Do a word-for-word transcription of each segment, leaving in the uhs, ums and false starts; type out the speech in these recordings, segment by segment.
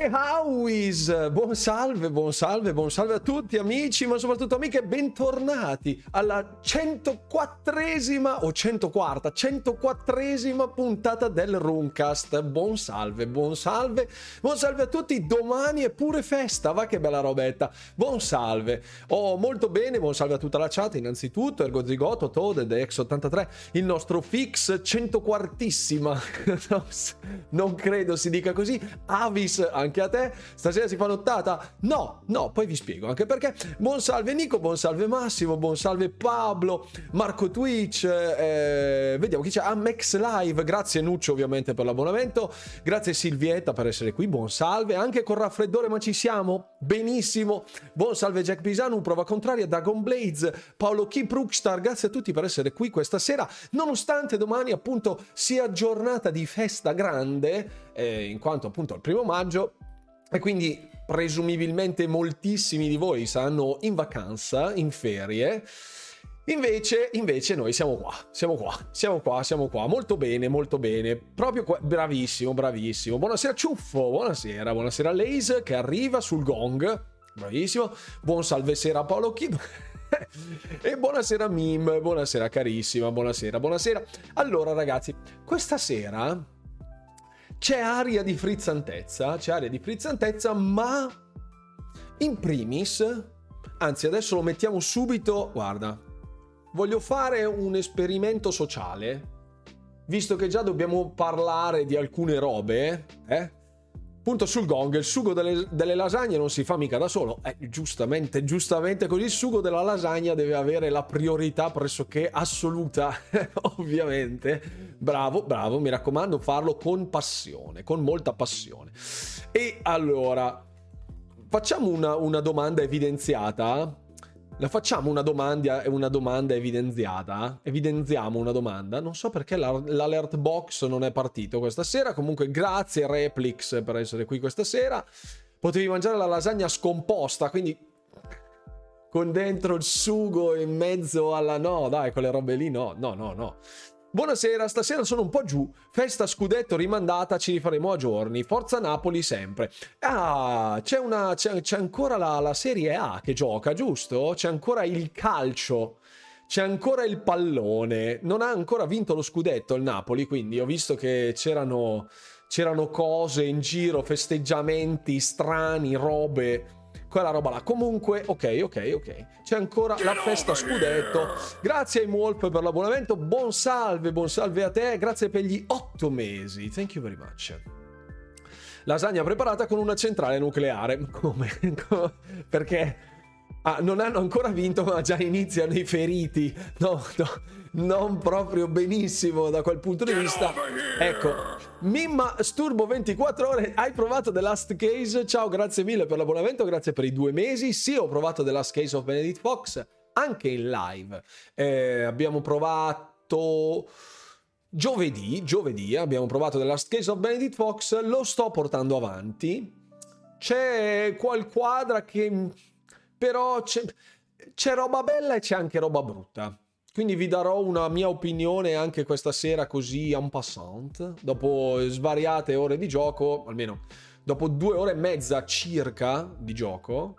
E Howis, buon salve, buon salve, buon salve a tutti amici, ma soprattutto amiche, bentornati alla centoquattresima o centoquarta, centoquattresima puntata del Runcast. Buon salve, buon salve, buon salve a tutti, domani è pure festa, va che bella robetta, buon salve. Oh, molto bene, buon salve a tutta la chat, innanzitutto, Ergo Zigoto, Toad, Ex ottantatré, il nostro fix centoquartissima, non credo si dica così, Avis, anche a te, stasera si fa nottata? No, no, poi vi spiego anche perché. Buon salve Nico, buon salve Massimo, buon salve Pablo, Marco Twitch, eh, vediamo chi c'è, Amex Live, grazie Nuccio ovviamente per l'abbonamento, grazie Silvietta per essere qui, buon salve, anche con raffreddore ma ci siamo, benissimo, buon salve Jack Pisano, prova contraria, Dagon Blaze, Paolo Kip Rookstar, grazie a tutti per essere qui questa sera, nonostante domani appunto sia giornata di festa grande, eh, in quanto appunto al primo maggio, e quindi presumibilmente moltissimi di voi saranno in vacanza, in ferie. Invece, invece noi siamo qua, siamo qua, siamo qua, siamo qua, molto bene, molto bene, proprio qua, bravissimo, bravissimo. Buonasera Ciuffo, buonasera, buonasera Lays che arriva sul gong, bravissimo, buon salve sera Paolo Kim. E buonasera Mim, buonasera carissima, buonasera, buonasera. Allora ragazzi, questa sera c'è aria di frizzantezza, c'è aria di frizzantezza, ma in primis, anzi adesso lo mettiamo subito, guarda, voglio fare un esperimento sociale, visto che già dobbiamo parlare di alcune robe, eh? Punto sul gong, il sugo delle, delle lasagne non si fa mica da solo, eh, giustamente, giustamente così il sugo della lasagna deve avere la priorità pressoché assoluta, ovviamente, bravo, bravo, mi raccomando, farlo con passione, con molta passione. E allora, facciamo una, una domanda evidenziata, la facciamo una domanda, una domanda evidenziata, evidenziamo una domanda, non so perché l'alert box non è partito questa sera, comunque grazie Replix per essere qui questa sera, potevi mangiare la lasagna scomposta, quindi con dentro il sugo in mezzo alla, no dai, quelle robe lì no, no, no, no. Buonasera, stasera sono un po' giù, festa scudetto rimandata, ci rifaremo a giorni, forza Napoli sempre. Ah, c'è una c'è, c'è ancora la, la Serie A che gioca, giusto? C'è ancora il calcio, c'è ancora il pallone, non ha ancora vinto lo scudetto il Napoli, quindi ho visto che c'erano, c'erano cose in giro, festeggiamenti strani, robe, quella roba là. Comunque, ok, ok, ok. C'è ancora la festa scudetto. Grazie ai Mwolf per l'abbonamento. Buon salve, buon salve a te. Grazie per gli otto mesi. Thank you very much. Lasagna preparata con una centrale nucleare. Come? Perché ah, non hanno ancora vinto, ma già iniziano i feriti. No, no. Non proprio benissimo da quel punto di vista. Ecco, Mimma Sturbo ventiquattro ore, hai provato The Last Case? Ciao, grazie mille per l'abbonamento, grazie per i due mesi. Sì, ho provato The Last Case of Benedict Fox anche in live. Eh, abbiamo provato giovedì, giovedì abbiamo provato The Last Case of Benedict Fox, lo sto portando avanti. C'è qual quadra che però c'è, c'è roba bella e c'è anche roba brutta. Quindi vi darò una mia opinione anche questa sera così en passant, dopo svariate ore di gioco, almeno dopo due ore e mezza circa di gioco,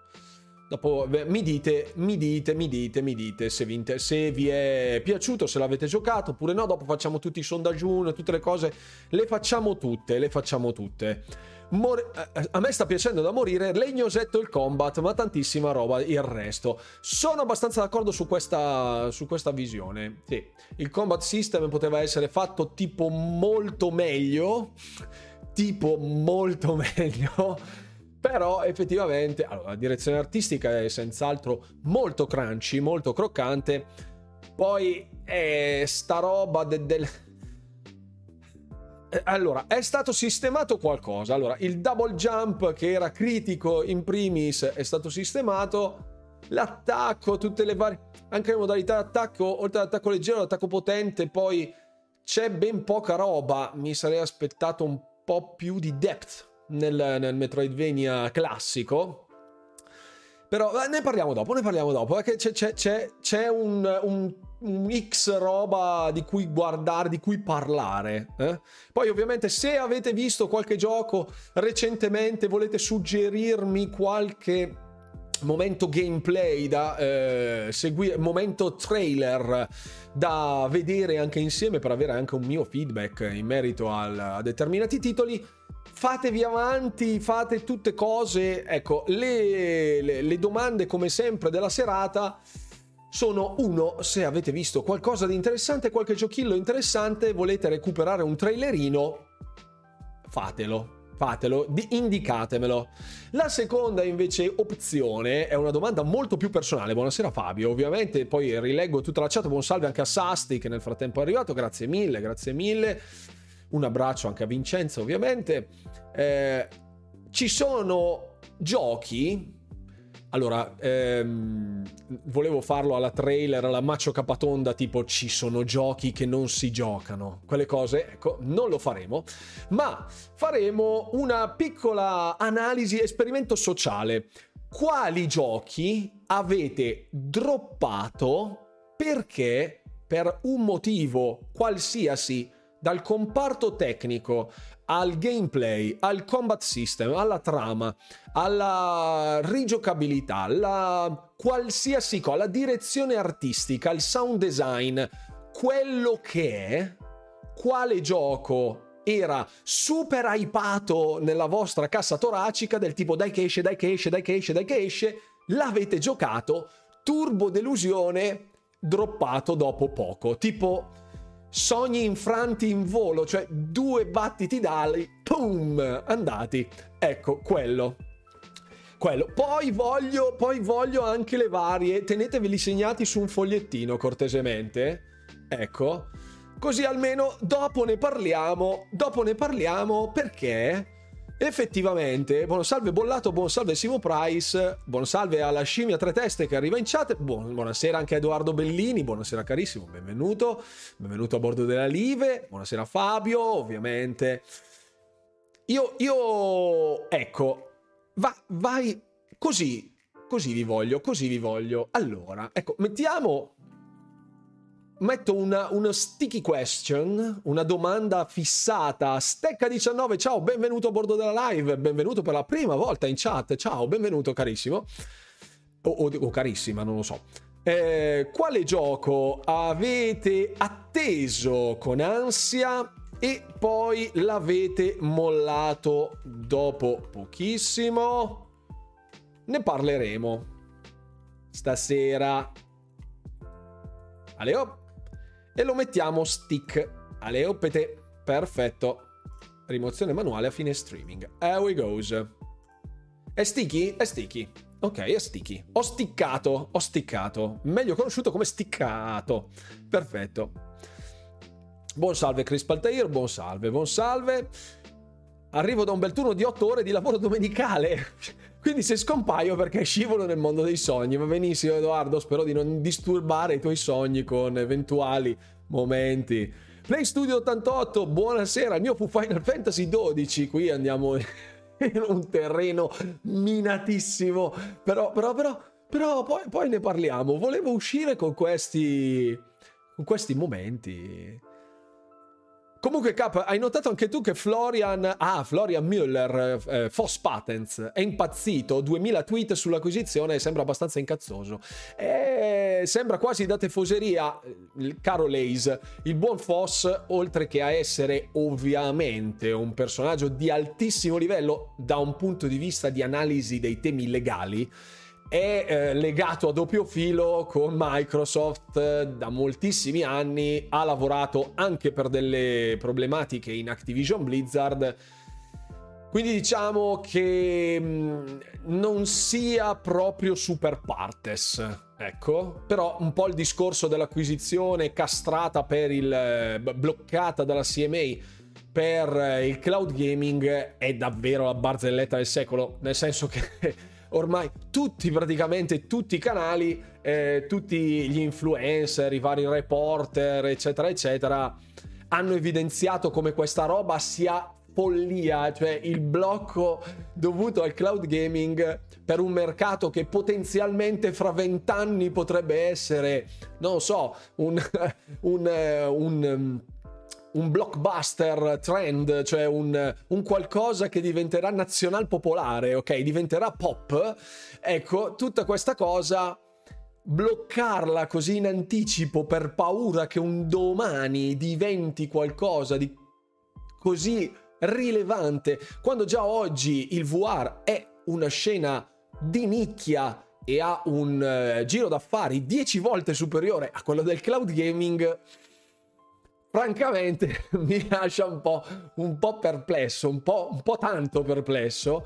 dopo beh, mi dite, mi dite, mi dite, mi dite se vi, inter- se vi è piaciuto, se l'avete giocato oppure no, dopo facciamo tutti i sondaggiuni, tutte le cose, le facciamo tutte, le facciamo tutte. Mor- a me sta piacendo da morire legnosetto il combat, ma tantissima roba il resto. Sono abbastanza d'accordo su questa, su questa visione. Sì, il combat system poteva essere fatto tipo molto meglio, tipo molto meglio, però effettivamente allora, la direzione artistica è senz'altro molto crunchy, molto croccante. Poi eh, sta roba del... De- Allora, è stato sistemato qualcosa. Allora, il double jump che era critico in primis è stato sistemato. L'attacco, tutte le varie... Anche le modalità di attacco, oltre all'attacco leggero, l'attacco potente, poi c'è ben poca roba. Mi sarei aspettato un po' più di depth nel, nel Metroidvania classico. Però ne parliamo dopo, ne parliamo dopo, perché c'è, c'è, c'è, c'è un, un, un X roba di cui guardare, di cui parlare. Eh? Poi ovviamente se avete visto qualche gioco recentemente, volete suggerirmi qualche momento gameplay da eh, seguire, momento trailer da vedere anche insieme per avere anche un mio feedback in merito al, a determinati titoli, fatevi avanti, fate tutte cose. Ecco, le, le, le domande come sempre della serata sono: uno, se avete visto qualcosa di interessante, qualche giochillo interessante, volete recuperare un trailerino, fatelo, fatelo, di, indicatemelo. La seconda invece opzione è una domanda molto più personale. Buonasera Fabio, ovviamente poi rileggo tutta la chat, buon salve anche a Sasti che nel frattempo è arrivato, grazie mille, grazie mille. Un abbraccio anche a Vincenzo ovviamente. Eh, ci sono giochi, allora ehm, volevo farlo alla trailer, alla Maccio Capatonda, tipo ci sono giochi che non si giocano, quelle cose, ecco, non lo faremo, ma faremo una piccola analisi, esperimento sociale. Quali giochi avete droppato perché per un motivo qualsiasi, dal comparto tecnico al gameplay, al combat system, alla trama, alla rigiocabilità, alla qualsiasi cosa, alla direzione artistica, al sound design, quello che è, quale gioco era super hypato nella vostra cassa toracica del tipo dai che esce, dai che esce, dai che esce, dai che esce, l'avete giocato, turbo delusione, droppato dopo poco, tipo sogni infranti in volo, cioè due battiti d'ali, boom, andati. Ecco, quello. Quello. Poi voglio, poi voglio anche le varie, teneteveli segnati su un fogliettino cortesemente. Ecco. Così almeno dopo ne parliamo, dopo ne parliamo perché effettivamente, buon salve Bollato, buon salve Simo Price, buon salve alla scimmia tre teste che arriva in chat, buon, buonasera anche a Edoardo Bellini, buonasera carissimo, benvenuto, benvenuto a bordo della Live, buonasera Fabio, ovviamente. Io, io, ecco, va, vai, così, così vi voglio, così vi voglio. Allora, ecco, mettiamo, metto una, una sticky question, una domanda fissata. Stecca diciannove, ciao, benvenuto a bordo della live, benvenuto per la prima volta in chat, ciao, benvenuto carissimo o, o, o carissima, non lo so. Eh, quale gioco avete atteso con ansia e poi l'avete mollato dopo pochissimo? Ne parleremo stasera, Aleop, e lo mettiamo stick, aleopete, perfetto, rimozione manuale a fine streaming, here we goes. È sticky? È sticky, ok, è sticky, ho sticcato, ho sticcato, meglio conosciuto come sticcato, perfetto. Buon salve Chris Paltair, buon salve, buon salve, arrivo da un bel turno di otto ore di lavoro domenicale, quindi se scompaio perché scivolo nel mondo dei sogni. Va benissimo Edoardo, spero di non disturbare i tuoi sogni con eventuali momenti. Play Studio ottantotto, buonasera, il mio fu Final Fantasy dodici, qui andiamo in un terreno minatissimo, però però però però poi, poi ne parliamo. Volevo uscire con questi con questi momenti. Comunque Cap, hai notato anche tu che Florian, ah, Florian Müller, eh, Foss Patents, è impazzito, duemila tweet sull'acquisizione, sembra abbastanza incazzoso. E sembra quasi da tifoseria, caro Leis, il buon Foss, oltre che a essere ovviamente un personaggio di altissimo livello da un punto di vista di analisi dei temi legali, è eh, legato a doppio filo con Microsoft eh, da moltissimi anni, ha lavorato anche per delle problematiche in Activision Blizzard, quindi diciamo che mh, non sia proprio super partes, ecco. Però un po' il discorso dell'acquisizione castrata per il eh, bloccata dalla C M A per eh, il cloud gaming è davvero la barzelletta del secolo, nel senso che ormai tutti, praticamente tutti i canali, eh, tutti gli influencer, i vari reporter, eccetera, eccetera, hanno evidenziato come questa roba sia follia, cioè il blocco dovuto al cloud gaming per un mercato che potenzialmente fra vent'anni potrebbe essere, non so, un, un, un, un blockbuster trend, cioè un, un qualcosa che diventerà nazional popolare, ok? Diventerà pop. Ecco, tutta questa cosa, bloccarla così in anticipo per paura che un domani diventi qualcosa di così rilevante, quando già oggi il V R è una scena di nicchia e ha un uh, giro d'affari dieci volte superiore a quello del cloud gaming, francamente mi lascia un po', un po' perplesso, un po', un po' tanto perplesso.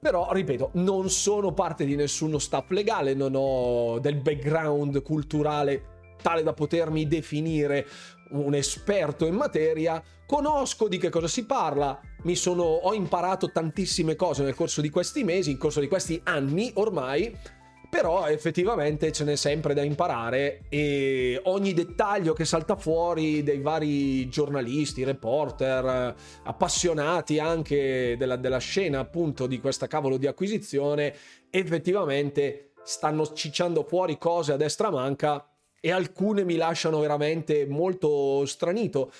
Però, ripeto, non sono parte di nessuno staff legale, non ho del background culturale tale da potermi definire un esperto in materia. Conosco di che cosa si parla, mi sono, ho imparato tantissime cose nel corso di questi mesi, nel corso di questi anni ormai, però effettivamente ce n'è sempre da imparare e ogni dettaglio che salta fuori dei vari giornalisti, reporter, appassionati anche della, della scena appunto di questa cavolo di acquisizione, effettivamente stanno cicciando fuori cose a destra manca e alcune mi lasciano veramente molto stranito.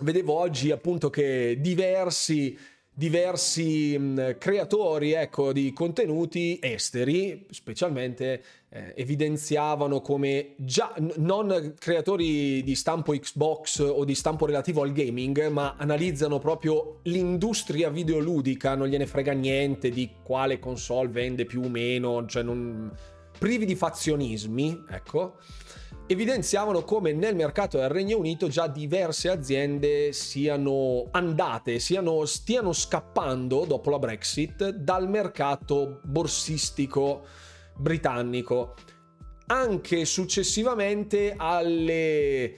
Vedevo oggi appunto che diversi diversi mh, creatori, ecco, di contenuti esteri specialmente eh, evidenziavano come già n- non creatori di stampo Xbox o di stampo relativo al gaming, ma analizzano proprio l'industria videoludica, non gliene frega niente di quale console vende più o meno, cioè non... privi di fazionismi, ecco, evidenziavano come nel mercato del Regno Unito già diverse aziende siano andate, siano, stiano scappando dopo la Brexit dal mercato borsistico britannico, anche successivamente alle,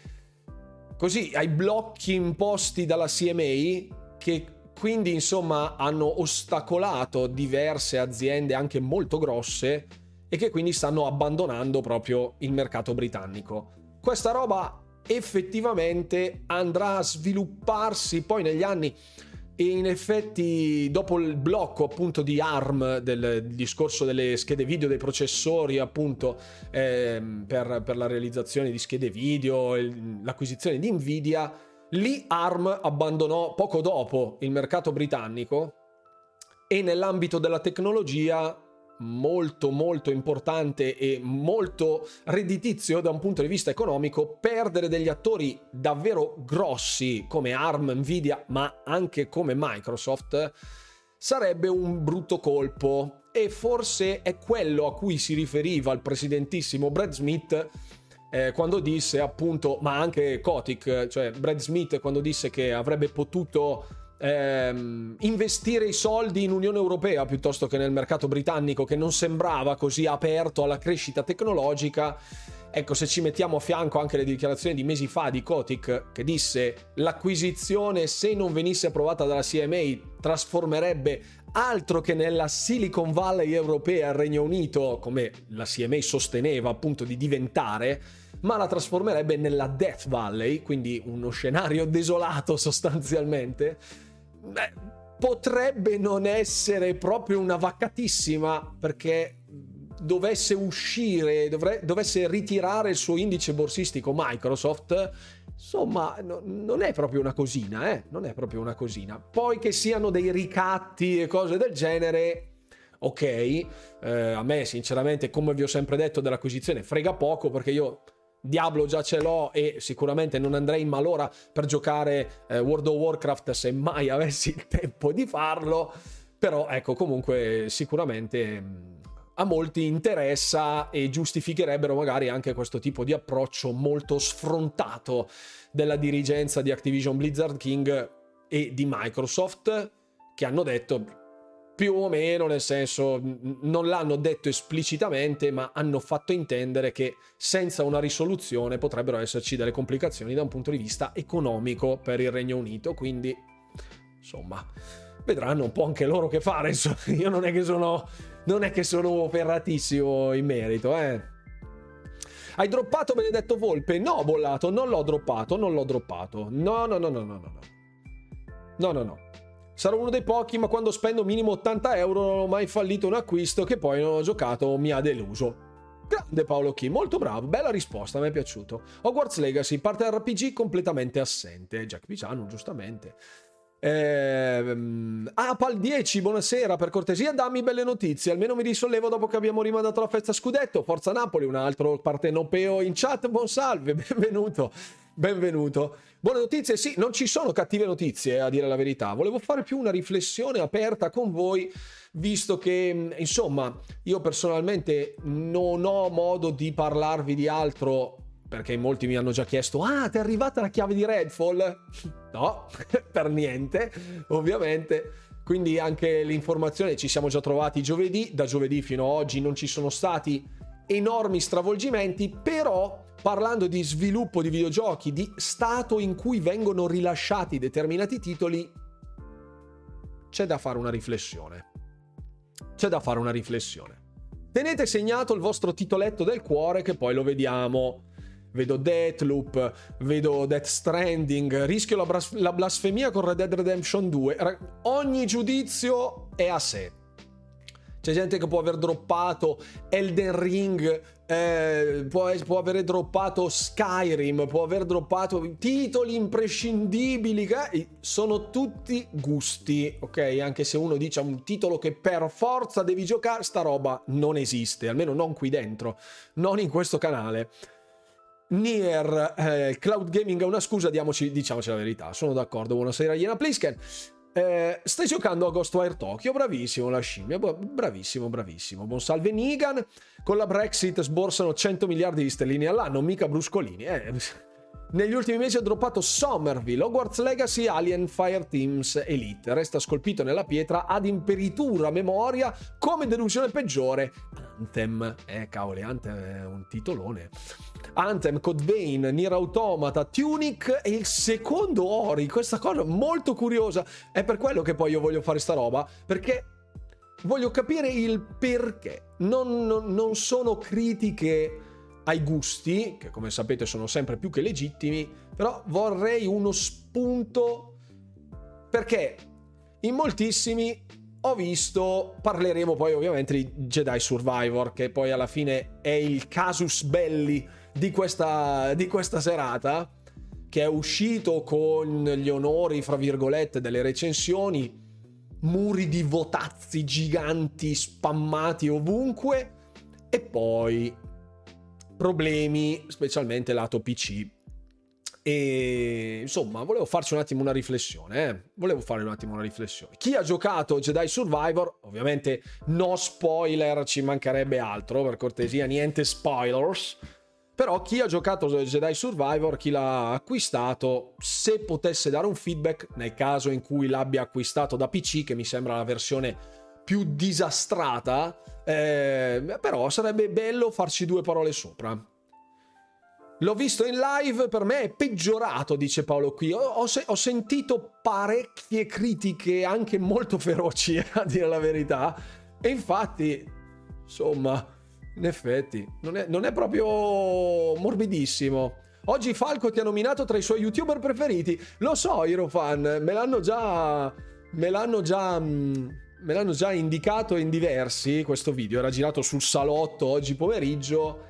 così, ai blocchi imposti dalla C M A, che quindi insomma hanno ostacolato diverse aziende anche molto grosse e che quindi stanno abbandonando proprio il mercato britannico. Questa roba effettivamente andrà a svilupparsi poi negli anni e in effetti dopo il blocco appunto di A R M, del discorso delle schede video, dei processori appunto eh, per, per la realizzazione di schede video, il, l'acquisizione di Nvidia, lì A R M abbandonò poco dopo il mercato britannico e nell'ambito della tecnologia molto molto importante e molto redditizio da un punto di vista economico perdere degli attori davvero grossi come A R M, Nvidia, ma anche come Microsoft sarebbe un brutto colpo e forse è quello a cui si riferiva il presidentissimo Brad Smith eh, quando disse appunto, ma anche Kotick, cioè Brad Smith quando disse che avrebbe potuto Ehm, investire i soldi in Unione Europea piuttosto che nel mercato britannico, che non sembrava così aperto alla crescita tecnologica. Ecco, se ci mettiamo a fianco anche le dichiarazioni di mesi fa di Kotick, che disse l'acquisizione, se non venisse approvata dalla C M A, trasformerebbe altro che nella Silicon Valley europea il Regno Unito, come la C M A sosteneva appunto di diventare, ma la trasformerebbe nella Death Valley, quindi uno scenario desolato sostanzialmente. Beh, potrebbe non essere proprio una vaccatissima, perché dovesse uscire, dovre- dovesse ritirare il suo indice borsistico Microsoft, insomma no, non è proprio una cosina, eh? Non è proprio una cosina. Poi che siano dei ricatti e cose del genere, ok, eh, a me sinceramente, come vi ho sempre detto, dell'acquisizione frega poco, perché io Diablo già ce l'ho e sicuramente non andrei in malora per giocare eh, World of Warcraft se mai avessi il tempo di farlo. Però ecco, comunque sicuramente mh, a molti interessa e giustificherebbero magari anche questo tipo di approccio molto sfrontato della dirigenza di Activision Blizzard King e di Microsoft, che hanno detto più o meno, nel senso non l'hanno detto esplicitamente, ma hanno fatto intendere che senza una risoluzione potrebbero esserci delle complicazioni da un punto di vista economico per il Regno Unito. Quindi insomma vedranno un po' anche loro che fare, insomma. Io non è che sono non è che sono operatissimo in merito, eh. Hai droppato Benedetto Volpe? No, bollato, non l'ho droppato, non l'ho droppato. No, no, no, no, no, no. No, no, no. Sarò uno dei pochi, ma quando spendo minimo ottanta euro non ho mai fallito un acquisto che poi non ho giocato o mi ha deluso. Grande Paolo Chi, molto bravo, bella risposta, mi è piaciuto. Hogwarts Legacy, parte R P G completamente assente. Jack Pisano, giustamente. Ehm... Ah, Pal dieci, buonasera, per cortesia dammi belle notizie, almeno mi risollevo dopo che abbiamo rimandato la festa scudetto. Forza Napoli, un altro partenopeo in chat, buon salve, benvenuto. Benvenuto. Buone notizie? Sì, non ci sono cattive notizie, a dire la verità. Volevo fare più una riflessione aperta con voi, visto che, insomma, io personalmente non ho modo di parlarvi di altro, perché molti mi hanno già chiesto: ah, ti è arrivata la chiave di Redfall? No, per niente, ovviamente. Quindi anche l'informazione, ci siamo già trovati giovedì, da giovedì fino ad oggi non ci sono stati enormi stravolgimenti, però... Parlando di sviluppo di videogiochi, di stato in cui vengono rilasciati determinati titoli, c'è da fare una riflessione. C'è da fare una riflessione. Tenete segnato il vostro titoletto del cuore, che poi lo vediamo. Vedo Deathloop, vedo Death Stranding, rischio la, bras- la blasfemia con Red Dead Redemption due. Ogni giudizio è a sé. C'è gente che può aver droppato Elden Ring, eh, può, può aver droppato Skyrim, può aver droppato titoli imprescindibili, eh? Sono tutti gusti, ok? Anche se uno dice un titolo che per forza devi giocare, sta roba non esiste, almeno non qui dentro, non in questo canale. Nier, eh, cloud gaming è una scusa, diamoci, diciamoci la verità, sono d'accordo, buonasera Iena Plisken. Eh, stai giocando a Ghostwire Tokyo, bravissimo la scimmia, bravissimo, bravissimo, buon salve Nigan. Con la Brexit sborsano cento miliardi di sterline all'anno, mica bruscolini, eh. Negli ultimi mesi ho droppato Somerville, Hogwarts Legacy, Alien Fireteams Elite, resta scolpito nella pietra ad imperitura memoria come delusione peggiore Anthem, eh cavoli, Anthem è un titolone. Anthem, Codvein, Nier Automata, Tunic e il secondo Ori, questa cosa molto curiosa, è per quello che poi io voglio fare sta roba, perché voglio capire il perché. Non, non, non sono critiche ai gusti, che come sapete sono sempre più che legittimi, però vorrei uno spunto, perché in moltissimi ho visto, parleremo poi ovviamente di Jedi Survivor, che poi alla fine è il casus belli di questa, di questa serata, che è uscito con gli onori, fra virgolette, delle recensioni, muri di votazzi giganti spammati ovunque, e poi problemi, specialmente lato P C. E insomma, volevo farci un attimo una riflessione, eh? Volevo fare un attimo una riflessione. Chi ha giocato Jedi Survivor, ovviamente no spoiler, ci mancherebbe altro, per cortesia, niente spoilers. Però chi ha giocato Jedi Survivor, chi l'ha acquistato, se potesse dare un feedback, nel caso in cui l'abbia acquistato da P C, che mi sembra la versione più disastrata, eh, però sarebbe bello farci due parole sopra. L'ho visto in live, per me è peggiorato, dice Paolo Qui. Ho, ho, se- ho sentito parecchie critiche, anche molto feroci, a dire la verità. E infatti, insomma... In effetti, non è, non è proprio morbidissimo. Oggi Falco ti ha nominato tra i suoi youtuber preferiti. Lo so, Irofan, me l'hanno già me l'hanno già me l'hanno già indicato in diversi. Questo video era girato sul salotto oggi pomeriggio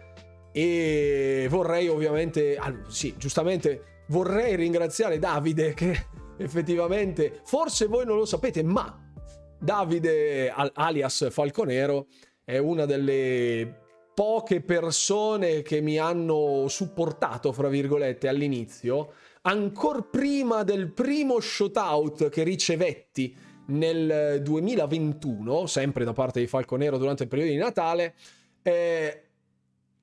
e vorrei ovviamente, ah, sì, giustamente vorrei ringraziare Davide, che effettivamente, forse voi non lo sapete, ma Davide alias Falconero è una delle poche persone che mi hanno supportato, fra virgolette, all'inizio, ancor prima del primo shoutout che ricevetti nel duemilaventuno, sempre da parte di Falconero durante il periodo di Natale. Eh,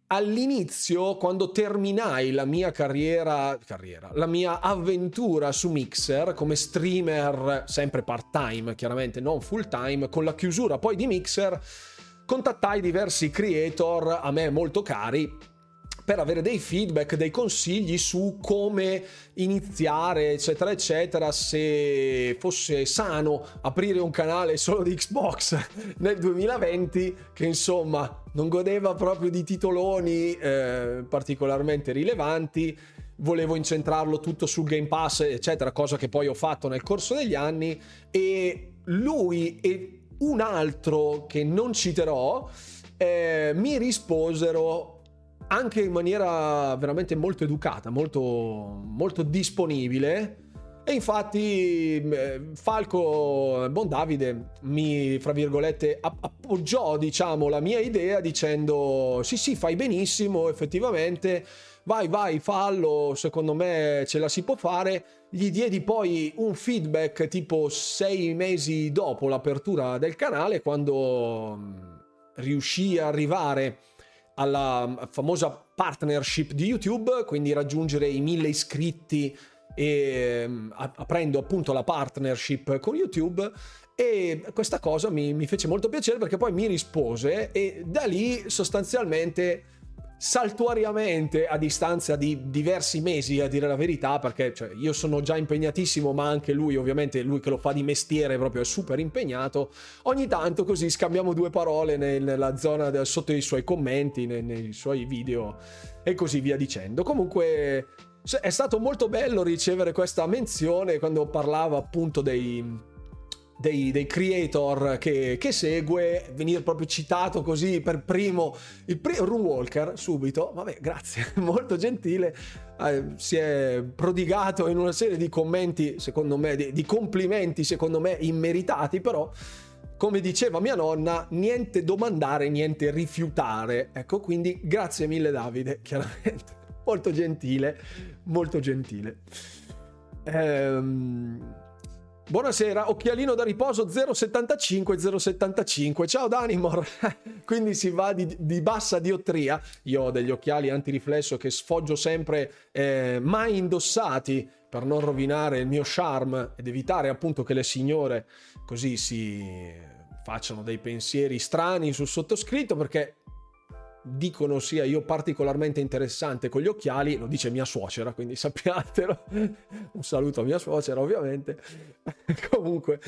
all'inizio, quando terminai la mia carriera, carriera, la mia avventura su Mixer come streamer, sempre part-time, chiaramente non full-time, con la chiusura poi di Mixer, contattai diversi creator a me molto cari per avere dei feedback, dei consigli su come iniziare, eccetera, eccetera, se fosse sano aprire un canale solo di Xbox nel duemilaventi, che insomma non godeva proprio di titoloni eh, particolarmente rilevanti. volevo incentrarlo tutto sul Game Pass, eccetera, cosa che poi ho fatto nel corso degli anni. E lui e un altro che non citerò eh, mi risposero anche in maniera veramente molto educata, molto, molto disponibile. E infatti Falco, buon Davide, mi, fra virgolette, appoggiò, diciamo, la mia idea dicendo sì sì, fai benissimo, effettivamente, vai vai, fallo, secondo me ce la si può fare. Gli diedi poi un feedback tipo sei mesi dopo l'apertura del canale, quando riuscì a arrivare alla famosa partnership di YouTube, quindi raggiungere i mille iscritti e aprendo appunto la partnership con YouTube. E questa cosa mi, mi fece molto piacere, perché poi mi rispose, e da lì sostanzialmente, saltuariamente, a distanza di diversi mesi, a dire la verità, perché cioè, io sono già impegnatissimo, ma anche lui, ovviamente, lui che lo fa di mestiere proprio, è super impegnato. Ogni tanto così scambiamo due parole nel, nella zona del, sotto i suoi commenti, nei, nei suoi video e così via dicendo. Comunque è stato molto bello ricevere questa menzione quando parlava appunto dei dei, dei creator che, che segue, venire proprio citato così per primo, il primo Runewalker subito, vabbè, grazie, molto gentile, eh, si è prodigato in una serie di commenti, secondo me, di, di complimenti secondo me immeritati, però come diceva mia nonna, niente domandare, niente rifiutare, ecco, quindi grazie mille Davide, chiaramente. Molto gentile, molto gentile. Ehm, buonasera, occhialino da riposo zero settantacinque zero settantacinque. Ciao Danimor. Quindi si va di, di bassa diottria. Io ho degli occhiali antiriflesso che sfoggio sempre, eh, mai indossati, per non rovinare il mio charme ed evitare appunto che le signore così si facciano dei pensieri strani sul sottoscritto, perché dicono sia io particolarmente interessante con gli occhiali, lo dice mia suocera, quindi sappiatelo, un saluto a mia suocera ovviamente. Comunque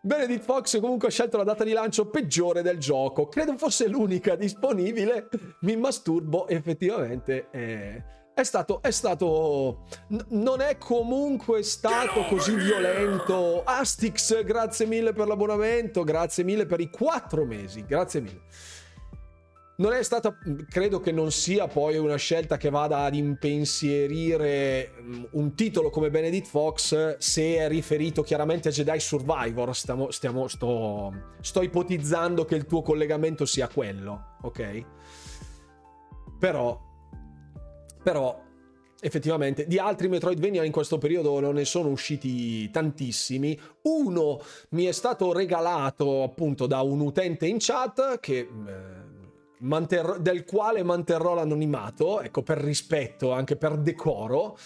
Benedict Fox comunque ha scelto la data di lancio peggiore del gioco, credo fosse l'unica disponibile, mi masturbo effettivamente. eh, è stato è stato n- non è comunque stato così violento. Astix, grazie mille per l'abbonamento, grazie mille per i quattro mesi, grazie mille. Non è stata, credo che non sia poi una scelta che vada ad impensierire un titolo come Benedict Fox, se è riferito chiaramente a Jedi Survivor. Stiamo, stiamo, sto, sto ipotizzando che il tuo collegamento sia quello, ok? Però, però, effettivamente, di altri Metroidvania in questo periodo non ne sono usciti tantissimi. Uno mi è stato regalato appunto da un utente in chat che... Eh, Manterrò, del quale manterrò l'anonimato, ecco, per rispetto, anche per decoro.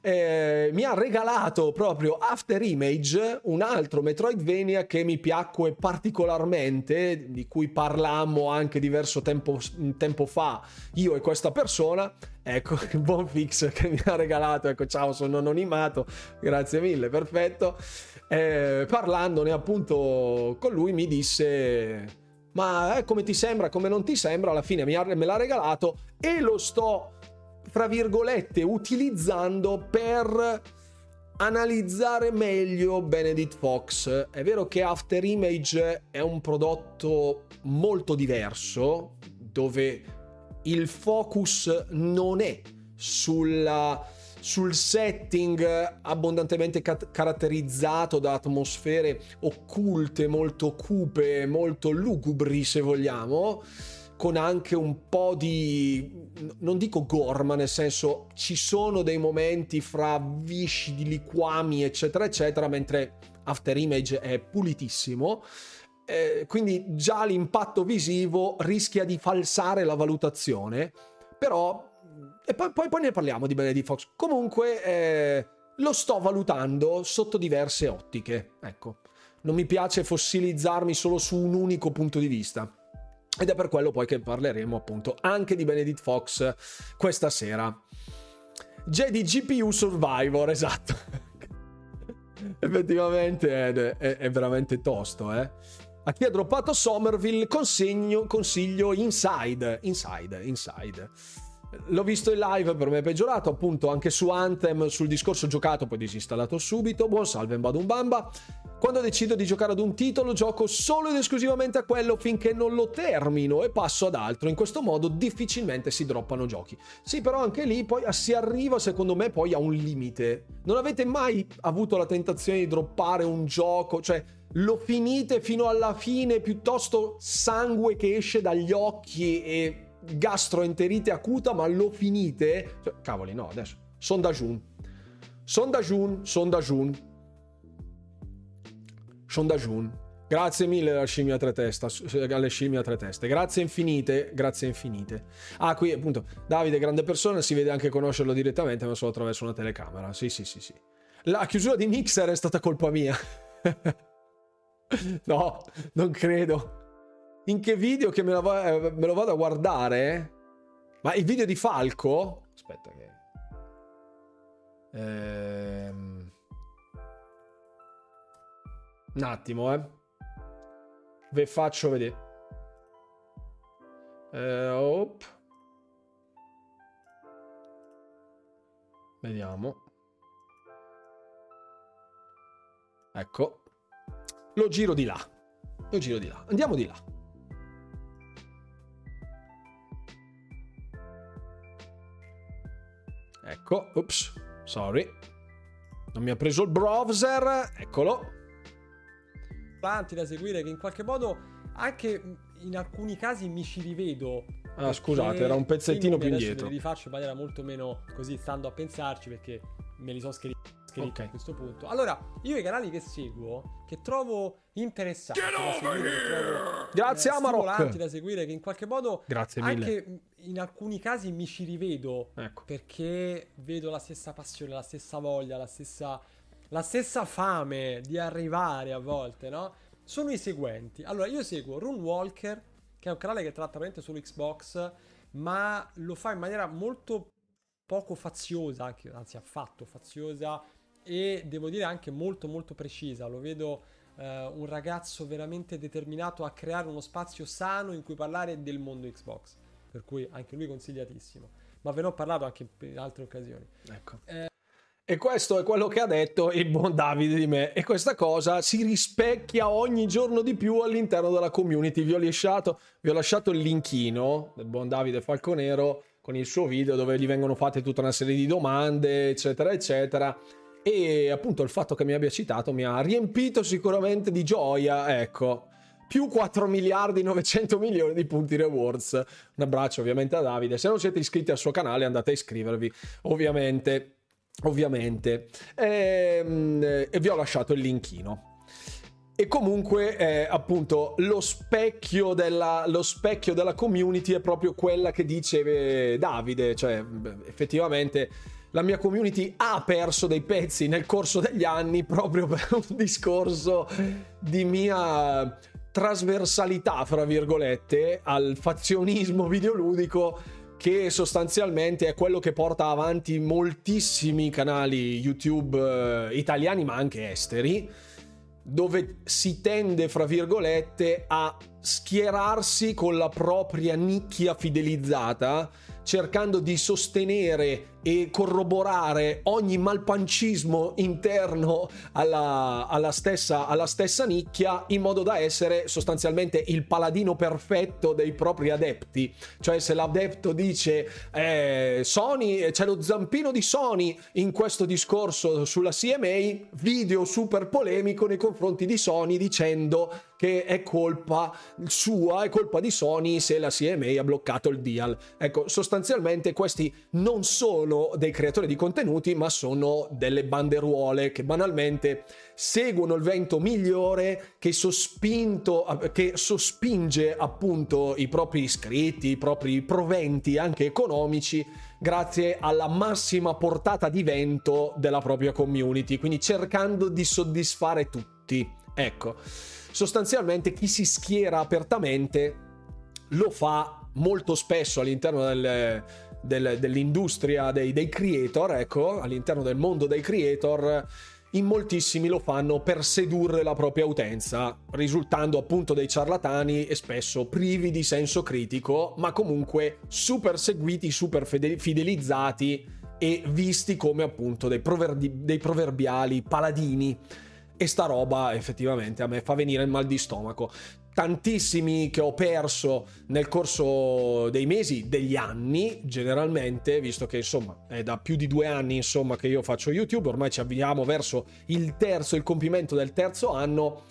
Eh, mi ha regalato proprio After Image, un altro Metroidvania che mi piacque particolarmente, di cui parlammo anche diverso tempo, tempo fa io e questa persona. Ecco, il buon Fix che mi ha regalato, ecco, ciao, sono anonimato, grazie mille, perfetto. Eh, parlandone appunto con lui mi disse... ma eh, come ti sembra, come non ti sembra, alla fine mi ha, me l'ha regalato e lo sto, fra virgolette, utilizzando per analizzare meglio Benedict Fox. È vero che After Image è un prodotto molto diverso, dove il focus non è sulla... sul setting abbondantemente cat- caratterizzato da atmosfere occulte, molto cupe, molto lugubri se vogliamo, con anche un po' di, non dico gore, ma nel senso ci sono dei momenti fra viscidi, liquami eccetera eccetera, mentre After Image è pulitissimo. Eh, quindi già l'impatto visivo rischia di falsare la valutazione, però... E poi, poi, poi ne parliamo di Benedict Fox. Comunque eh, lo sto valutando sotto diverse ottiche. Ecco, non mi piace fossilizzarmi solo su un unico punto di vista. Ed è per quello poi che parleremo appunto anche di Benedict Fox questa sera. Jedi G P U Survivor, esatto. Effettivamente è, è, è veramente tosto, eh. A chi ha droppato Somerville consegno, consiglio Inside. Inside, Inside. L'ho visto in live, per me è peggiorato, appunto, anche su Anthem, sul discorso giocato, poi disinstallato subito. Buon salve, Mbadum Bamba. Quando decido di giocare ad un titolo, gioco solo ed esclusivamente a quello finché non lo termino e passo ad altro. In questo modo difficilmente si droppano giochi. Sì, però anche lì poi si arriva, secondo me, poi a un limite. Non avete mai avuto la tentazione di droppare un gioco? Cioè, lo finite fino alla fine, piuttosto sangue che esce dagli occhi e gastroenterite acuta, ma lo finite? Cioè, cavoli, no, adesso sondajun sondajun sondajun sondajun grazie mille alla scimmia a tre testa, alle scimmie a tre teste, grazie infinite, grazie infinite. Ah, qui appunto Davide, grande persona, si vede anche conoscerlo direttamente, ma solo attraverso una telecamera. Sì, sì, sì, sì. La chiusura di Mixer è stata colpa mia. No, non credo. In che video che me, la va- me lo vado a guardare? Ma il video di Falco? Aspetta che... Ehm... Un attimo, eh. Ve faccio vedere. Eh, op. Vediamo. Ecco. Lo giro di là. Lo giro di là. Andiamo di là. Ecco, ups, sorry, non mi ha preso il browser, eccolo. Tanti da seguire che in qualche modo anche in alcuni casi mi ci rivedo. Ah, scusate, era un pezzettino più indietro. Li rifaccio in maniera molto meno così, stando a pensarci, perché me li sono scritti, scritti okay. A questo punto. Allora, io i canali che seguo, che trovo interessanti, da seguire, trovo, grazie eh, Amarok. Tanti da seguire che in qualche modo grazie mille. Anche in alcuni casi mi ci rivedo, ecco. Perché vedo la stessa passione, la stessa voglia, la stessa, la stessa fame di arrivare a volte, no? Sono i seguenti. Allora, io seguo Runewalker, che è un canale che tratta veramente solo Xbox, ma lo fa in maniera molto poco faziosa, anche, anzi affatto faziosa, e devo dire anche molto molto precisa. Lo vedo eh, un ragazzo veramente determinato a creare uno spazio sano in cui parlare del mondo Xbox. Per cui anche lui consigliatissimo. Ma ve ne ho parlato anche in altre occasioni. Ecco. Eh... E questo è quello che ha detto il buon Davide di me. E questa cosa si rispecchia ogni giorno di più all'interno della community. Vi ho lasciato, vi ho lasciato il linkino del buon Davide Falconero con il suo video dove gli vengono fatte tutta una serie di domande, eccetera, eccetera. E appunto il fatto che mi abbia citato mi ha riempito sicuramente di gioia, ecco. Più quattro miliardi novecento milioni di punti rewards. Un abbraccio ovviamente a Davide. Se non siete iscritti al suo canale andate a iscrivervi, ovviamente, ovviamente. E, e vi ho lasciato il linkino. E comunque eh, appunto lo specchio della lo specchio della community è proprio quella che dice Davide, cioè effettivamente la mia community ha perso dei pezzi nel corso degli anni proprio per un discorso di mia trasversalità, fra virgolette, al fazionismo videoludico, che sostanzialmente è quello che porta avanti moltissimi canali YouTube eh, italiani ma anche esteri, dove si tende, fra virgolette, a schierarsi con la propria nicchia fidelizzata, cercando di sostenere e corroborare ogni malpancismo interno alla, alla, stessa, alla stessa nicchia, in modo da essere sostanzialmente il paladino perfetto dei propri adepti. Cioè, se l'adepto dice eh, Sony, c'è lo zampino di Sony in questo discorso sulla C M A, video super polemico nei confronti di Sony dicendo che è colpa sua, è colpa di Sony se la C M A ha bloccato il deal. Ecco, sostanzialmente questi non sono dei creatori di contenuti, ma sono delle banderuole che banalmente seguono il vento migliore che sospinto, che sospinge appunto i propri iscritti, i propri proventi anche economici, grazie alla massima portata di vento della propria community, quindi cercando di soddisfare tutti. Ecco, sostanzialmente chi si schiera apertamente lo fa molto spesso all'interno del, del, dell'industria dei, dei creator, ecco, all'interno del mondo dei creator, in moltissimi lo fanno per sedurre la propria utenza, risultando appunto dei ciarlatani e spesso privi di senso critico, ma comunque super seguiti, super fidelizzati e visti come appunto dei, proverbi- dei proverbiali paladini. E sta roba effettivamente a me fa venire il mal di stomaco. Tantissimi che ho perso nel corso dei mesi, degli anni generalmente, visto che insomma è da più di due anni insomma che io faccio YouTube, ormai ci avviamo verso il terzo, il compimento del terzo anno,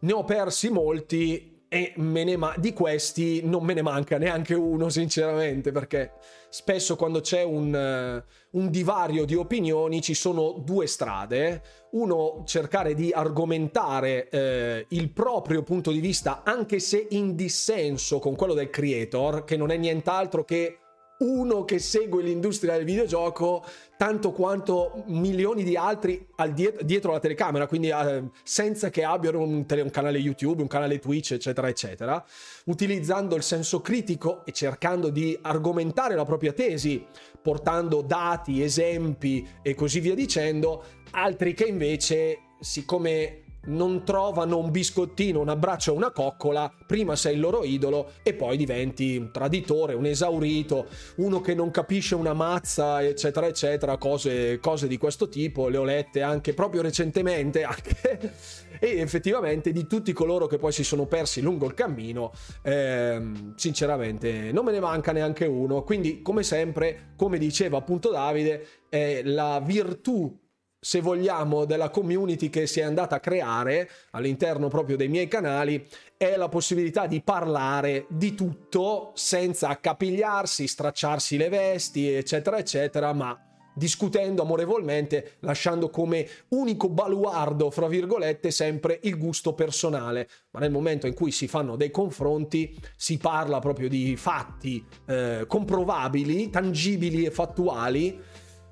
ne ho persi molti e me ne ma- di questi non me ne manca neanche uno sinceramente, perché spesso quando c'è un, un divario di opinioni ci sono due strade: uno, cercare di argomentare eh, il proprio punto di vista anche se in dissenso con quello del creator, che non è nient'altro che uno che segue l'industria del videogioco tanto quanto milioni di altri al diet- dietro la telecamera, quindi eh, senza che abbiano un, tele- un canale YouTube, un canale Twitch, eccetera eccetera, utilizzando il senso critico e cercando di argomentare la propria tesi portando dati, esempi e così via dicendo. Altri che invece, siccome non trovano un biscottino, un abbraccio, una coccola, prima sei il loro idolo e poi diventi un traditore, un esaurito, uno che non capisce una mazza, eccetera eccetera, cose, cose di questo tipo. Le ho lette anche proprio recentemente anche e effettivamente di tutti coloro che poi si sono persi lungo il cammino ehm, sinceramente non me ne manca neanche uno. Quindi come sempre, come diceva appunto Davide, è la virtù, se vogliamo, della community che si è andata a creare all'interno proprio dei miei canali, è la possibilità di parlare di tutto senza accapigliarsi, stracciarsi le vesti, eccetera eccetera, ma discutendo amorevolmente, lasciando come unico baluardo, fra virgolette, sempre il gusto personale. Ma nel momento in cui si fanno dei confronti, si parla proprio di fatti eh, comprovabili, tangibili e fattuali.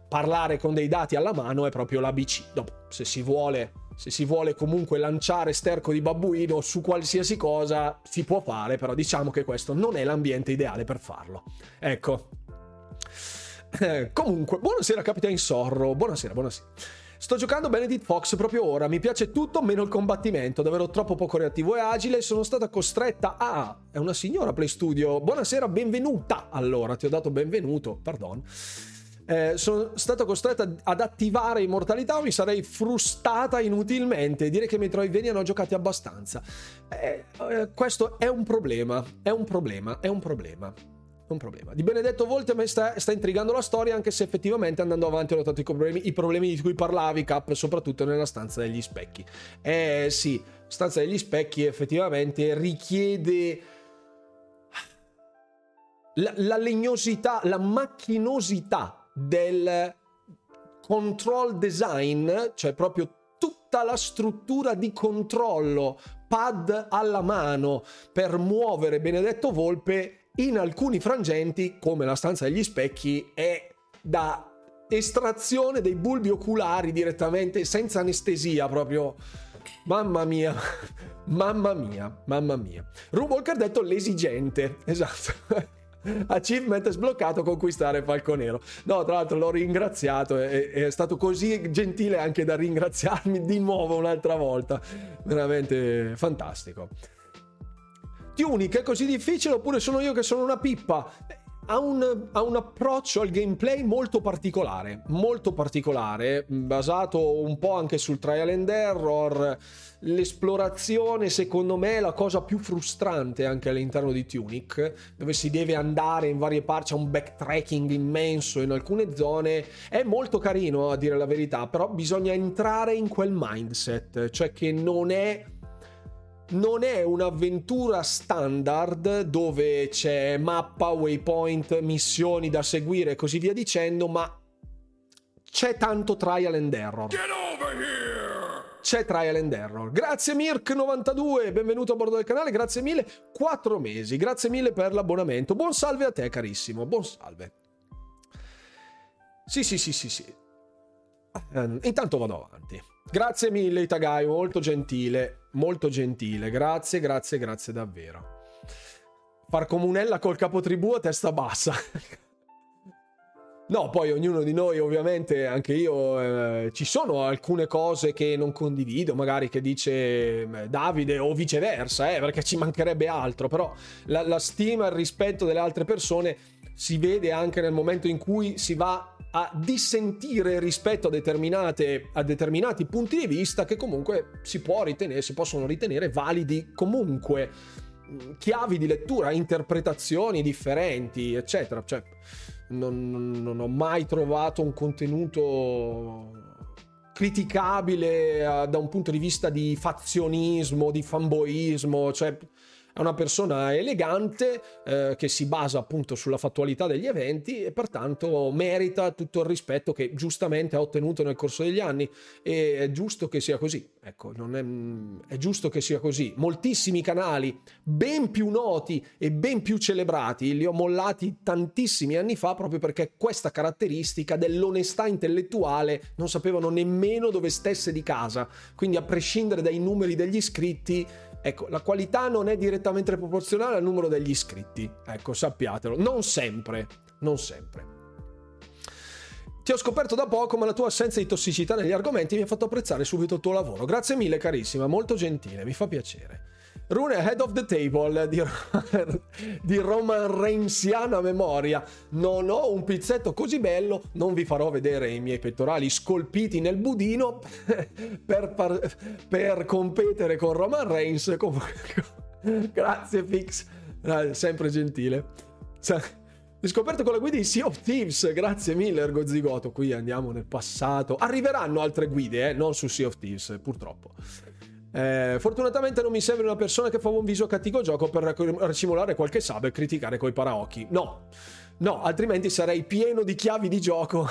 Parlare con dei dati alla mano è proprio l'A B C. Dopo, se si vuole, se si vuole comunque lanciare sterco di babbuino su qualsiasi cosa, si può fare, però diciamo che questo non è l'ambiente ideale per farlo. Ecco. Eh, comunque, buonasera Capitan Sorro, buonasera, buonasera. Sto giocando Benedict Fox proprio ora, mi piace tutto meno il combattimento, davvero troppo poco reattivo e agile, sono stata costretta a... È una signora Play Studio, buonasera, benvenuta! Allora, ti ho dato benvenuto, pardon. Eh, sono stata costretta ad attivare immortalità o mi sarei frustata inutilmente. Dire che i Metroidvania non ho giocati abbastanza, eh, eh, questo è un problema, è un problema, è un problema un problema. Di Benedetto Volte mi sta, sta intrigando la storia, anche se effettivamente andando avanti ho notato i problemi, i problemi di cui parlavi Cap, soprattutto nella stanza degli specchi. Eh sì, stanza degli specchi effettivamente richiede la, la legnosità, la macchinosità del control design, cioè proprio tutta la struttura di controllo pad alla mano per muovere Benedetto Volpe in alcuni frangenti, come la stanza degli specchi, è da estrazione dei bulbi oculari direttamente senza anestesia proprio. Mamma mia, mamma mia, mamma mia. Rumolker ha detto l'esigente, esatto. Achievement sbloccato, conquistare Falconero. No, tra l'altro l'ho ringraziato, è, è stato così gentile anche da ringraziarmi di nuovo un'altra volta, veramente fantastico. Tunic è così difficile oppure sono io che sono una pippa? Ha un, ha un approccio al gameplay molto particolare, molto particolare, basato un po' anche sul trial and error. L'esplorazione, secondo me, è la cosa più frustrante anche all'interno di Tunic, dove si deve andare in varie parti, c'è un backtracking immenso in alcune zone. È molto carino, a dire la verità, però bisogna entrare in quel mindset, cioè che non è non è un'avventura standard dove c'è mappa, waypoint, missioni da seguire e così via dicendo, ma c'è tanto trial and error. Get over here! C'è trial and error. Grazie Mirk novantadue, benvenuto a bordo del canale, grazie mille, quattro mesi, grazie mille per l'abbonamento, buon salve a te carissimo, buon salve. Sì sì sì sì sì, um, intanto vado avanti. Grazie mille Itagai, molto gentile, molto gentile, grazie, grazie, grazie davvero. Far comunella col capotribù a testa bassa. No, poi ognuno di noi, ovviamente, anche io, eh, ci sono alcune cose che non condivido, magari che dice eh, Davide o viceversa, eh, perché ci mancherebbe altro, però la, la stima e il rispetto delle altre persone si vede anche nel momento in cui si va a dissentire rispetto a determinate a determinati punti di vista che comunque si può ritenere, si possono ritenere validi comunque, chiavi di lettura, interpretazioni differenti, eccetera, cioè Non, non, non ho mai trovato un contenuto criticabile a, da un punto di vista di fazionismo, di fanboismo, cioè è una persona elegante eh, che si basa appunto sulla fattualità degli eventi e pertanto merita tutto il rispetto che giustamente ha ottenuto nel corso degli anni, e è giusto che sia così, ecco, non è, è giusto che sia così. Moltissimi canali ben più noti e ben più celebrati li ho mollati tantissimi anni fa proprio perché questa caratteristica dell'onestà intellettuale non sapevano nemmeno dove stesse di casa, quindi a prescindere dai numeri degli iscritti, ecco, la qualità non è direttamente proporzionale al numero degli iscritti, ecco, sappiatelo, non sempre, non sempre. Ti ho scoperto da poco, ma la tua assenza di tossicità negli argomenti mi ha fatto apprezzare subito il tuo lavoro. Grazie mille, carissima, molto gentile, mi fa piacere. Rune Head of the Table di, di Roman Reigns-iana memoria. Non ho un pizzetto così bello, non vi farò vedere i miei pettorali scolpiti nel budino per, par- per competere con Roman Reigns. Grazie, Fix, sempre gentile. Scoperto con la guida di Sea of Thieves, grazie mille Ergo Zigoto, qui andiamo nel passato, arriveranno altre guide, eh? Non su Sea of Thieves purtroppo. Eh, fortunatamente non mi sembri una persona che fa un viso a cattivo gioco per racimolare qualche sub e criticare coi paraocchi, no no, altrimenti sarei pieno di chiavi di gioco,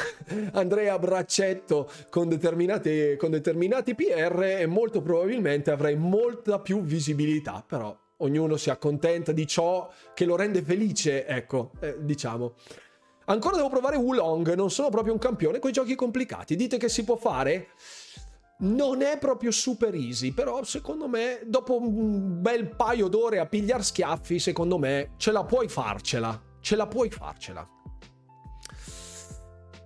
andrei a braccetto con determinati, con determinati P R e molto probabilmente avrei molta più visibilità, però ognuno si accontenta di ciò che lo rende felice, ecco, eh, diciamo. Ancora devo provare Wulong, non sono proprio un campione coi giochi complicati. Dite che si può fare? Non è proprio super easy, però secondo me dopo un bel paio d'ore a pigliar schiaffi, secondo me ce la puoi farcela, ce la puoi farcela.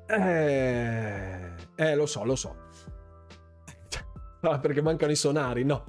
Eh, eh lo so, lo so. No, perché mancano i sonari, no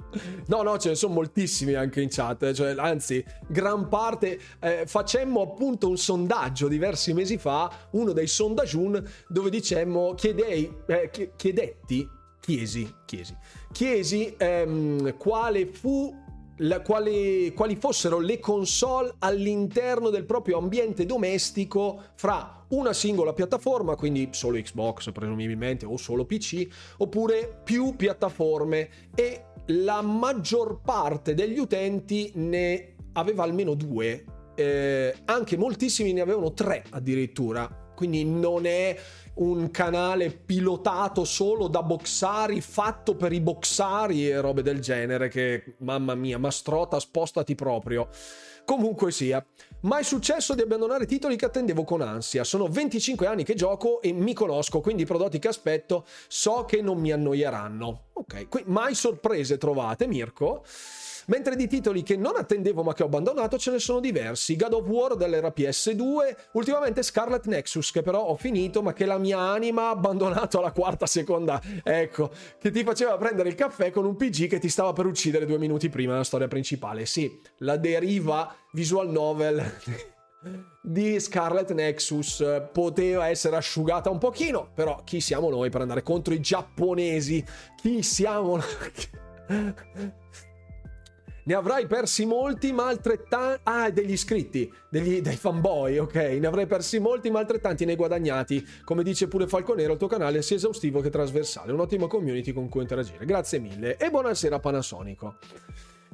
no no ce ne sono moltissimi anche in chat, cioè, anzi gran parte, eh, facemmo appunto un sondaggio diversi mesi fa, uno dei sondaggiun dove dicemmo chiedei, eh, chiedetti chiesi chiesi chiesi ehm, quale fu la, quali, quali fossero le console all'interno del proprio ambiente domestico fra una singola piattaforma, quindi solo Xbox presumibilmente o solo P C, oppure più piattaforme, e la maggior parte degli utenti ne aveva almeno due, eh, anche moltissimi ne avevano tre addirittura, quindi non è un canale pilotato solo da boxari, fatto per i boxari e robe del genere, che mamma mia, Mastrota, spostati proprio. Comunque sia, mai successo di abbandonare titoli che attendevo con ansia. Sono venticinque anni che gioco e mi conosco, quindi i prodotti che aspetto so che non mi annoieranno. Ok, qui mai sorprese trovate, Mirko. Mentre di titoli che non attendevo ma che ho abbandonato ce ne sono diversi. God of War dell'era P S due, ultimamente Scarlet Nexus, che però ho finito ma che la mia anima ha abbandonato alla quarta seconda, ecco, che ti faceva prendere il caffè con un P G che ti stava per uccidere due minuti prima della storia principale. Sì, la deriva visual novel di Scarlet Nexus poteva essere asciugata un pochino, però chi siamo noi per andare contro i giapponesi? Chi siamo noi? Ne avrai persi molti, ma altrettanti... Ah, degli iscritti, degli, dei fanboy, ok. Ne avrai persi molti, ma altrettanti ne hai guadagnati. Come dice pure Falconero, il tuo canale è sia esaustivo che trasversale. Un'ottima community con cui interagire. Grazie mille. E buonasera, Panasonico.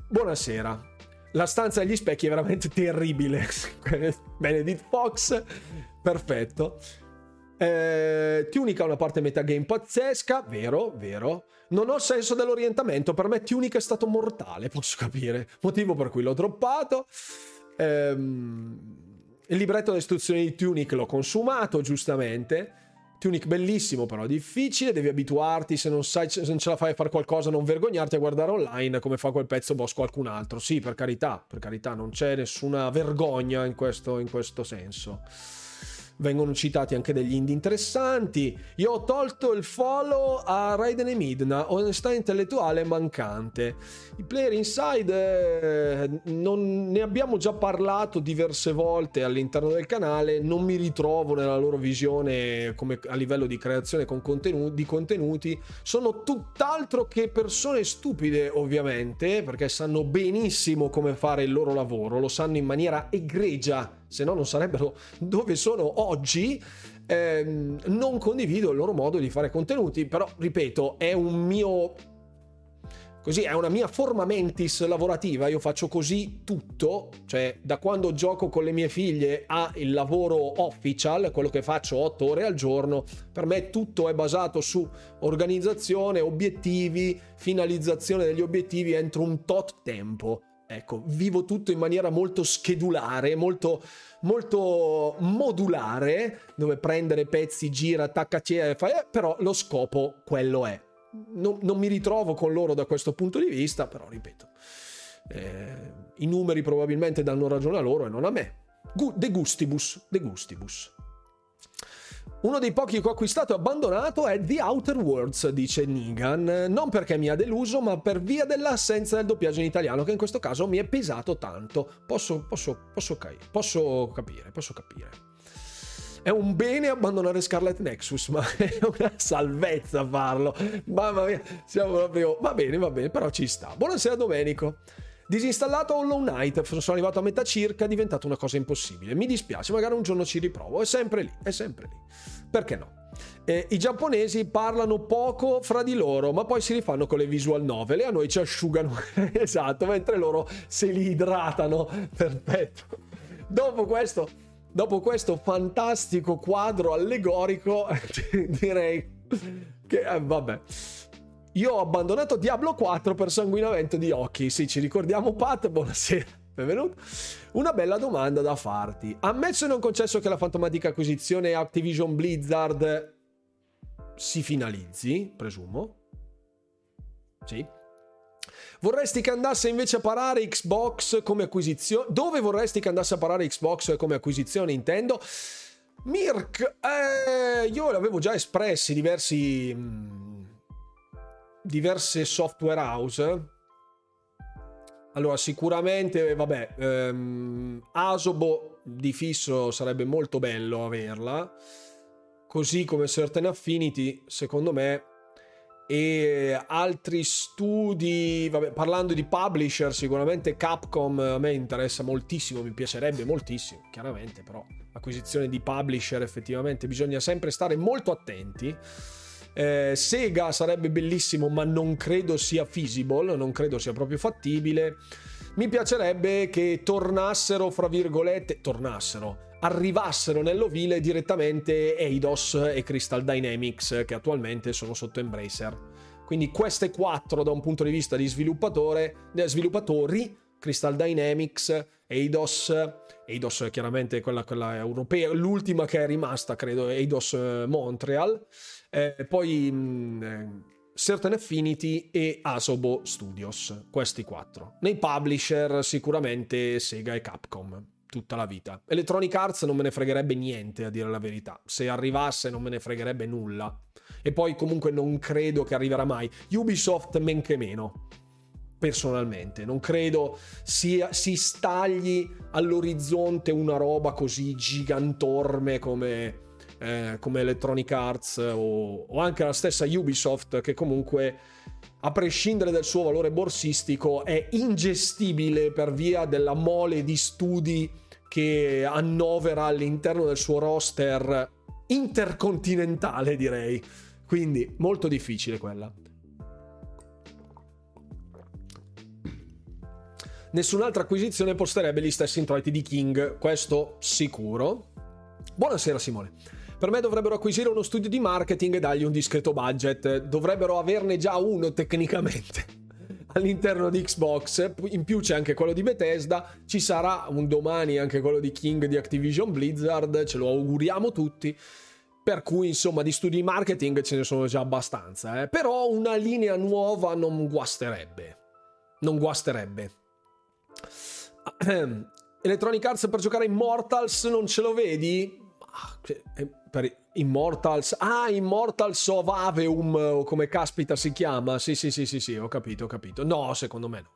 Buonasera. La stanza degli specchi è veramente terribile. Benedict Fox. Perfetto. Eh, Tunic ha una parte metagame pazzesca, vero, vero. Non ho senso dell'orientamento, per me Tunic è stato mortale, posso capire, motivo per cui l'ho droppato. Eh, il libretto delle istruzioni di Tunic l'ho consumato, giustamente. Tunic bellissimo, però difficile, devi abituarti, se non sai, se non ce la fai a fare qualcosa non vergognarti a guardare online come fa quel pezzo boss qualcun altro. Sì, per carità, per carità, non c'è nessuna vergogna in questo, in questo senso. vengono citati anche degli indie interessanti. Io ho tolto il follow a Raiden e Midna, onestà intellettuale mancante. I Player Inside eh, non ne abbiamo già parlato diverse volte all'interno del canale, non mi ritrovo nella loro visione come a livello di creazione con contenuti, di contenuti. Sono tutt'altro che persone stupide, ovviamente, perché sanno benissimo come fare il loro lavoro, lo sanno in maniera egregia, se no non sarebbero dove sono oggi. Ehm, non condivido il loro modo di fare contenuti, però ripeto, è un mio così, è una mia forma mentis lavorativa, io faccio così tutto, cioè da quando gioco con le mie figlie a il lavoro official, quello che faccio otto ore al giorno, per me tutto è basato su organizzazione, obiettivi, finalizzazione degli obiettivi entro un tot tempo. Ecco, vivo tutto in maniera molto schedulare, molto, molto modulare, dove prendere pezzi, gira, attacca, e fai, eh, però lo scopo quello è. Non, non mi ritrovo con loro da questo punto di vista, però ripeto, eh, i numeri probabilmente danno ragione a loro e non a me. De gustibus, de gustibus. Uno dei pochi che ho acquistato e abbandonato è The Outer Worlds, dice Negan, non perché mi ha deluso ma per via dell'assenza del doppiaggio in italiano, che in questo caso mi è pesato tanto. Posso, posso, posso, posso capire, posso capire. È un bene abbandonare Scarlet Nexus, ma è una salvezza farlo. Mamma mia, siamo proprio... Va bene, va bene, però ci sta. Buonasera Domenico. Disinstallato Hollow Knight, sono arrivato a metà circa, è diventata una cosa impossibile. Mi dispiace, magari un giorno ci riprovo. È sempre lì, è sempre lì. Perché no? Eh, I giapponesi parlano poco fra di loro, ma poi si rifanno con le visual novel e a noi ci asciugano. Esatto, mentre loro se li idratano. Perfetto. Dopo questo, dopo questo fantastico quadro allegorico, direi che eh, vabbè. Io ho abbandonato Diablo quattro per sanguinamento di occhi. Sì, ci ricordiamo, Pat, buonasera, benvenuto. Una bella domanda da farti. Ammesso e non concesso che la fantomatica acquisizione Activision Blizzard si finalizzi, presumo. Sì. Vorresti che andasse invece a parare Xbox come acquisizione? Dove vorresti che andasse a parare Xbox come acquisizione, intendo? Mirk, eh, io l'avevo già espressi diversi... Mh, diverse software house. Allora sicuramente vabbè, ehm, Asobo di fisso sarebbe molto bello averla, così come Certain Affinity secondo me, e altri studi. Vabbè, parlando di publisher, sicuramente Capcom a me interessa moltissimo, mi piacerebbe moltissimo chiaramente, però acquisizione di publisher effettivamente bisogna sempre stare molto attenti. Eh, Sega sarebbe bellissimo, ma non credo sia feasible, non credo sia proprio fattibile. Mi piacerebbe che tornassero, fra virgolette, tornassero, arrivassero nell'ovile direttamente Eidos e Crystal Dynamics, che attualmente sono sotto Embracer. Quindi queste quattro, da un punto di vista di sviluppatore, eh, sviluppatori, Crystal Dynamics, Eidos, Eidos è chiaramente quella, quella europea, l'ultima che è rimasta, credo, Eidos Montreal. Eh, poi mh, Certain Affinity e Asobo Studios, questi quattro. Nei publisher sicuramente Sega e Capcom, tutta la vita. Electronic Arts non me ne fregherebbe niente, a dire la verità. Se arrivasse non me ne fregherebbe nulla. E poi comunque non credo che arriverà mai. Ubisoft men che meno, personalmente. Non credo sia, si stagli all'orizzonte una roba così gigantorme come... Eh, come Electronic Arts o, o anche la stessa Ubisoft, che comunque a prescindere dal suo valore borsistico è ingestibile per via della mole di studi che annovera all'interno del suo roster intercontinentale, direi, quindi molto difficile quella. Nessun'altra acquisizione posterebbe gli stessi introiti di King, questo sicuro. Buonasera Simone. Per me dovrebbero acquisire uno studio di marketing e dargli un discreto budget. Dovrebbero averne già uno tecnicamente all'interno di Xbox. In più c'è anche quello di Bethesda. Ci sarà un domani anche quello di King di Activision Blizzard. Ce lo auguriamo tutti. Per cui insomma di studi di marketing ce ne sono già abbastanza. Eh. Però una linea nuova non guasterebbe. Non guasterebbe. Electronic Arts per giocare Immortals non ce lo vedi? per Immortals, ah, Immortals of Aveum, o come caspita si chiama, sì sì sì sì sì, ho capito, ho capito, no, secondo me no.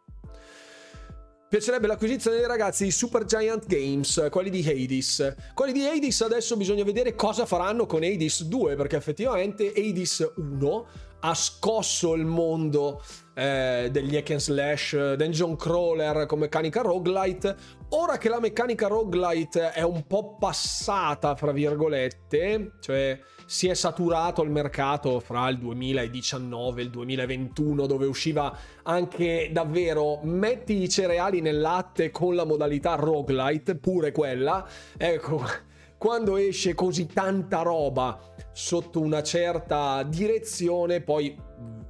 Piacerebbe l'acquisizione dei ragazzi di Supergiant Games, quelli di Hades. Quelli di Hades adesso bisogna vedere cosa faranno con Hades due, perché effettivamente Hades uno ha scosso il mondo eh, degli hack and slash, dungeon crawler con meccanica roguelite. Ora che la meccanica roguelite è un po' passata, fra virgolette, cioè si è saturato il mercato fra il duemiladiciannove e il duemilaventuno, dove usciva anche davvero metti i cereali nel latte con la modalità roguelite, pure quella, ecco, quando esce così tanta roba sotto una certa direzione poi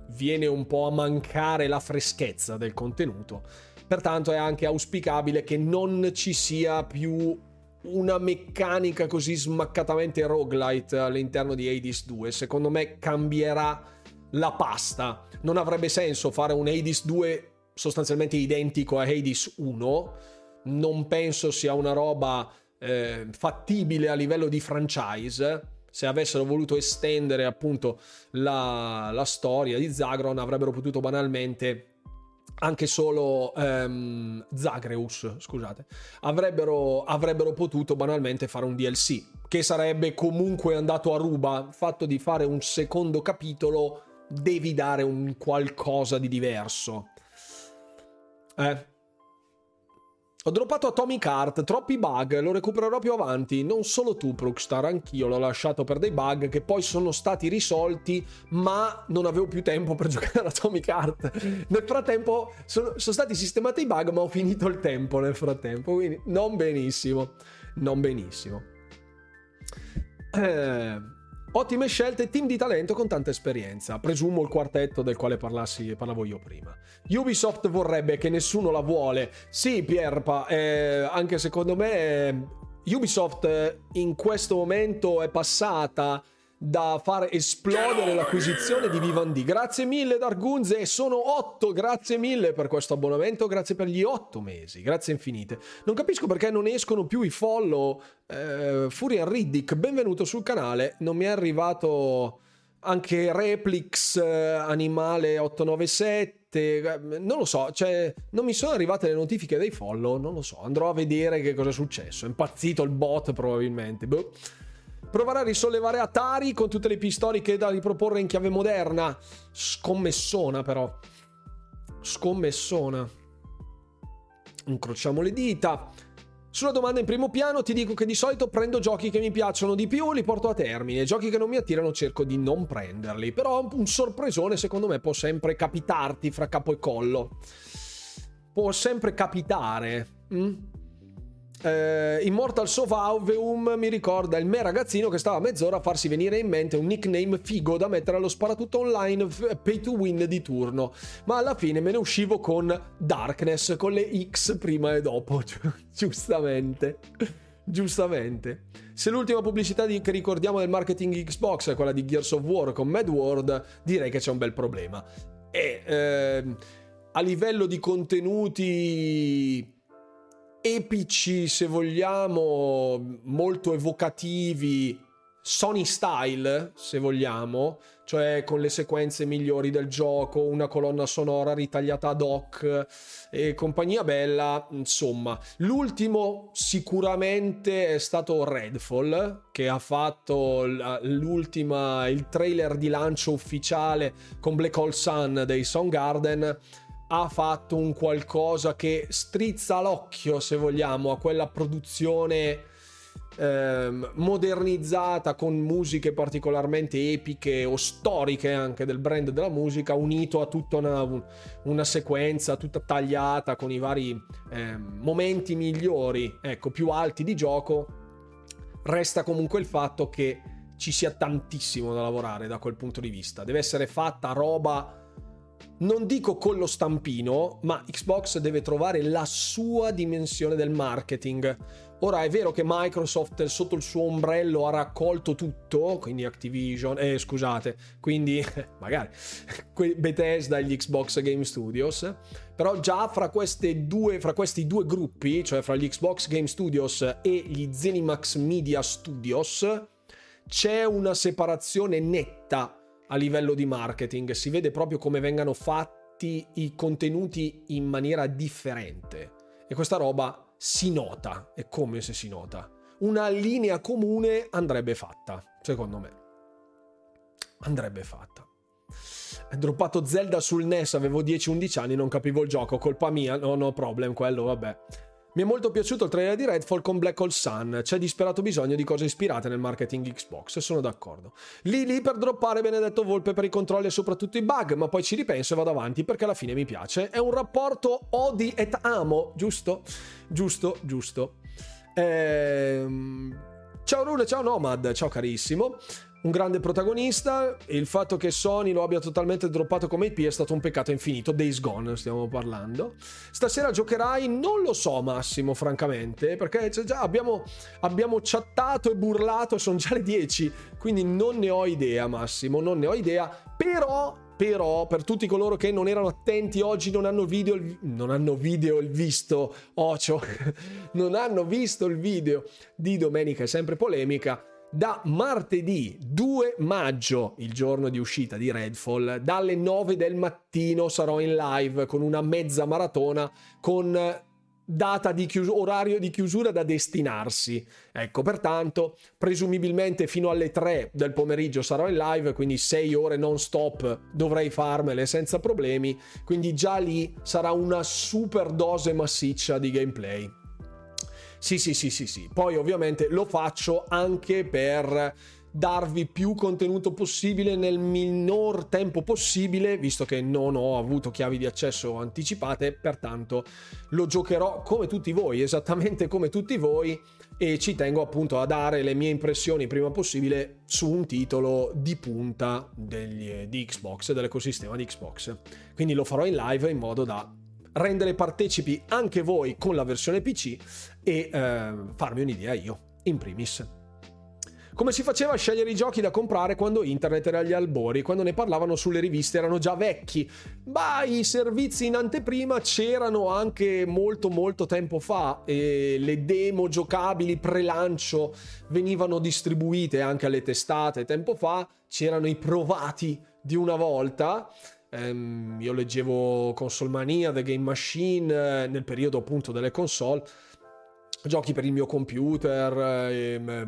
viene un po' a mancare la freschezza del contenuto. Pertanto è anche auspicabile che non ci sia più una meccanica così smaccatamente roguelite all'interno di Hades due. Secondo me cambierà la pasta, non avrebbe senso fare un Hades due sostanzialmente identico a Hades uno, non penso sia una roba eh, fattibile a livello di franchise. Se avessero voluto estendere appunto la, la storia di Zagron, avrebbero potuto banalmente anche solo um, Zagreus, scusate, avrebbero, avrebbero potuto banalmente fare un D L C, che sarebbe comunque andato a ruba. Il fatto di fare un secondo capitolo, devi dare un qualcosa di diverso. Eh. Ho droppato Atomic Heart, troppi bug, lo recupererò più avanti. Non solo tu, Proxstar, anch'io l'ho lasciato per dei bug che poi sono stati risolti, ma non avevo più tempo per giocare ad Atomic Heart. Nel frattempo sono, sono stati sistemati i bug, ma ho finito il tempo nel frattempo, quindi non benissimo, non benissimo. Eh, ottime scelte, team di talento con tanta esperienza, presumo il quartetto del quale parlassi, parlavo io prima. Ubisoft vorrebbe che nessuno la vuole. Sì, Pierpa, eh, anche secondo me eh, Ubisoft eh, in questo momento è passata da far esplodere l'acquisizione di Vivendi. Grazie mille Dargunze, sono otto, grazie mille per questo abbonamento, grazie per gli otto mesi, grazie infinite. Non capisco perché non escono più i follow. eh, Furian Riddick, benvenuto sul canale. Non mi è arrivato anche Replix, eh, Animale otto nove sette, eh, non lo so, cioè non mi sono arrivate le notifiche dei follow, non lo so, andrò a vedere che cosa è successo, è impazzito il bot probabilmente, boh. Provare a risollevare Atari con tutte le pistoliche da riproporre in chiave moderna. Scommessona però. Scommessona. Incrociamo le dita. Sulla domanda in primo piano ti dico che di solito prendo giochi che mi piacciono di più, li porto a termine. Giochi che non mi attirano cerco di non prenderli. Però un sorpresone secondo me può sempre capitarti fra capo e collo. Può sempre capitare. Mm? Uh, Immortals of Aveum mi ricorda il me ragazzino che stava mezz'ora a farsi venire in mente un nickname figo da mettere allo sparatutto online f- pay to win di turno, ma alla fine me ne uscivo con Darkness con le X prima e dopo. Giustamente. Giustamente. Se l'ultima pubblicità di- che ricordiamo del marketing Xbox è quella di Gears of War con Mad World, direi che c'è un bel problema. E ehm, a livello di contenuti epici, se vogliamo, molto evocativi, Sony style, se vogliamo, cioè con le sequenze migliori del gioco, una colonna sonora ritagliata ad hoc e compagnia bella, insomma. L'ultimo sicuramente è stato Redfall, che ha fatto l'ultima, il trailer di lancio ufficiale con Black Hole Sun dei Soundgarden. Ha fatto un qualcosa che strizza l'occhio, se vogliamo, a quella produzione ehm, modernizzata con musiche particolarmente epiche o storiche anche del brand della musica, unito a tutta una, una sequenza tutta tagliata con i vari ehm, momenti migliori, ecco, più alti di gioco. Resta comunque il fatto che ci sia tantissimo da lavorare da quel punto di vista. Deve essere fatta roba, non dico con lo stampino, ma Xbox deve trovare la sua dimensione del marketing, Ora è vero che Microsoft sotto il suo ombrello ha raccolto tutto, quindi Activision, eh scusate, quindi magari Bethesda e gli Xbox Game Studios, però già fra queste due, fra questi due gruppi, cioè fra gli Xbox Game Studios e gli ZeniMax Media Studios, c'è una separazione netta a livello di marketing, si vede proprio come vengano fatti i contenuti in maniera differente e questa roba si nota, è come se si nota. Una linea comune andrebbe fatta, secondo me. Andrebbe fatta. Ho droppato Zelda sul N E S, avevo dieci undici anni, non capivo il gioco, colpa mia, no no problem, quello vabbè. Mi è molto piaciuto il trailer di Redfall con Black Hole Sun, c'è disperato bisogno di cose ispirate nel marketing Xbox, sono d'accordo. Lì lì per droppare Benedetto Volpe per i controlli e soprattutto i bug, ma poi ci ripenso e vado avanti perché alla fine mi piace. È un rapporto odi et amo, giusto? Giusto, giusto. Ehm... Ciao Rune, ciao Nomad, ciao carissimo. Un grande protagonista, il fatto che Sony lo abbia totalmente droppato come I P è stato un peccato infinito. Days Gone stiamo parlando. Stasera giocherai? Non lo so Massimo, francamente, perché già abbiamo, abbiamo chattato e burlato, sono già le dieci, quindi non ne ho idea Massimo, non ne ho idea, però, però per tutti coloro che non erano attenti oggi, non hanno video, il, non hanno video il visto, ocio, non hanno visto il video di domenica, è sempre polemica. Da martedì due maggio, il giorno di uscita di Redfall, dalle nove del mattino sarò in live con una mezza maratona con data di chiusura, orario di chiusura da destinarsi. Ecco, pertanto, presumibilmente fino alle tre del pomeriggio sarò in live, quindi sei ore non stop dovrei farmele senza problemi, quindi già lì sarà una super dose massiccia di gameplay. Sì, sì, sì, sì, sì. Poi ovviamente lo faccio anche per darvi più contenuto possibile nel minor tempo possibile, visto che non ho avuto chiavi di accesso anticipate, pertanto lo giocherò come tutti voi, esattamente come tutti voi, e ci tengo appunto a dare le mie impressioni prima possibile su un titolo di punta degli, di Xbox, dell'ecosistema di Xbox. Quindi lo farò in live in modo da rendere partecipi anche voi con la versione P C e eh, farmi un'idea io, in primis. Come si faceva a scegliere i giochi da comprare quando internet era agli albori? Quando ne parlavano sulle riviste erano già vecchi, ma i servizi in anteprima c'erano anche molto molto tempo fa e le demo giocabili pre-lancio venivano distribuite anche alle testate tempo fa, c'erano i provati di una volta. Um, io leggevo Consolmania, The Game Machine, eh, nel periodo appunto delle console, giochi per il mio computer, eh, eh,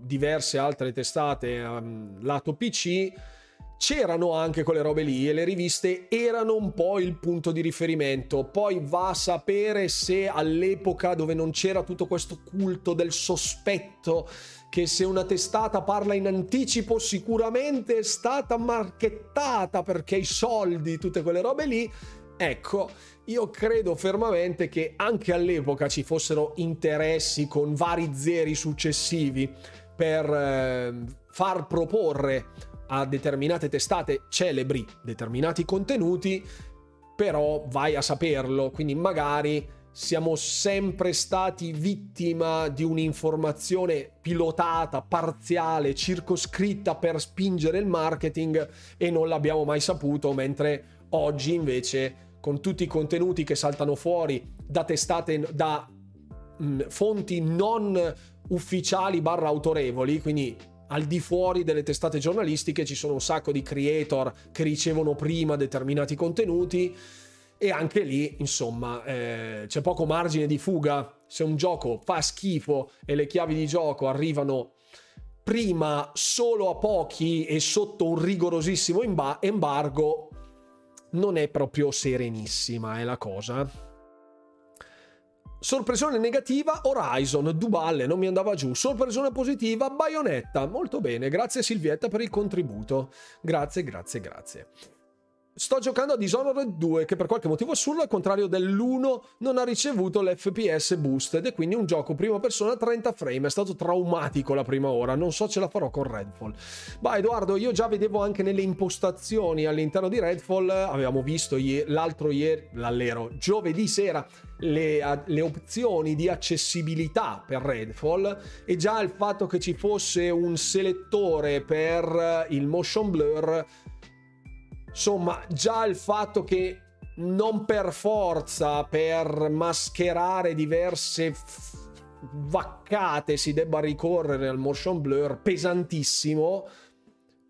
diverse altre testate eh, lato P C, c'erano anche quelle robe lì e le riviste erano un po' il punto di riferimento. Poi va a sapere se all'epoca dove non c'era tutto questo culto del sospetto, che se una testata parla in anticipo sicuramente è stata marchettata perché i soldi, tutte quelle robe lì, ecco, io credo fermamente che anche all'epoca ci fossero interessi con vari zeri successivi per eh, far proporre a determinate testate celebri determinati contenuti, però vai a saperlo, quindi magari siamo sempre stati vittima di un'informazione pilotata, parziale, circoscritta per spingere il marketing e non l'abbiamo mai saputo, mentre oggi invece con tutti i contenuti che saltano fuori da testate, da mh, fonti non ufficiali barra autorevoli, quindi al di fuori delle testate giornalistiche ci sono un sacco di creator che ricevono prima determinati contenuti. E anche lì, insomma, eh, c'è poco margine di fuga. Se un gioco fa schifo e le chiavi di gioco arrivano prima solo a pochi e sotto un rigorosissimo imba- embargo, non è proprio serenissima, è la cosa. Sorpresione negativa, Horizon, Duballe, non mi andava giù. Sorpresione positiva, Bayonetta, molto bene. Grazie Silvietta per il contributo. Grazie, grazie, grazie. Sto giocando a Dishonored due, che per qualche motivo assurdo, al contrario dell'uno, non ha ricevuto l'F P S boost ed è quindi un gioco prima persona a trenta frame. È stato traumatico la prima ora, non so ce la farò con Redfall. Ma Edoardo, io già vedevo anche nelle impostazioni all'interno di Redfall, avevamo visto ieri, l'altro ieri, l'allero, giovedì sera, le, le opzioni di accessibilità per Redfall, e già il fatto che ci fosse un selettore per il motion blur. Insomma, già il fatto che non per forza, per mascherare diverse f- vaccate, si debba ricorrere al motion blur pesantissimo,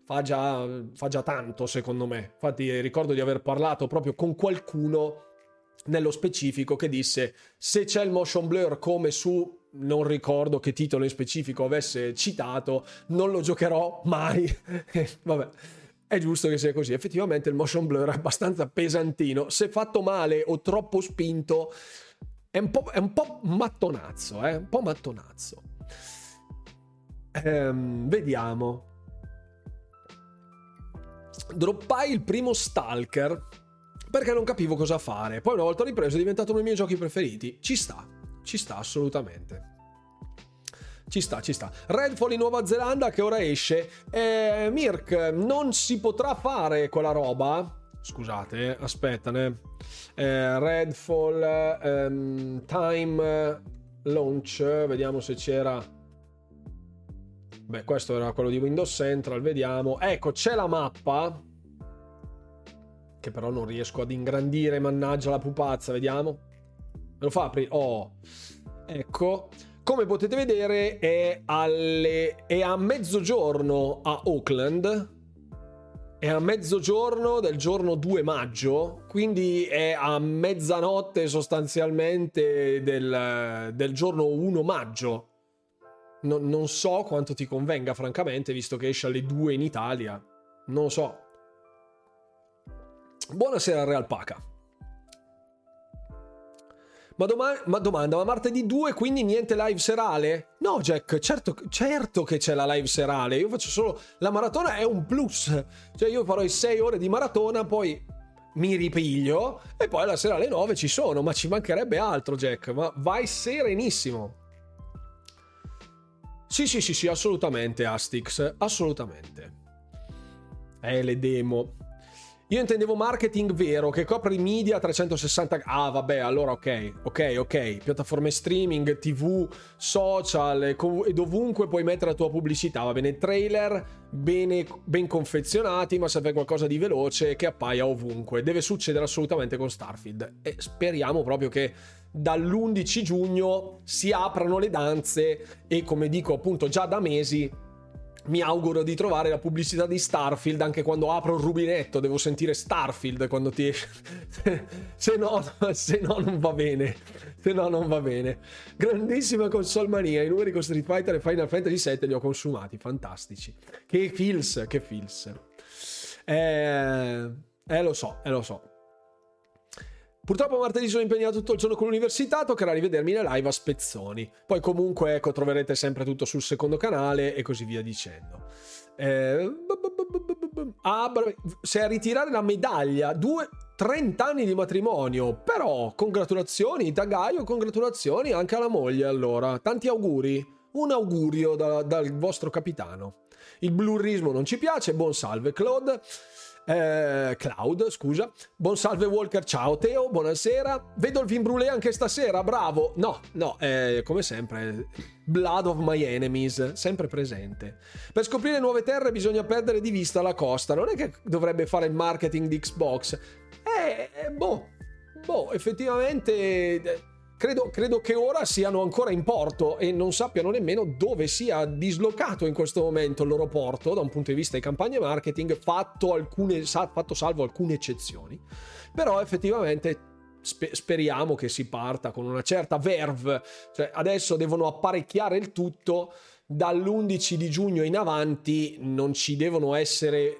fa già, fa già tanto, secondo me. Infatti ricordo di aver parlato proprio con qualcuno nello specifico che disse: se c'è il motion blur, come su, non ricordo che titolo in specifico avesse citato, non lo giocherò mai. Vabbè, è giusto che sia così. Effettivamente il motion blur è abbastanza pesantino, se fatto male o troppo spinto è un po', è un po' mattonazzo, eh? un po' mattonazzo. Ehm, vediamo. Droppai il primo Stalker perché non capivo cosa fare, poi una volta ripreso è diventato uno dei miei giochi preferiti. Ci sta, ci sta assolutamente. Ci sta, ci sta. Redfall in Nuova Zelanda che ora esce. Eh, Mirk, non si potrà fare quella roba? Scusate, aspettane. Eh, Redfall um, Time Launch. Vediamo se c'era... Beh, questo era quello di Windows Central. Vediamo. Ecco, c'è la mappa. Che però non riesco ad ingrandire, mannaggia la pupazza. Vediamo. Me lo fa aprire? Oh. Ecco. Come potete vedere è, alle, è a mezzogiorno a Auckland, è a mezzogiorno del giorno due maggio, quindi è a mezzanotte sostanzialmente del, del giorno primo maggio. No, non so quanto ti convenga francamente, visto che esce alle due in Italia, non so. Buonasera Realpaca. Ma, doma- ma domanda, ma martedì due quindi niente live serale? No Jack, certo, certo che c'è la live serale, io faccio solo... La maratona è un plus, cioè io farò i sei ore di maratona, poi mi ripiglio e poi la sera alle nove ci sono, ma ci mancherebbe altro Jack, ma vai serenissimo. Sì sì sì sì, assolutamente Astix, assolutamente. Eh, le demo... Io intendevo marketing vero, che copre i media trecentosessanta... Ah, vabbè, allora ok, ok, ok. Piattaforme streaming, tv, social, e dovunque puoi mettere la tua pubblicità, va bene? Trailer, bene, ben confezionati, ma serve qualcosa di veloce che appaia ovunque. Deve succedere assolutamente con Starfield. E speriamo proprio che dall'undici giugno si aprano le danze e, come dico appunto già da mesi, mi auguro di trovare la pubblicità di Starfield anche quando apro il rubinetto. Devo sentire Starfield quando ti esce. Se no, se no non va bene. Se no non va bene. Grandissima console mania. I numeri con Street Fighter e Final Fantasy sette li ho consumati. Fantastici. Che feels, che feels. Eh, eh lo so, eh lo so. Purtroppo martedì sono impegnato tutto il giorno con l'università, toccherà rivedermi in live a spezzoni. Poi comunque, ecco, troverete sempre tutto sul secondo canale e così via dicendo. Eh... Ah, se a ritirare la medaglia, due, trenta anni di matrimonio, però congratulazioni Tagaio, congratulazioni anche alla moglie allora. Tanti auguri, un augurio da, dal vostro capitano. Il blurismo non ci piace, buon salve Claude. Eh, Cloud, scusa. Buon salve Walker, ciao Teo, buonasera. Vedo il vin brûlé anche stasera, bravo. No, no, eh, come sempre Blood of my enemies, sempre presente. Per scoprire nuove terre bisogna perdere di vista la costa. Non è che dovrebbe fare il marketing di Xbox. Eh, boh, boh, effettivamente... Credo, credo che ora siano ancora in porto e non sappiano nemmeno dove sia dislocato in questo momento il loro porto da un punto di vista di campagne marketing, fatto, alcune, fatto salvo alcune eccezioni. Però effettivamente spe- speriamo che si parta con una certa verve, cioè adesso devono apparecchiare il tutto, dall'undici di giugno in avanti non ci devono essere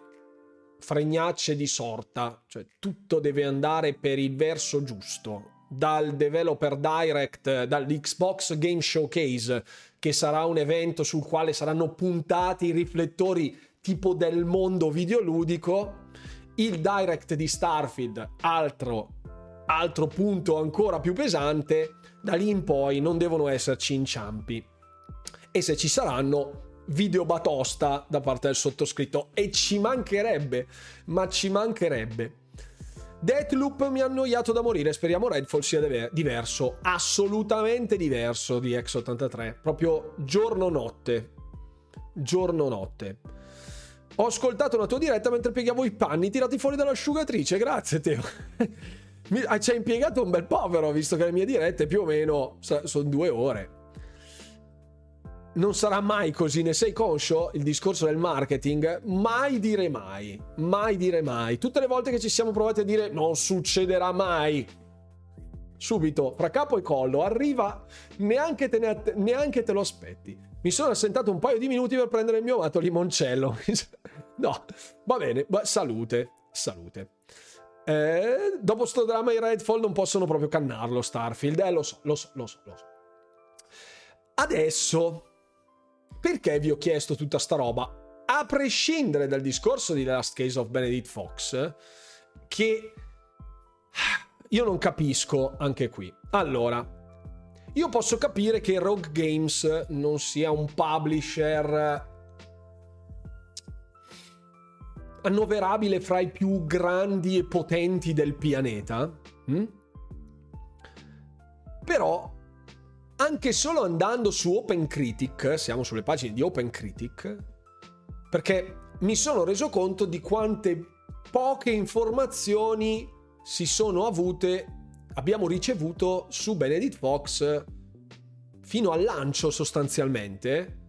fregnacce di sorta, cioè tutto deve andare per il verso giusto. Dal Developer Direct, dall'Xbox Game Showcase, che sarà un evento sul quale saranno puntati i riflettori tipo del mondo videoludico, Il direct di Starfield, altro, altro punto ancora più pesante, da lì in poi non devono esserci inciampi. E se ci saranno, video batosta da parte del sottoscritto, e ci mancherebbe, ma ci mancherebbe. Deathloop mi ha annoiato da morire, speriamo Redfall sia de- diverso, assolutamente diverso di X ottantatré, proprio giorno-notte, giorno-notte. Ho ascoltato una tua diretta mentre piegavo i panni tirati fuori dall'asciugatrice, grazie Teo. Ci hai impiegato un bel povero, visto che le mie dirette più o meno sono due ore. Non sarà mai così, ne sei conscio? Il discorso del marketing, mai dire mai, mai dire mai. Tutte le volte che ci siamo provati a dire non succederà mai, subito, fra capo e collo, arriva, neanche te, ne att- neanche te lo aspetti. Mi sono assentato un paio di minuti per prendere il mio amato limoncello. No, va bene, salute, salute. Eh, dopo sto dramma in Redfall non possono proprio cannarlo Starfield, eh, lo so, lo so, lo so, lo so. Adesso, perché vi ho chiesto tutta sta roba? A prescindere dal discorso di The Last Case of Benedict Fox, che io non capisco anche qui. Allora, io posso capire che Rogue Games non sia un publisher annoverabile fra i più grandi e potenti del pianeta, mm? Però anche solo andando su OpenCritic, siamo sulle pagine di OpenCritic, perché mi sono reso conto di quante poche informazioni si sono avute abbiamo ricevuto su Benedict Fox fino al lancio, sostanzialmente.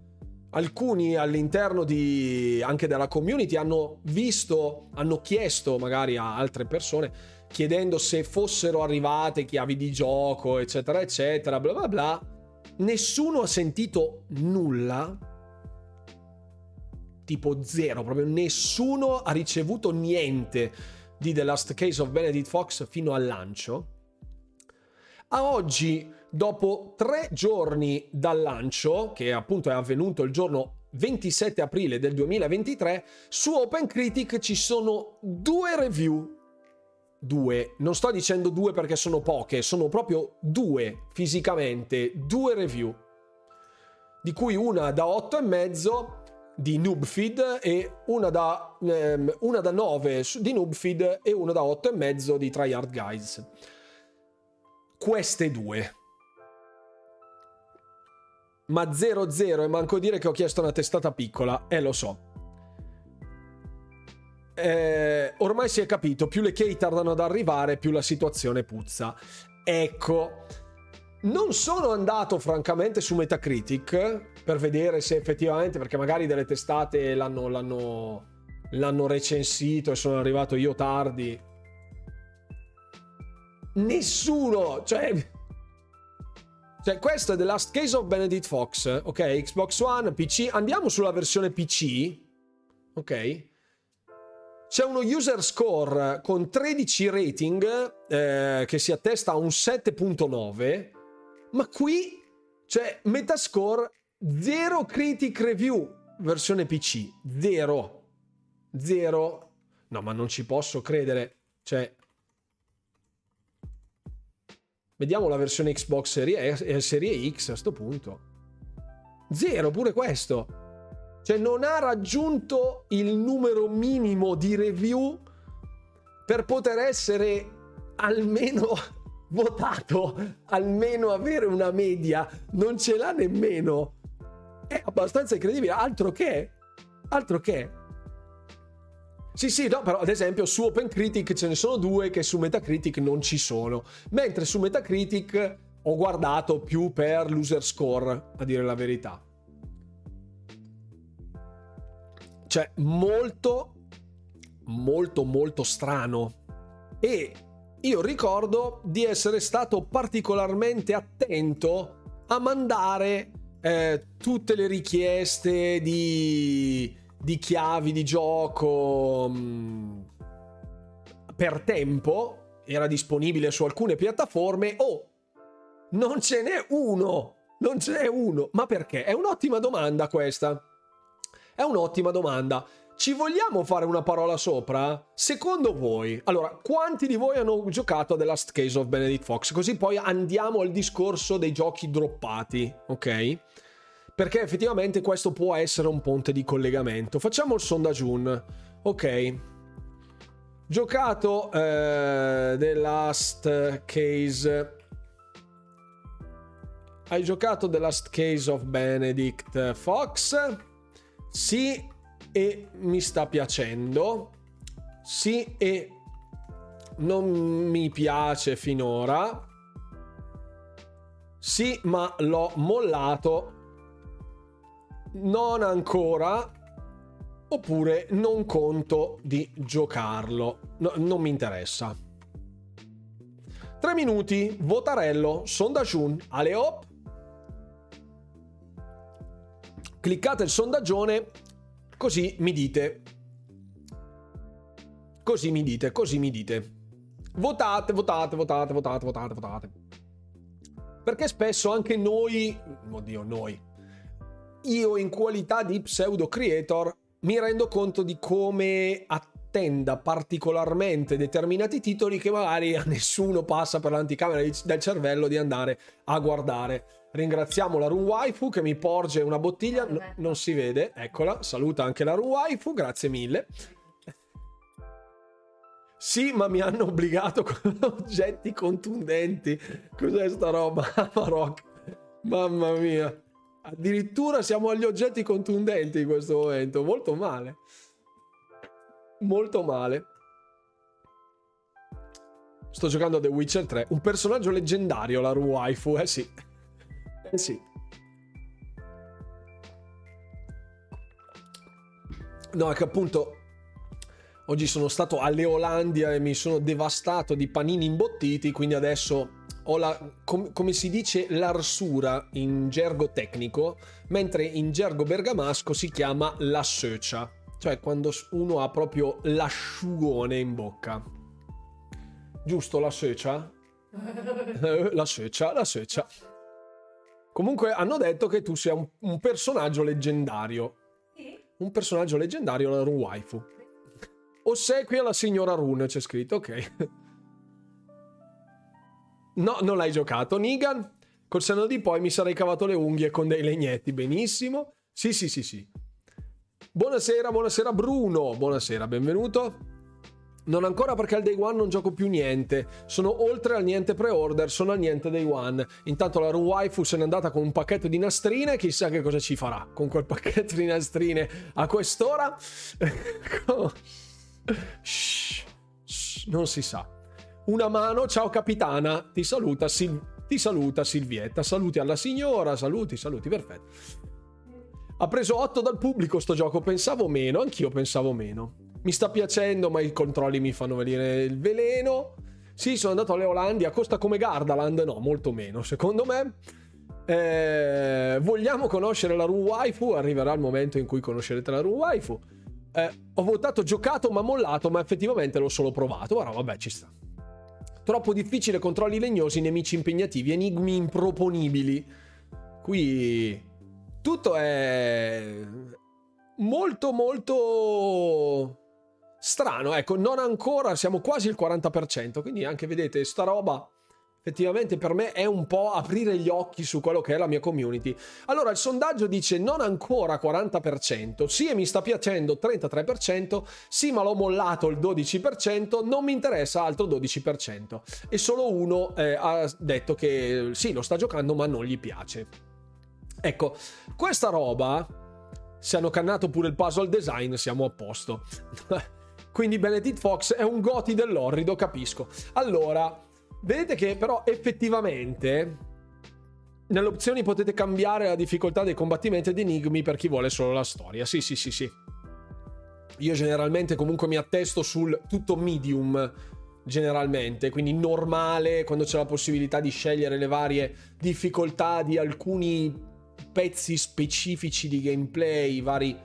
Alcuni all'interno di anche della community hanno visto, hanno chiesto magari a altre persone, chiedendo se fossero arrivate chiavi di gioco, eccetera eccetera, bla bla bla. Nessuno ha sentito nulla, tipo zero, proprio nessuno ha ricevuto niente di The Last Case of Benedict Fox fino al lancio. A oggi, dopo tre giorni dal lancio, che appunto è avvenuto il giorno ventisette aprile del duemilaventitré, su OpenCritic ci sono due review. Due, non sto dicendo due perché sono poche, sono proprio due fisicamente, due review, di cui una da otto e mezzo di Noobfeed e una da ehm, una da nove di Noobfeed e una da otto e mezzo di Tryhard Guys. Queste due, ma zero zero, e manco dire che ho chiesto una testata piccola, e eh, lo so. Eh, ormai si è capito, più le key tardano ad arrivare, più la situazione puzza. Ecco, non sono andato francamente su Metacritic per vedere se effettivamente, perché magari delle testate l'hanno, l'hanno, l'hanno recensito e sono arrivato io tardi. Nessuno, cioè, cioè questo è The Last Case of Benedict Fox, ok? Xbox One, P C, andiamo sulla versione P C, ok? C'è uno user score con tredici rating eh, che si attesta a un sette virgola nove, ma qui c'è Metascore zero critic review versione P C, zero, zero, no, ma non ci posso credere, cioè. Vediamo la versione Xbox Serie, serie X a sto punto. Zero pure questo. Cioè non ha raggiunto il numero minimo di review per poter essere almeno votato, almeno avere una media. Non ce l'ha nemmeno. È abbastanza incredibile. Altro che, altro che. Sì, sì, no, però ad esempio su OpenCritic ce ne sono due che su Metacritic non ci sono, mentre su Metacritic ho guardato più per l'user score, a dire la verità. Cioè, molto, molto, molto strano. E io ricordo di essere stato particolarmente attento a mandare eh, tutte le richieste di... di chiavi di gioco per tempo. Era disponibile su alcune piattaforme. Oh, non ce n'è uno, non ce n'è uno. Ma perché? È un'ottima domanda questa, è un'ottima domanda. Ci vogliamo fare una parola sopra? Secondo voi, allora, quanti di voi hanno giocato a The Last Case of Benedict Fox? Così poi andiamo al discorso dei giochi droppati, ok? Perché effettivamente questo può essere un ponte di collegamento. Facciamo il sondaggio. Ok. Giocato eh, The Last Case... Hai giocato The Last Case of Benedict Fox? Sì, e mi sta piacendo. Sì, e non mi piace finora. Sì, ma l'ho mollato. Non ancora. Oppure non conto di giocarlo. No, non mi interessa. Tre minuti, votarello, sondaggiun, ale op. Cliccate il sondaggione, così mi dite. Così mi dite, così mi dite. Votate, votate, votate, votate, votate, votate. Perché spesso anche noi, oddio noi, io in qualità di pseudo creator mi rendo conto di come attenda particolarmente determinati titoli che magari a nessuno passa per l'anticamera del cervello di andare a guardare. Ringraziamo la Runwaifu che mi porge una bottiglia, no, non si vede, eccola, saluta anche la Runwaifu, grazie mille. Sì, ma mi hanno obbligato con oggetti contundenti. Cos'è sta roba? Mamma mia. Addirittura siamo agli oggetti contundenti in questo momento, molto male. Molto male. Sto giocando a The Witcher tre, un personaggio leggendario la Runwaifu, eh sì. Eh sì. No, è che appunto oggi sono stato all'Eolandia e mi sono devastato di panini imbottiti, quindi adesso ho la, com- come si dice, l'arsura in gergo tecnico, mentre in gergo bergamasco si chiama la seccia, cioè quando uno ha proprio l'asciugone in bocca. Giusto, la seccia? La seccia, la seccia. Comunque hanno detto che tu sia un, un personaggio leggendario. Un personaggio leggendario, la Runwaifu. Ossequia la signora Rune, c'è scritto, ok. No, non l'hai giocato, Nigan. Col senno di poi mi sarei cavato le unghie con dei legnetti, benissimo. Sì, sì, sì, sì. Buonasera, buonasera Bruno. Buonasera, benvenuto. Non ancora perché al day one non gioco più niente. Sono oltre al niente pre-order, sono al niente day one. Intanto la Runwaifu se n'è andata con un pacchetto di nastrine. Chissà che cosa ci farà con quel pacchetto di nastrine a quest'ora. Shh, shh, non si sa. Una mano, ciao capitana. Ti saluta, Sil- ti saluta Silvietta. Saluti alla signora, saluti, saluti, perfetto. Ha preso otto dal pubblico sto gioco. Pensavo meno, anch'io pensavo meno. Mi sta piacendo, ma i controlli mi fanno venire il veleno. Sì, sono andato all'Eolandia, costa come Gardaland? No, molto meno, secondo me. Eh, vogliamo conoscere la Runwaifu? Arriverà il momento in cui conoscerete la Runwaifu. Eh, ho votato giocato ma mollato, ma effettivamente l'ho solo provato. Ora vabbè, ci sta. Troppo difficile, controlli legnosi, nemici impegnativi, enigmi improponibili. Qui tutto è molto molto... strano, ecco, non ancora, siamo quasi il quaranta per cento, quindi anche vedete, sta roba effettivamente per me è un po' aprire gli occhi su quello che è la mia community. Allora, il sondaggio dice non ancora quaranta per cento, sì e mi sta piacendo trentatré per cento, sì ma l'ho mollato il dodici per cento, non mi interessa altro dodici per cento, e solo uno eh, ha detto che sì, lo sta giocando ma non gli piace. Ecco, questa roba, se hanno cannato pure il puzzle design, siamo a posto. Quindi Benedict Fox è un goti dell'orrido, capisco. Allora, vedete che però effettivamente nelle opzioni potete cambiare la difficoltà dei combattimenti ed enigmi per chi vuole solo la storia. Sì, sì, sì, sì. Io generalmente comunque mi attesto sul tutto medium, generalmente, quindi normale, quando c'è la possibilità di scegliere le varie difficoltà di alcuni pezzi specifici di gameplay, vari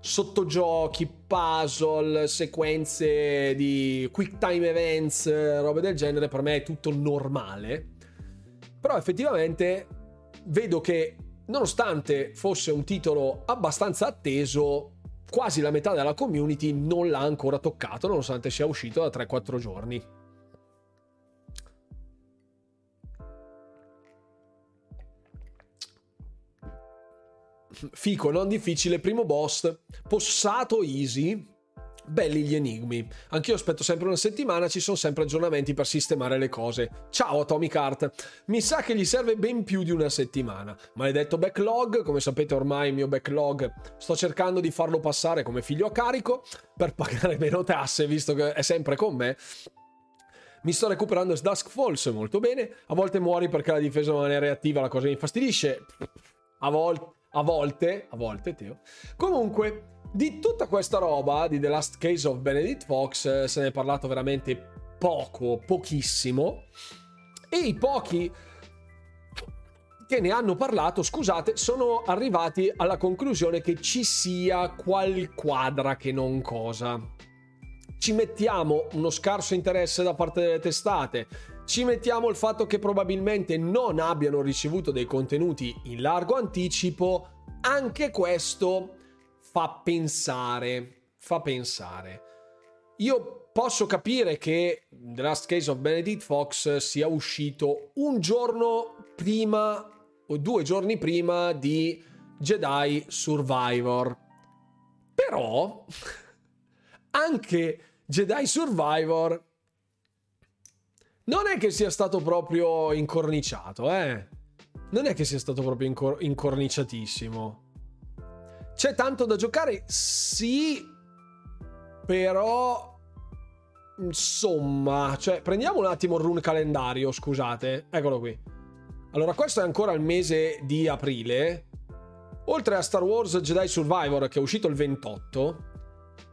sottogiochi, puzzle, sequenze di quick time events, robe del genere, per me è tutto normale. Però effettivamente vedo che nonostante fosse un titolo abbastanza atteso, quasi la metà della community non l'ha ancora toccato, nonostante sia uscito da tre quattro giorni. Fico, non difficile, primo boss, possato easy, belli gli enigmi. Anch'io aspetto sempre una settimana, ci sono sempre aggiornamenti per sistemare le cose. Ciao Atomic Heart, mi sa che gli serve ben più di una settimana. Maledetto backlog, come sapete ormai il mio backlog sto cercando di farlo passare come figlio a carico per pagare meno tasse, visto che è sempre con me. Mi sto recuperando Dusk Falls molto bene, a volte muori perché la difesa non è reattiva, la cosa mi infastidisce, a volte a volte, a volte Teo. Comunque, di tutta questa roba di The Last Case of Benedict Fox se ne è parlato veramente poco, pochissimo, e i pochi che ne hanno parlato, scusate, sono arrivati alla conclusione che ci sia qual quadra che non cosa. Ci mettiamo uno scarso interesse da parte delle testate, ci mettiamo il fatto che probabilmente non abbiano ricevuto dei contenuti in largo anticipo, anche questo fa pensare, fa pensare. Io posso capire che The Last Case of Benedict Fox sia uscito un giorno prima o due giorni prima di Jedi Survivor, però anche Jedi Survivor non è che sia stato proprio incorniciato, eh? Non è che sia stato proprio incor- incorniciatissimo. C'è tanto da giocare? Sì, però... Insomma, cioè, prendiamo un attimo il run calendario, scusate. Eccolo qui. Allora, questo è ancora il mese di aprile. Oltre a Star Wars Jedi Survivor, che è uscito il ventotto,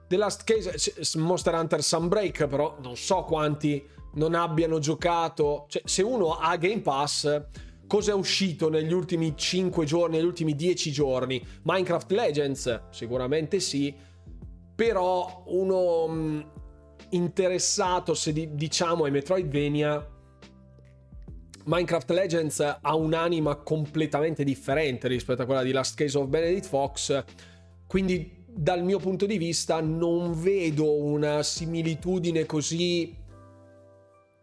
The Last Case... Monster Hunter Sunbreak, però non so quanti... non abbiano giocato, cioè se uno ha Game Pass, cosa è uscito negli ultimi cinque giorni, negli ultimi dieci giorni? Minecraft Legends sicuramente sì, però uno mh, interessato, se di, diciamo, ai Metroidvania, Minecraft Legends ha un'anima completamente differente rispetto a quella di Last Case of Benedict Fox, quindi dal mio punto di vista non vedo una similitudine così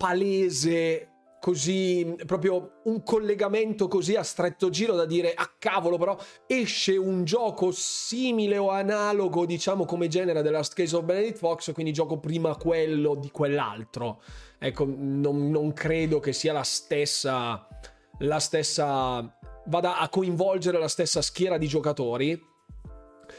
palese, così proprio un collegamento così a stretto giro da dire a ah, cavolo, però esce un gioco simile o analogo, diciamo, come genere The Last Case of Benedict Fox, quindi gioco prima quello di quell'altro. Ecco, non, non credo che sia la stessa la stessa vada a coinvolgere la stessa schiera di giocatori.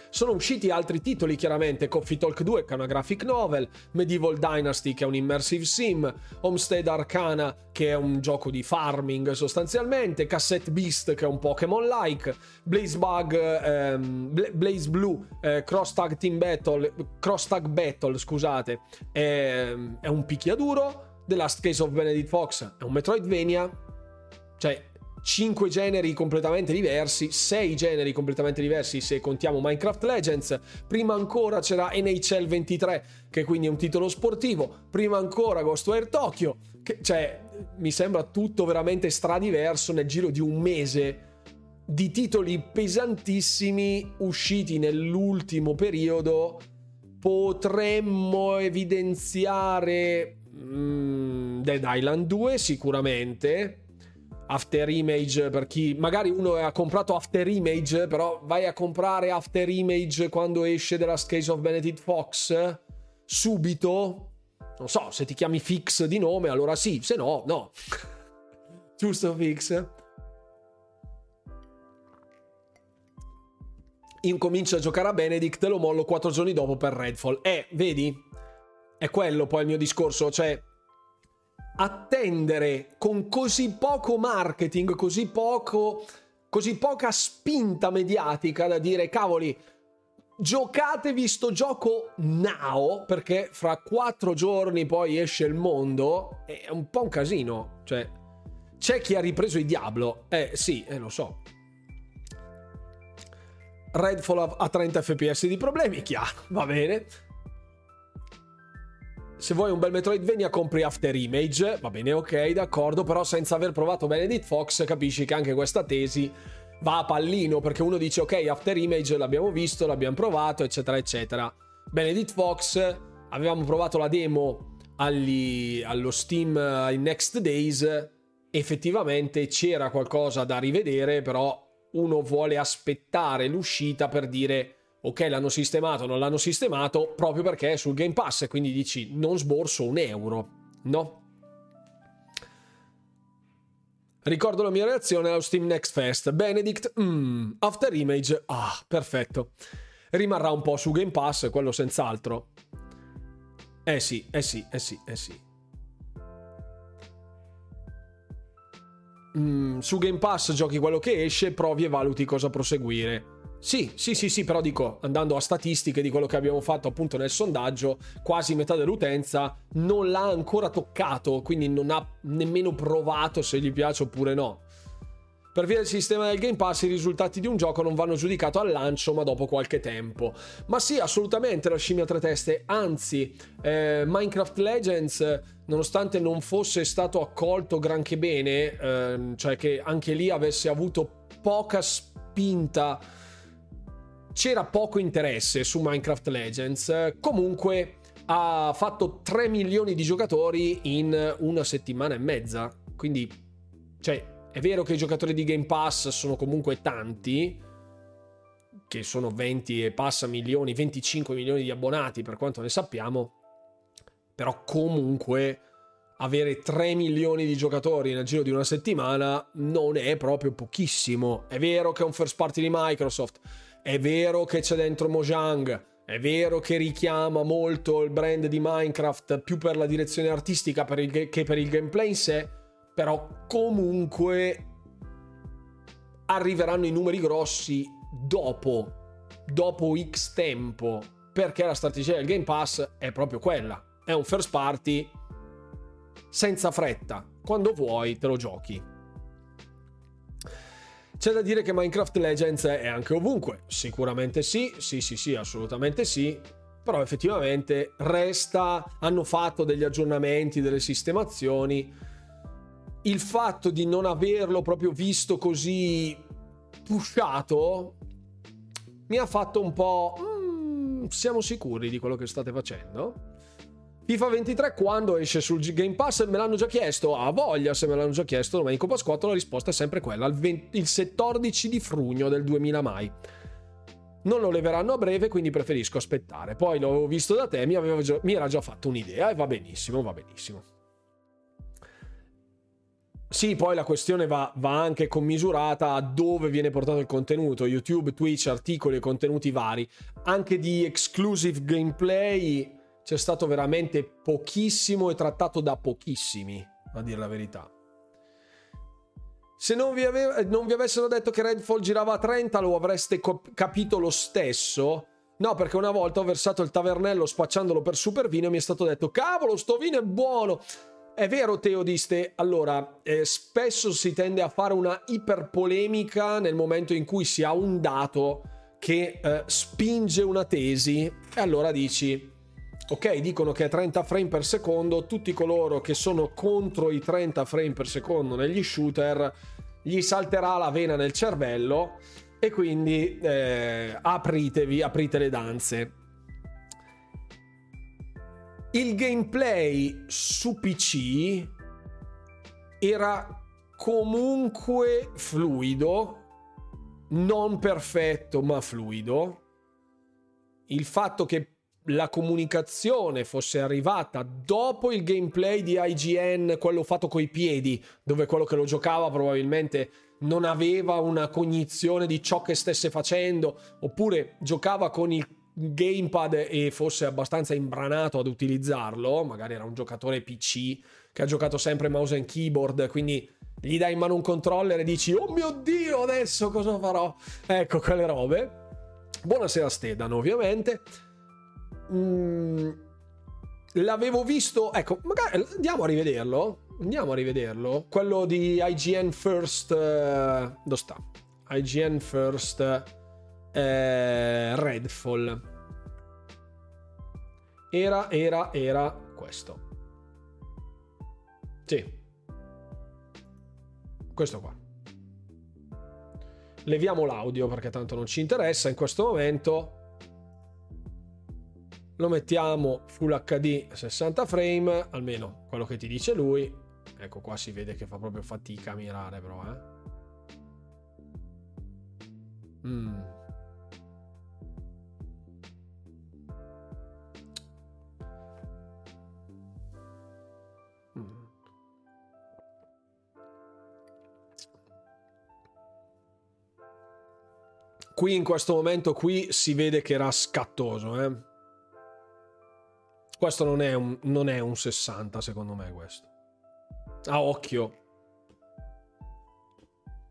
Sono usciti altri titoli, chiaramente, Coffee Talk due, che è una graphic novel, Medieval Dynasty, che è un immersive sim, Homestead Arcana, che è un gioco di farming sostanzialmente, Cassette Beast, che è un Pokémon-like, Blaze Bug, ehm, Blaze Blue, eh, Cross Tag Team Battle, Cross Tag Battle, scusate, è, è un picchiaduro, The Last Case of Benedict Fox è un Metroidvania, cioè... cinque generi completamente diversi, sei generi completamente diversi se contiamo Minecraft Legends. Prima ancora c'era N H L ventitré, che quindi è un titolo sportivo, prima ancora Ghostwire Tokyo, che, cioè, mi sembra tutto veramente stradiverso nel giro di un mese di titoli pesantissimi usciti nell'ultimo periodo. Potremmo evidenziare mm, Dead Island due sicuramente, After Image, per chi magari uno ha comprato After Image, però vai a comprare After Image quando esce The Last Case of Benedict Fox subito, non so, se ti chiami Fix di nome allora sì, se no no. Giusto Fix? Incomincio a giocare a Benedict e lo mollo quattro giorni dopo per Redfall. Eh, vedi? È quello poi il mio discorso, cioè attendere con così poco marketing, così poco, così poca spinta mediatica da dire cavoli, giocatevi sto gioco now perché fra quattro giorni poi esce il mondo, è un po' un casino. Cioè, c'è chi ha ripreso i Diablo, eh sì, eh lo so, Redfall a trenta effe pi esse di problemi, chiaro, va bene. Se vuoi un bel Metroidvania compri After Image, va bene, ok, d'accordo, però senza aver provato Benedict Fox capisci che anche questa tesi va a pallino, perché uno dice ok, After Image l'abbiamo visto, l'abbiamo provato, eccetera eccetera. Benedict Fox, avevamo provato la demo agli, allo Steam in Next Days, effettivamente c'era qualcosa da rivedere, però uno vuole aspettare l'uscita per dire ok, l'hanno sistemato, non l'hanno sistemato, proprio perché è sul Game Pass, e quindi dici non sborso un euro, no? Ricordo la mia reazione allo Steam Next Fest. Benedict, mm, After Image, ah, perfetto. Rimarrà un po' su Game Pass, quello senz'altro. Eh sì, eh sì, eh sì, eh sì. Mm, su Game Pass giochi quello che esce, provi e valuti cosa proseguire. Sì, sì, sì, sì, però dico, andando a statistiche di quello che abbiamo fatto appunto nel sondaggio, quasi metà dell'utenza non l'ha ancora toccato, quindi non ha nemmeno provato se gli piace oppure no. Per via del sistema del Game Pass i risultati di un gioco non vanno giudicati al lancio ma dopo qualche tempo. Ma sì, assolutamente, la scimmia a tre teste, anzi eh, Minecraft Legends, nonostante non fosse stato accolto granché bene, eh, cioè che anche lì avesse avuto poca spinta, c'era poco interesse su Minecraft Legends, comunque ha fatto tre milioni di giocatori in una settimana e mezza, quindi cioè è vero che i giocatori di Game Pass sono comunque tanti, che sono venti e passa milioni, venticinque milioni di abbonati per quanto ne sappiamo, però comunque avere tre milioni di giocatori nel giro di una settimana non è proprio pochissimo. È vero che è un first party di Microsoft, è vero che c'è dentro Mojang, è vero che richiama molto il brand di Minecraft più per la direzione artistica per il, che per il gameplay in sé, però comunque arriveranno i numeri grossi dopo, dopo X tempo, perché la strategia del Game Pass è proprio quella, è un first party senza fretta, quando vuoi te lo giochi. C'è da dire che Minecraft Legends è anche ovunque, sicuramente sì, sì sì sì, assolutamente sì, però effettivamente resta, hanno fatto degli aggiornamenti, delle sistemazioni, il fatto di non averlo proprio visto così pushato mi ha fatto un po' mm, siamo sicuri di quello che state facendo? FIFA ventitré quando esce sul Game Pass? Me l'hanno già chiesto, a voglia se me l'hanno già chiesto, Domenico Pasquotto, la risposta è sempre quella, il quattordici di frugno del duemila mai. Non lo leveranno a breve, quindi preferisco aspettare. Poi l'avevo visto da te, mi, avevo già, mi era già fatto un'idea e va benissimo, va benissimo. Sì, poi la questione va, va anche commisurata a dove viene portato il contenuto, YouTube, Twitch, articoli e contenuti vari. Anche di exclusive gameplay c'è stato veramente pochissimo e trattato da pochissimi, a dire la verità. Se non vi, ave- non vi avessero detto che Redfall girava a trenta lo avreste cop- capito lo stesso? No, perché una volta ho versato il tavernello spacciandolo per super vino e mi è stato detto cavolo, sto vino è buono! È vero, Teodiste, allora eh, spesso si tende a fare una iperpolemica nel momento in cui si ha un dato che eh, spinge una tesi e allora dici ok, dicono che è trenta frame per secondo, tutti coloro che sono contro i trenta frame per secondo negli shooter gli salterà la vena nel cervello e quindi eh, apritevi, aprite le danze. Il gameplay su P C era comunque fluido, non perfetto ma fluido. Il fatto che la comunicazione fosse arrivata dopo il gameplay di I G N, quello fatto coi piedi, dove quello che lo giocava probabilmente non aveva una cognizione di ciò che stesse facendo, oppure giocava con il gamepad e fosse abbastanza imbranato ad utilizzarlo, magari era un giocatore P C che ha giocato sempre mouse and keyboard, quindi gli dai in mano un controller e dici oh mio Dio adesso cosa farò, ecco quelle robe. Buonasera Stedano, ovviamente mm, l'avevo visto, ecco, magari andiamo a rivederlo andiamo a rivederlo quello di I G N First, eh, dove sta? I G N First Eh, Redfall era era era questo, sì, questo qua Leviamo l'audio perché tanto non ci interessa in questo momento. Lo mettiamo Full acca di sessanta frame, almeno quello che ti dice lui. Ecco qua, si vede che fa proprio fatica a mirare, però eh. Mm. Mm. Qui in questo momento qui si vede che era scattoso, eh. Questo non è un, non è un sessanta, secondo me, questo. A occhio.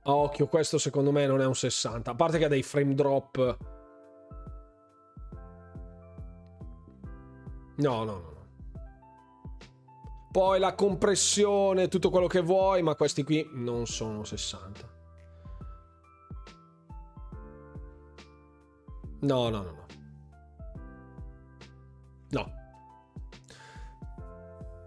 A occhio, questo secondo me non è un sessanta. A parte che ha dei frame drop. No, no, no. Poi la compressione, tutto quello che vuoi, ma questi qui non sono sessanta. No, no, no, no. No.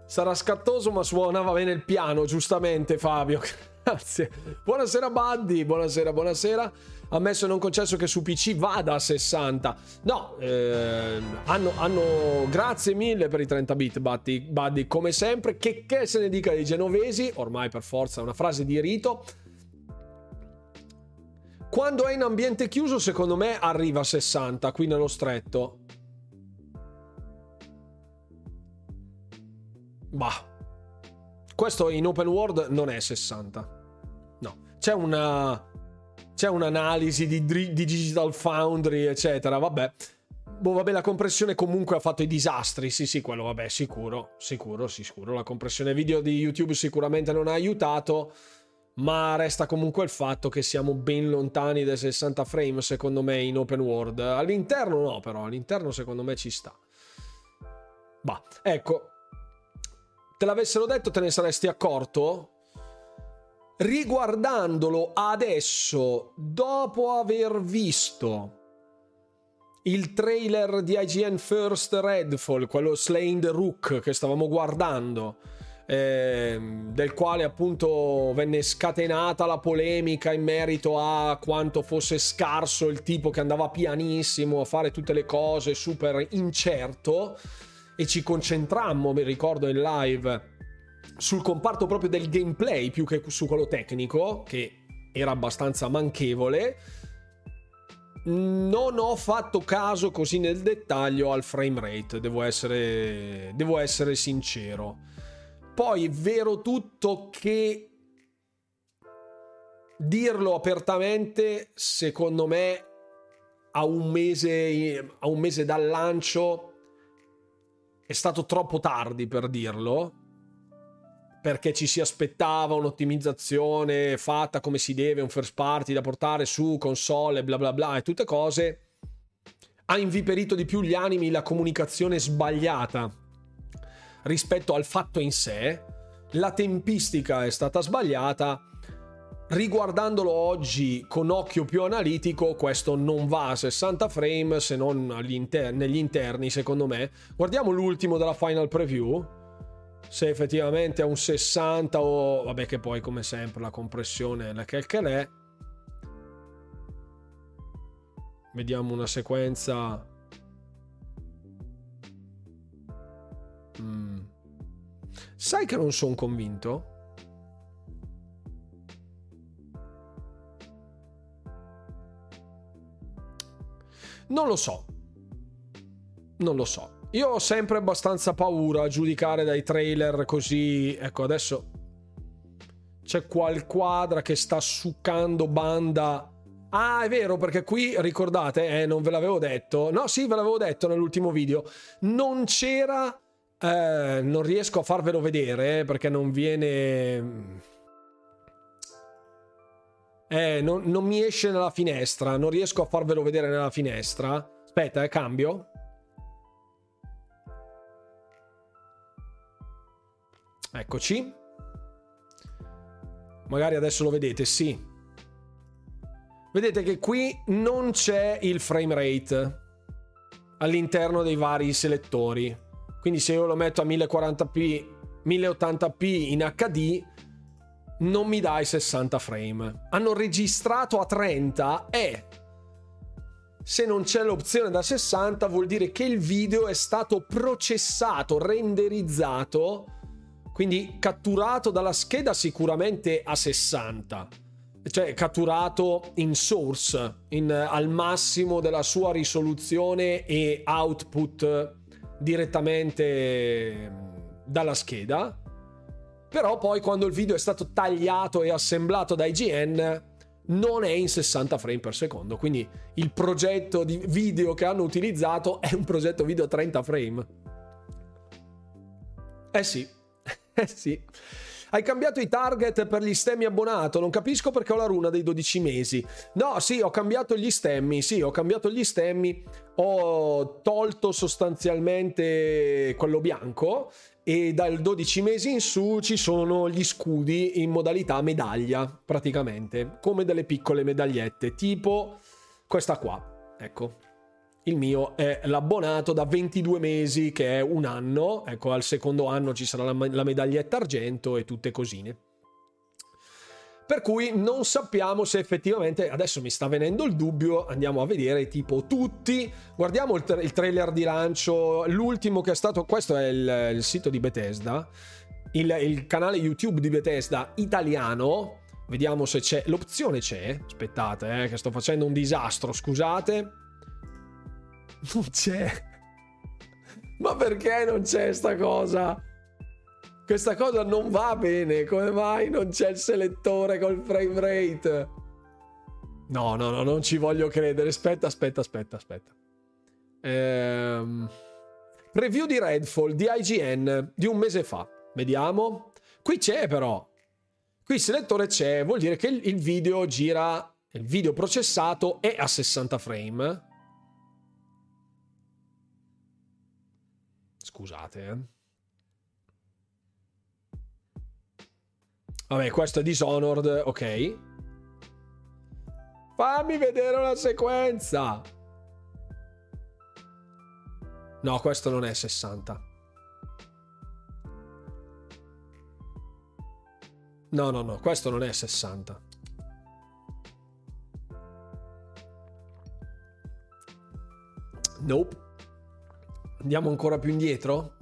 Sarà scattoso, ma suonava bene il piano, giustamente Fabio, grazie. Buonasera Buddy, buonasera, buonasera. Ammesso e non concesso che su P C vada a sessanta. No, ehm, hanno, hanno... grazie mille per i trenta bit, Buddy, Buddy come sempre. Che, che se ne dica dei genovesi, ormai per forza è una frase di rito. Quando è in ambiente chiuso, secondo me, arriva a sessanta, qui nello stretto. Bah, questo in open world non è sessanta. No, c'è una c'è un'analisi di, di Digital Foundry, eccetera, vabbè. Boh, vabbè, la compressione comunque ha fatto i disastri. Sì, sì, quello vabbè, sicuro, sicuro, sicuro. La compressione video di YouTube sicuramente non ha aiutato, ma resta comunque il fatto che siamo ben lontani dai sessanta frame, secondo me, in open world. All'interno no, però, all'interno secondo me ci sta. Bah, ecco. Te l'avessero detto, te ne saresti accorto? Riguardandolo adesso, dopo aver visto il trailer di I G N First Redfall, quello Slaying the Rook che stavamo guardando, ehm, del quale appunto venne scatenata la polemica in merito a quanto fosse scarso il tipo che andava pianissimo a fare tutte le cose, super incerto, e ci concentrammo, mi ricordo in live, sul comparto proprio del gameplay più che su quello tecnico, che era abbastanza manchevole. Non ho fatto caso così nel dettaglio al frame rate, devo essere devo essere sincero. Poi è vero tutto che dirlo apertamente, secondo me, a un mese a un mese dal lancio è stato troppo tardi per dirlo, perché ci si aspettava un'ottimizzazione fatta come si deve, un first party da portare su console, bla bla bla, e tutte cose. Ha inviperito di più gli animi la comunicazione sbagliata rispetto al fatto in sé. La tempistica è stata sbagliata. Riguardandolo oggi con occhio più analitico, questo non va a sessanta frame, se non agli inter- negli interni, secondo me. Guardiamo l'ultimo della Final Preview, se effettivamente è un sessanta o... Vabbè, che poi come sempre la compressione è la quel che è. Vediamo una sequenza... Mm. Sai che non sono convinto? Non lo so, non lo so. Io ho sempre abbastanza paura a giudicare dai trailer così. Ecco, adesso c'è qual quadra che sta succando banda. Ah, è vero, perché qui, ricordate, eh, non ve l'avevo detto. No, sì, ve l'avevo detto nell'ultimo video. Non c'era, eh, non riesco a farvelo vedere perché non viene... Eh, non, non mi esce nella finestra, non riesco a farvelo vedere nella finestra. Aspetta, eh, cambio. Eccoci. Magari adesso lo vedete, sì. Vedete che qui non c'è il frame rate all'interno dei vari selettori. Quindi se io lo metto a mille quaranta p, mille ottanta p in acca di, non mi dai sessanta frame. Hanno registrato a trenta e se non c'è l'opzione da sessanta vuol dire che il video è stato processato, renderizzato, quindi catturato dalla scheda sicuramente a sessanta, cioè catturato in source, in, al massimo della sua risoluzione e output direttamente dalla scheda. Però poi quando il video è stato tagliato e assemblato da I G N non è in sessanta frame per secondo, quindi il progetto di video che hanno utilizzato è un progetto video a trenta frame. Eh sì, eh sì. Hai cambiato i target per gli stemmi abbonato, non capisco perché ho la runa dei dodici mesi. No, sì, ho cambiato gli stemmi, sì, ho cambiato gli stemmi, ho tolto sostanzialmente quello bianco e dal dodici mesi in su ci sono gli scudi in modalità medaglia, praticamente, come delle piccole medagliette, tipo questa qua, ecco. Il mio è l'abbonato da ventidue mesi, che è un anno. Ecco, al secondo anno ci sarà la medaglietta argento e tutte cosine. Per cui non sappiamo se effettivamente... Adesso mi sta venendo il dubbio, andiamo a vedere tipo tutti. Guardiamo il, tra- il trailer di lancio, l'ultimo che è stato... Questo è il, il sito di Bethesda, il, il canale YouTube di Bethesda italiano. Vediamo se c'è... L'opzione c'è? Aspettate, eh, che sto facendo un disastro, scusate... Non c'è. Ma perché non c'è sta cosa? Questa cosa non va bene. Come mai non c'è il selettore col frame rate? No, no, no, non ci voglio credere. Aspetta, aspetta, aspetta, aspetta. Ehm... Review di Redfall di I G N di un mese fa. Vediamo. Qui c'è però. Qui il selettore c'è. Vuol dire che il video gira. Il video processato è a sessanta frame. Scusate, eh. Vabbè, questo è Dishonored, ok. Fammi vedere una sequenza. No, questo non è sessanta. No, no, no, questo non è sessanta. Nope. Andiamo ancora più indietro?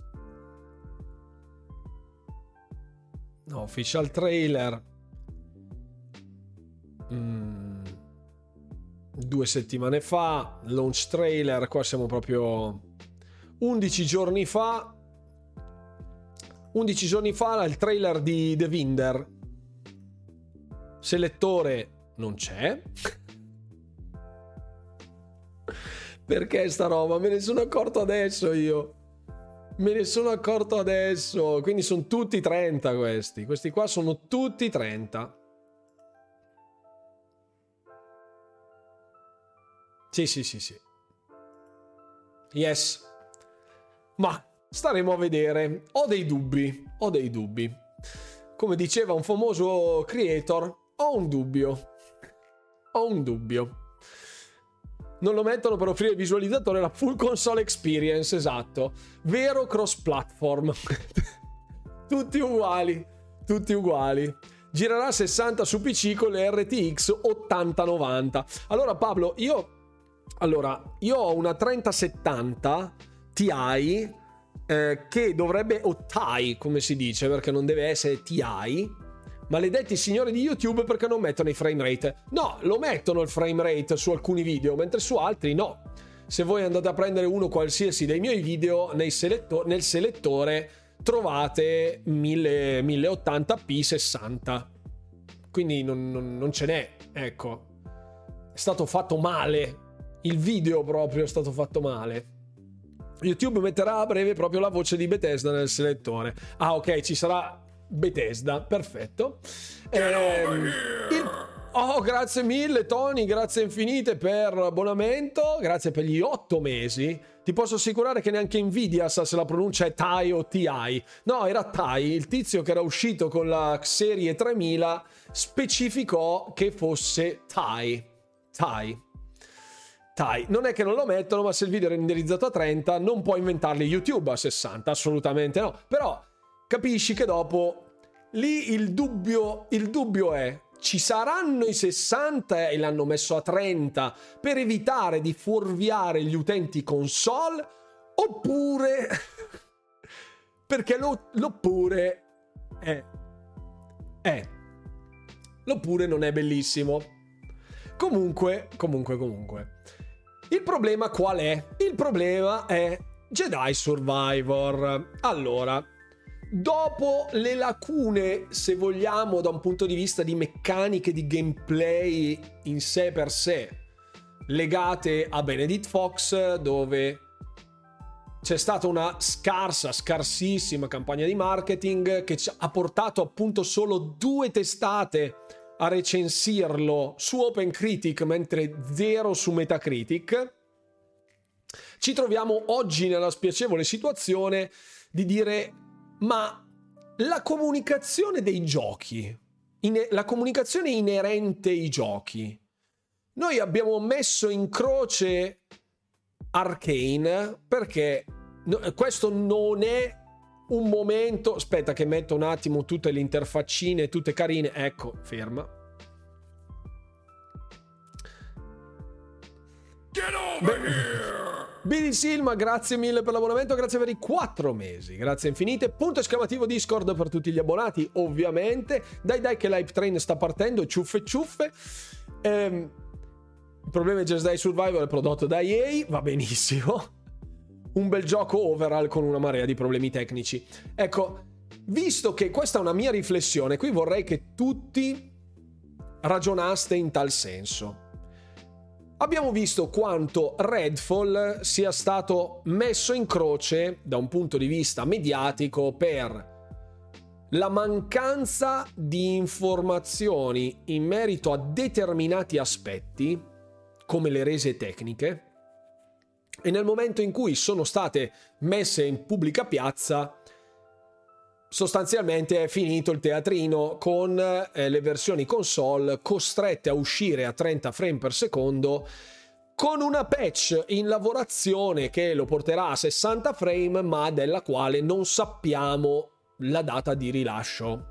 No, official trailer. Mm. Due settimane fa, launch trailer, qua siamo proprio undici giorni fa. undici giorni fa il trailer di The Winder. Selettore non c'è. Perché sta roba? Me ne sono accorto adesso io. Me ne sono accorto adesso. Quindi sono tutti trenta questi. Questi qua sono tutti trenta. Sì, sì, sì, sì. Yes. Ma staremo a vedere. Ho dei dubbi. Ho dei dubbi. Come diceva un famoso creator, ho un dubbio. Ho un dubbio. Non lo mettono per offrire al visualizzatore la full console experience, esatto. Vero cross platform. Tutti uguali, tutti uguali. Girerà sessanta su P C con le R T X ottanta novanta. Allora Pablo, io allora, io ho una trenta settanta Ti eh, che dovrebbe o Ti, come si dice, perché non deve essere Ti. Maledetti signori di YouTube, perché non mettono i frame rate? No, lo mettono il frame rate su alcuni video, mentre su altri no. Se voi andate a prendere uno qualsiasi dei miei video, nel selettore, nel selettore trovate mille, mille ottanta p sessanta. Quindi non, non, non ce n'è, ecco. È stato fatto male. Il video proprio è stato fatto male. YouTube metterà a breve proprio la voce di Bethesda nel selettore. Ah, ok, ci sarà... Bethesda, perfetto. Eh, il... Oh, grazie mille Tony, grazie infinite per l'abbonamento, grazie per gli otto mesi. Ti posso assicurare che neanche Nvidia sa se la pronuncia è T I o T I. No, era T I, il tizio che era uscito con la serie tremila specificò che fosse T I. T I. T I. Non è che non lo mettono, ma se il video è renderizzato a trenta non può inventarli YouTube a sessanta, assolutamente no. Però capisci che dopo lì il dubbio, il dubbio è: ci saranno i sessanta e l'hanno messo a trenta per evitare di fuorviare gli utenti console, oppure perché lo, l'oppure è è l'oppure non è bellissimo. Comunque, comunque, comunque. Il problema qual è? Il problema è Jedi Survivor. Allora, dopo le lacune, se vogliamo, da un punto di vista di meccaniche di gameplay in sé per sé, legate a Benedict Fox, dove c'è stata una scarsa, scarsissima campagna di marketing che ci ha portato appunto solo due testate a recensirlo su OpenCritic, mentre zero su Metacritic, ci troviamo oggi nella spiacevole situazione di dire: ma la comunicazione dei giochi, in- la comunicazione inerente ai giochi, noi abbiamo messo in croce Arcane, perché questo non è un momento. Aspetta che metto un attimo tutte le interfaccine, tutte carine. Ecco, ferma. Get over here! Billy Silma, grazie mille per l'abbonamento, grazie per i quattro mesi, grazie infinite. Punto esclamativo Discord per tutti gli abbonati, ovviamente. Dai dai che l'hype train sta partendo, ciuffe ciuffe. Ehm, il problema è Jedi Survivor è prodotto da E A, va benissimo. Un bel gioco overall con una marea di problemi tecnici. Ecco, visto che questa è una mia riflessione, qui vorrei che tutti ragionaste in tal senso. Abbiamo visto quanto Redfall sia stato messo in croce da un punto di vista mediatico per la mancanza di informazioni in merito a determinati aspetti, come le rese tecniche, e nel momento in cui sono state messe in pubblica piazza, sostanzialmente è finito il teatrino con eh, le versioni console costrette a uscire a trenta frame per secondo, con una patch in lavorazione che lo porterà a sessanta frame, ma della quale non sappiamo la data di rilascio.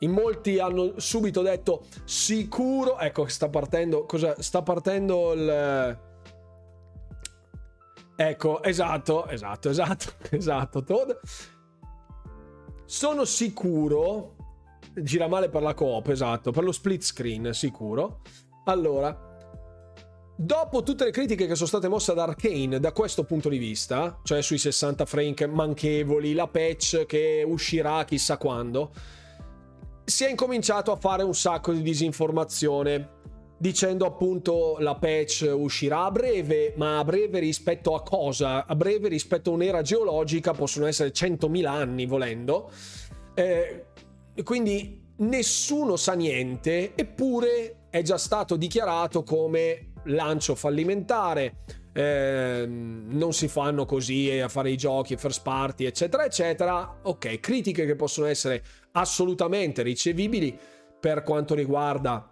In molti hanno subito detto sicuro, ecco che sta partendo, cosa sta partendo il... Ecco, esatto, esatto, esatto, esatto, Todd. Sono sicuro, gira male per la coop, esatto, per lo split screen, sicuro. Allora, dopo tutte le critiche che sono state mosse ad Arcane da questo punto di vista, cioè sui sessanta frame manchevoli, la patch che uscirà chissà quando, si è incominciato a fare un sacco di disinformazione, dicendo appunto la patch uscirà a breve, ma a breve rispetto a cosa? A breve rispetto a un'era geologica possono essere centomila anni volendo, eh, quindi nessuno sa niente, eppure è già stato dichiarato come lancio fallimentare, eh, non si fanno così a fare i giochi first party eccetera eccetera. Ok, critiche che possono essere assolutamente ricevibili per quanto riguarda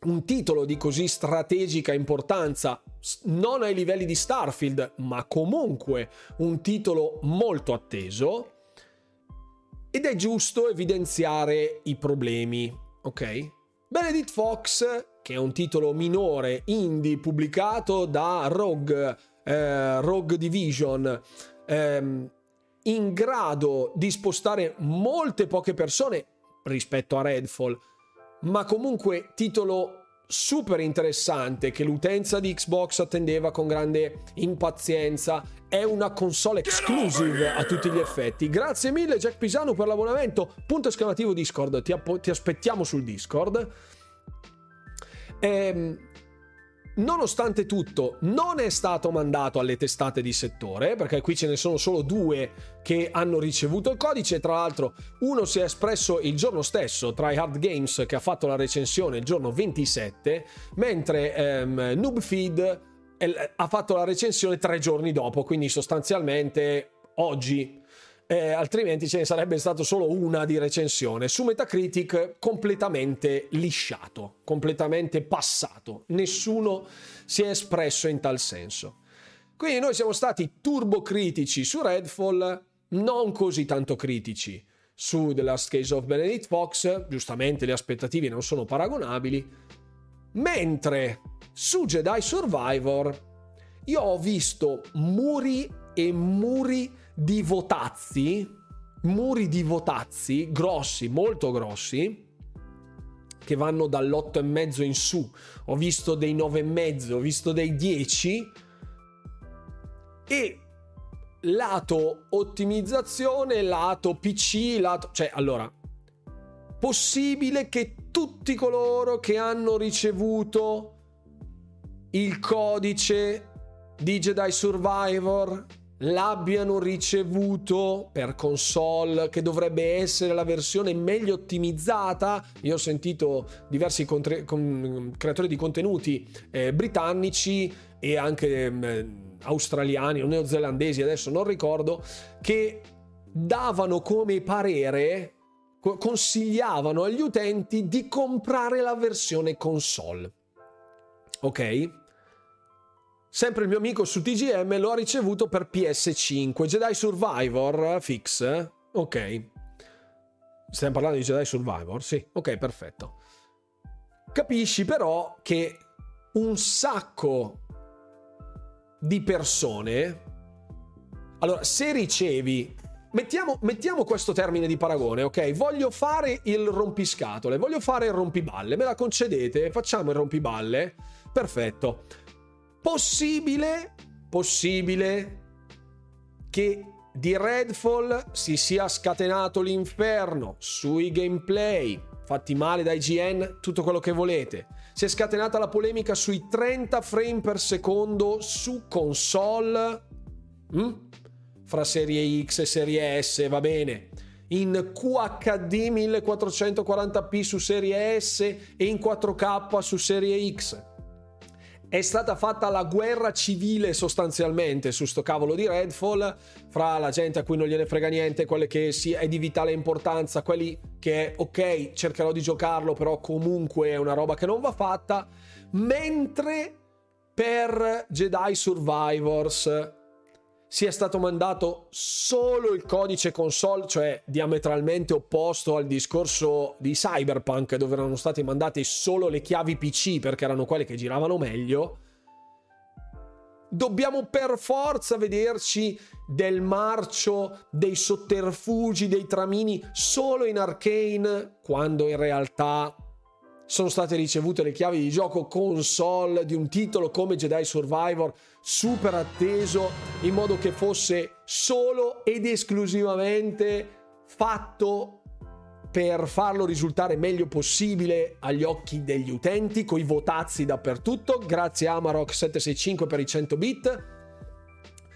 un titolo di così strategica importanza, non ai livelli di Starfield, ma comunque un titolo molto atteso, ed è giusto evidenziare i problemi, ok? Benedict Fox, che è un titolo minore indie pubblicato da Rogue, eh, Rogue Division, ehm, in grado di spostare molte poche persone rispetto a Redfall, ma comunque titolo super interessante che l'utenza di Xbox attendeva con grande impazienza. È una console exclusive a tutti gli effetti. Grazie mille Jack Pisano per l'abbonamento, punto esclamativo Discord, ti, app- ti aspettiamo sul Discord. ehm, nonostante tutto non è stato mandato alle testate di settore, perché qui ce ne sono solo due che hanno ricevuto il codice, tra l'altro uno si è espresso il giorno stesso, Tryhard Games, che ha fatto la recensione il giorno ventisette, mentre ehm, Noobfeed ha fatto la recensione tre giorni dopo, quindi sostanzialmente oggi. Eh, altrimenti ce ne sarebbe stato solo una di recensione. Su Metacritic completamente lisciato, completamente passato, nessuno si è espresso in tal senso. Quindi noi siamo stati turbo critici su Redfall, non così tanto critici su The Last Case of Benedict Fox, giustamente le aspettative non sono paragonabili, mentre su Jedi Survivor io ho visto muri e muri di votazzi, muri di votazzi grossi, molto grossi, che vanno dall'otto e mezzo in su. Ho visto dei nove e mezzo, ho visto dei dieci, e lato ottimizzazione, lato P C, lato, cioè, allora, possibile che tutti coloro che hanno ricevuto il codice di Jedi Survivor l'abbiano ricevuto per console, che dovrebbe essere la versione meglio ottimizzata. Io ho sentito diversi contre- con- creatori di contenuti eh, britannici e anche eh, australiani o neozelandesi, adesso non ricordo, che davano come parere, co- consigliavano agli utenti di comprare la versione console. Ok? Sempre il mio amico su T G M lo ha ricevuto per P S cinque. Jedi Survivor fix, ok. Stiamo parlando di Jedi Survivor, sì, ok, perfetto. Capisci però che un sacco di persone, allora, se ricevi, mettiamo, mettiamo questo termine di paragone, ok, voglio fare il rompiscatole, voglio fare il rompiballe, me la concedete, facciamo il rompiballe, perfetto. Possibile, possibile che di Redfall si sia scatenato l'inferno sui gameplay fatti male da I G N, tutto quello che volete. Si è scatenata la polemica sui trenta frame per secondo su console, mm? fra serie X e serie S, va bene, in Q H D millequattrocentoquaranta p su serie S e in quattro K su serie X. È stata fatta la guerra civile sostanzialmente su sto cavolo di Redfall, fra la gente a cui non gliene frega niente, quelle che sì, è di vitale importanza, quelli che ok, cercherò di giocarlo però comunque è una roba che non va fatta, mentre per Jedi Survivors sia stato mandato solo il codice console, cioè diametralmente opposto al discorso di Cyberpunk, dove erano state mandate solo le chiavi P C perché erano quelle che giravano meglio. Dobbiamo per forza vederci del marcio, dei sotterfugi, dei tramini solo in Arcane, quando in realtà sono state ricevute le chiavi di gioco console di un titolo come Jedi Survivor, super atteso, in modo che fosse solo ed esclusivamente fatto per farlo risultare meglio possibile agli occhi degli utenti, coi votazzi dappertutto. Grazie a Amarok sette sei cinque per i cento bit.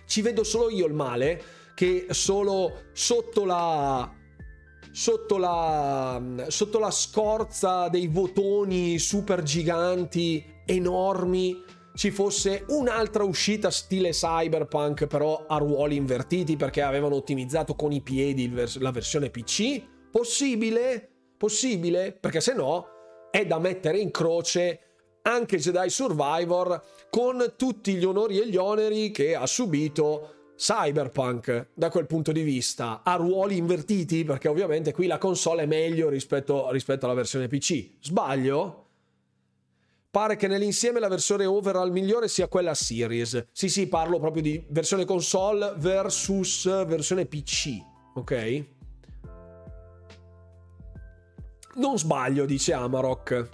Ci vedo solo io il male, che solo sotto la... Sotto la, sotto la scorza dei votoni super giganti enormi ci fosse un'altra uscita stile Cyberpunk, però a ruoli invertiti, perché avevano ottimizzato con i piedi vers- la versione P C. Possibile? Possibile? Perché se no è da mettere in croce anche Jedi Survivor con tutti gli onori e gli oneri che ha subito Cyberpunk da quel punto di vista, a ruoli invertiti, perché ovviamente qui la console è meglio rispetto, rispetto alla versione P C. Sbaglio? Pare che nell'insieme la versione overall migliore sia quella Series. Sì, sì, parlo proprio di versione console versus versione P C, ok? Non sbaglio, dice Amarok.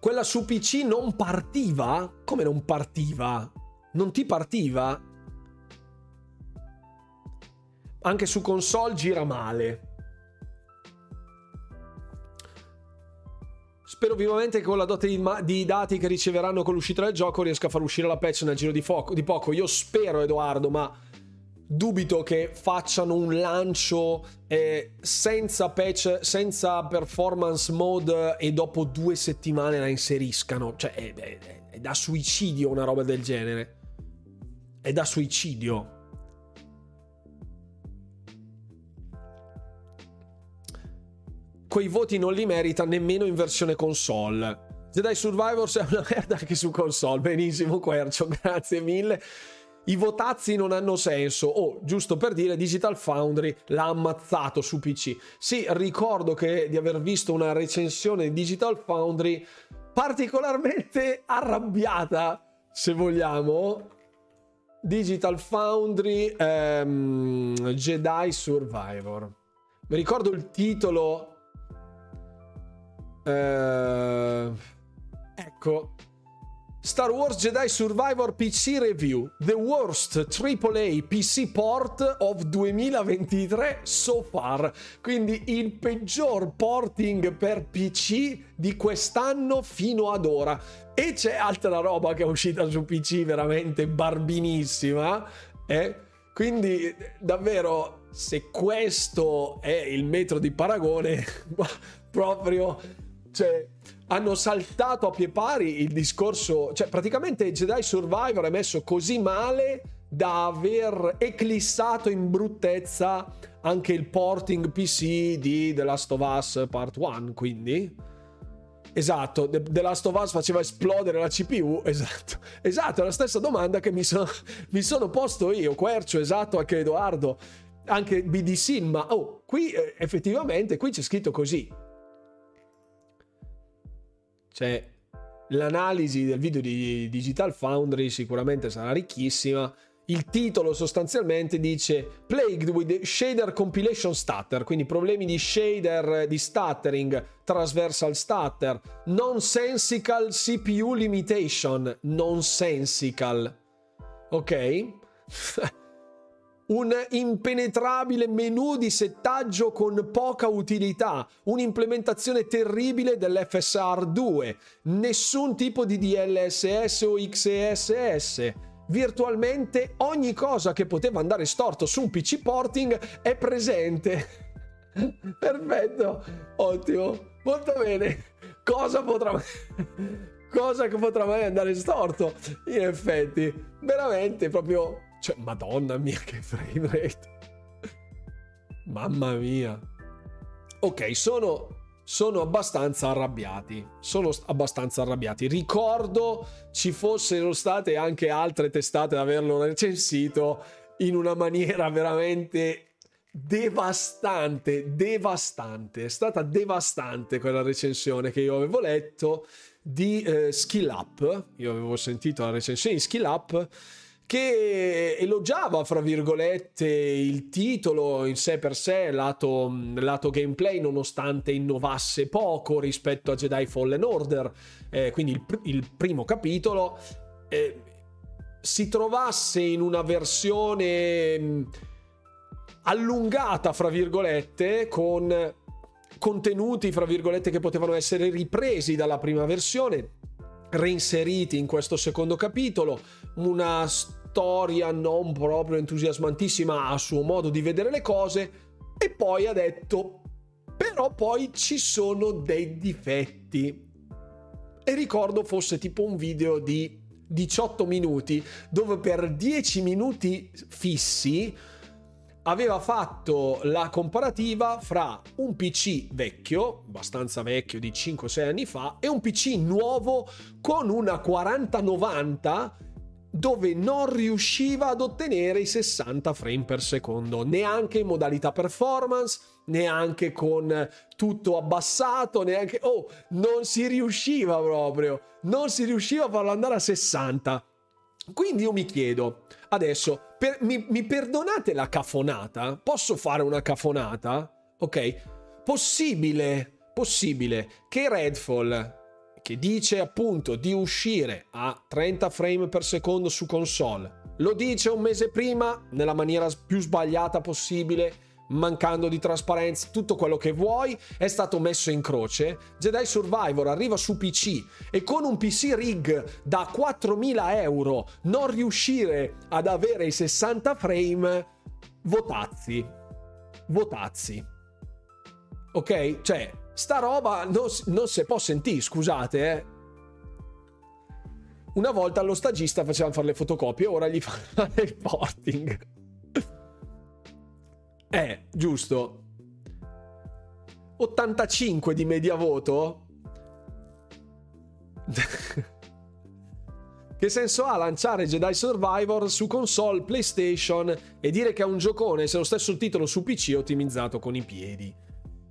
Quella su P C non partiva? Come non partiva? Non ti partiva? Anche su console gira male. Spero vivamente che con la dote di, ma- di dati che riceveranno con l'uscita del gioco riesca a far uscire la patch nel giro di, fo- di poco. Io spero, Edoardo, ma dubito che facciano un lancio eh, senza patch, senza performance mode, e dopo due settimane la inseriscano. Cioè è, è, è da suicidio una roba del genere. È da suicidio. Quei voti non li merita nemmeno in versione console. Jedi Survivor è una merda anche su console. Benissimo, Quercio, grazie mille. I votazzi non hanno senso. Oh, giusto per dire, Digital Foundry l'ha ammazzato su P C. Sì, ricordo che di aver visto una recensione di Digital Foundry particolarmente arrabbiata, se vogliamo. Digital Foundry ehm, Jedi Survivor. Mi ricordo il titolo. Eh, ecco. Star Wars Jedi Survivor P C Review, The Worst triple A P C Port of duemilaventitré so far. Quindi il peggior porting per P C di quest'anno fino ad ora. E c'è altra roba che è uscita su P C veramente barbinissima, eh? Quindi davvero, se questo è il metro di paragone, proprio, cioè, hanno saltato a pie pari il discorso, cioè praticamente Jedi Survivor è messo così male da aver eclissato in bruttezza anche il porting P C di The Last of Us Part uno, quindi esatto, The, The Last of Us faceva esplodere la C P U, esatto, esatto, è la stessa domanda che mi, so, mi sono posto io, Quercio, esatto, anche Edoardo, anche B D C, ma oh, qui eh, effettivamente qui c'è scritto così. Cioè, l'analisi del video di Digital Foundry sicuramente sarà ricchissima. Il titolo sostanzialmente dice Plagued with Shader Compilation Stutter, quindi problemi di shader, di stuttering, transversal stutter, nonsensical C P U limitation, nonsensical, ok? Un impenetrabile menu di settaggio con poca utilità, un'implementazione terribile dell'F S R due, nessun tipo di D L S S o X S S. Virtualmente ogni cosa che poteva andare storto su un P C porting è presente. Perfetto, ottimo, molto bene. Cosa potrà... cosa che potrà mai andare storto? In effetti, veramente proprio... Cioè, madonna mia, che frame rate. Mamma mia. Ok, sono, sono abbastanza arrabbiati. Sono abbastanza arrabbiati. Ricordo ci fossero state anche altre testate ad averlo recensito in una maniera veramente devastante. Devastante. È stata devastante quella recensione che io avevo letto di eh, Skill Up. Io avevo sentito la recensione di Skill Up, che elogiava, fra virgolette, il titolo in sé per sé, lato, lato gameplay, nonostante innovasse poco rispetto a Jedi Fallen Order, eh, quindi il, pr- il primo capitolo, eh, si trovasse in una versione mh, allungata, fra virgolette, con contenuti, fra virgolette, che potevano essere ripresi dalla prima versione, reinseriti in questo secondo capitolo, una storia non proprio entusiasmantissima a suo modo di vedere le cose, e poi ha detto però poi ci sono dei difetti, e ricordo fosse tipo un video di diciotto minuti dove per dieci minuti fissi aveva fatto la comparativa fra un P C vecchio, abbastanza vecchio, di cinque sei anni fa, e un P C nuovo con una quaranta novanta dove non riusciva ad ottenere i sessanta frame per secondo, neanche in modalità performance, neanche con tutto abbassato, neanche... Oh, non si riusciva proprio, non si riusciva a farlo andare a sessanta. Quindi io mi chiedo, adesso, per, mi, mi perdonate la cafonata? Posso fare una cafonata? Ok? Possibile, possibile che Redfall, che dice appunto di uscire a trenta frame per secondo su console, lo dice un mese prima, nella maniera più sbagliata possibile, mancando di trasparenza, tutto quello che vuoi, è stato messo in croce. Jedi Survivor arriva su P C e con un P C rig da quattromila euro non riuscire ad avere i sessanta frame, votazzi, votazzi, ok? Cioè, sta roba non, non se può sentire, scusate, eh. Una volta allo stagista facevano fare le fotocopie, ora gli fanno il porting. Eh, giusto. ottantacinque di media voto. Che senso ha lanciare Jedi Survivor su console PlayStation e dire che è un giocone se lo stesso titolo su P C è ottimizzato con i piedi?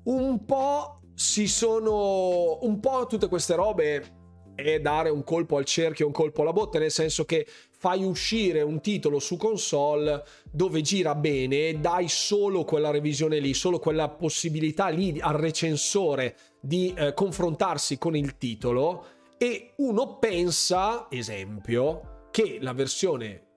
Un po' si sono... un po' tutte queste robe è dare un colpo al cerchio e un colpo alla botte, nel senso che fai uscire un titolo su console dove gira bene, dai solo quella revisione lì, solo quella possibilità lì al recensore di eh, confrontarsi con il titolo, e uno pensa, esempio, che la versione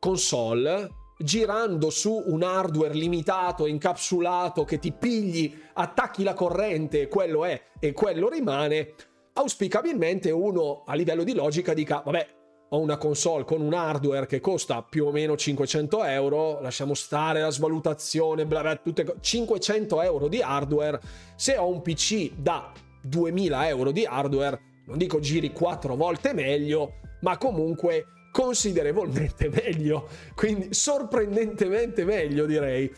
console, girando su un hardware limitato, incapsulato, che ti pigli, attacchi la corrente, quello è e quello rimane, auspicabilmente uno a livello di logica dica vabbè, ho una console con un hardware che costa più o meno cinquecento euro, lasciamo stare la svalutazione, bla bla, tutte cinquecento euro di hardware. Se ho un P C da duemila euro di hardware, non dico giri quattro volte meglio, ma comunque considerevolmente meglio, quindi sorprendentemente meglio, direi.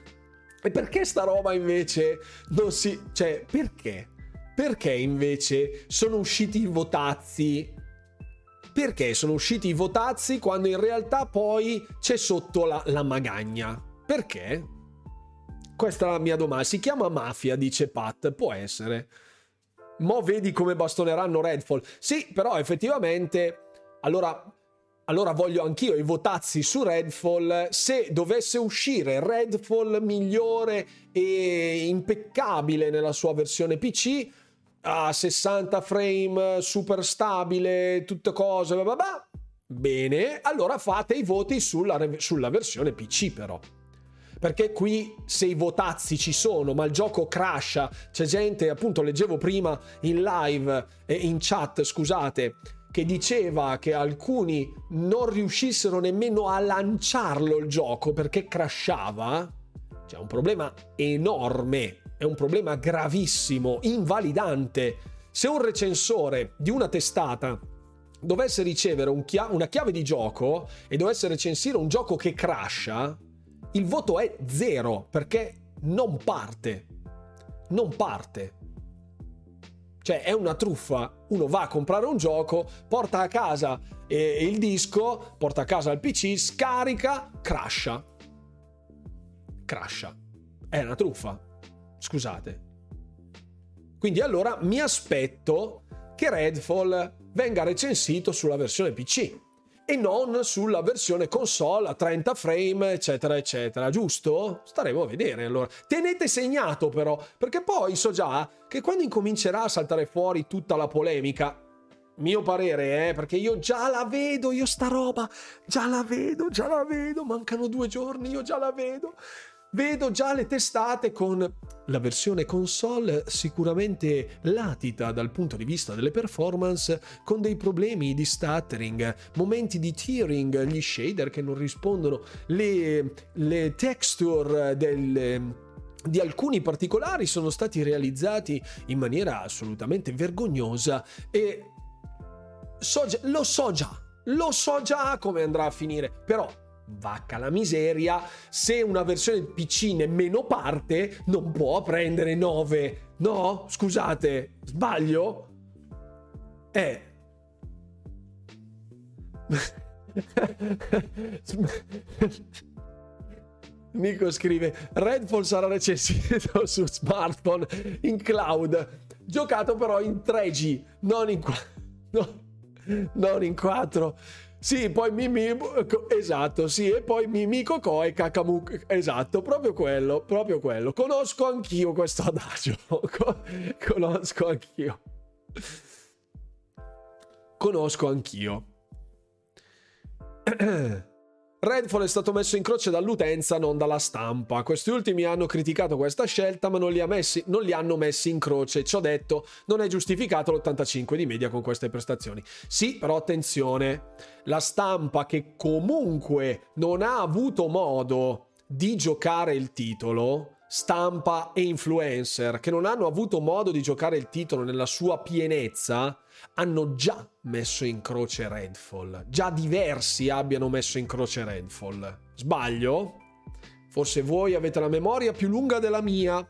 E perché sta roba invece non si... cioè, perché? Perché invece sono usciti i votazzi? Perché sono usciti i votazzi quando in realtà poi c'è sotto la, la magagna? Perché? Questa è la mia domanda. Si chiama mafia, dice Pat. Può essere. Mo vedi come bastoneranno Redfall. Sì, però effettivamente... Allora, allora voglio anch'io i votazzi su Redfall. Se dovesse uscire Redfall migliore e impeccabile nella sua versione P C... a sessanta frame, super stabile, tutte cose, bla bla bla. Bene, allora fate i voti sulla, sulla versione P C però, perché qui se i votazzi ci sono ma il gioco crasha, c'è gente, appunto leggevo prima in live e in chat, scusate, che diceva che alcuni non riuscissero nemmeno a lanciarlo il gioco perché crashava. C'è un problema enorme, è un problema gravissimo, invalidante. Se un recensore di una testata dovesse ricevere un chia- una chiave di gioco e dovesse recensire un gioco che crasha, il voto è zero, perché non parte. Non parte. Cioè, è una truffa. Uno va a comprare un gioco, porta a casa eh, il disco, porta a casa il P C, scarica, crasha. Crasha. È una truffa. Scusate. Quindi allora mi aspetto che Redfall venga recensito sulla versione P C e non sulla versione console a trenta frame, eccetera eccetera, giusto? Staremo a vedere allora. Tenete segnato però, perché poi so già che quando incomincerà a saltare fuori tutta la polemica, mio parere, eh, perché io già la vedo, io sta roba, già la vedo, già la vedo, mancano due giorni, io già la vedo. Vedo già le testate con la versione console sicuramente latita dal punto di vista delle performance, con dei problemi di stuttering, momenti di tearing, gli shader che non rispondono, le, le texture del, di alcuni particolari sono stati realizzati in maniera assolutamente vergognosa, e so già, lo so già, lo so già come andrà a finire, però vacca la miseria, se una versione P C nemmeno parte non può prendere nove, no? Scusate, sbaglio? Eh Nico scrive: Redfall sarà recensito su smartphone in cloud, giocato però in tre G, non in qu- no, non in quattro. Sì, poi Mimi, esatto, sì, e poi Mimi Cocò e Cacamuc, esatto, proprio quello, proprio quello. Conosco anch'io questo adagio, conosco anch'io. Conosco anch'io. Redfall è stato messo in croce dall'utenza, non dalla stampa. Questi ultimi hanno criticato questa scelta, ma non li, ha messi, non li hanno messi in croce. Ciò detto, non è giustificato l'ottantacinque di media con queste prestazioni. Sì, però attenzione. La stampa, che comunque non ha avuto modo di giocare il titolo, stampa e influencer che non hanno avuto modo di giocare il titolo nella sua pienezza, hanno già messo in croce Redfall. Già diversi abbiano messo in croce Redfall. Sbaglio? Forse voi avete la memoria più lunga della mia.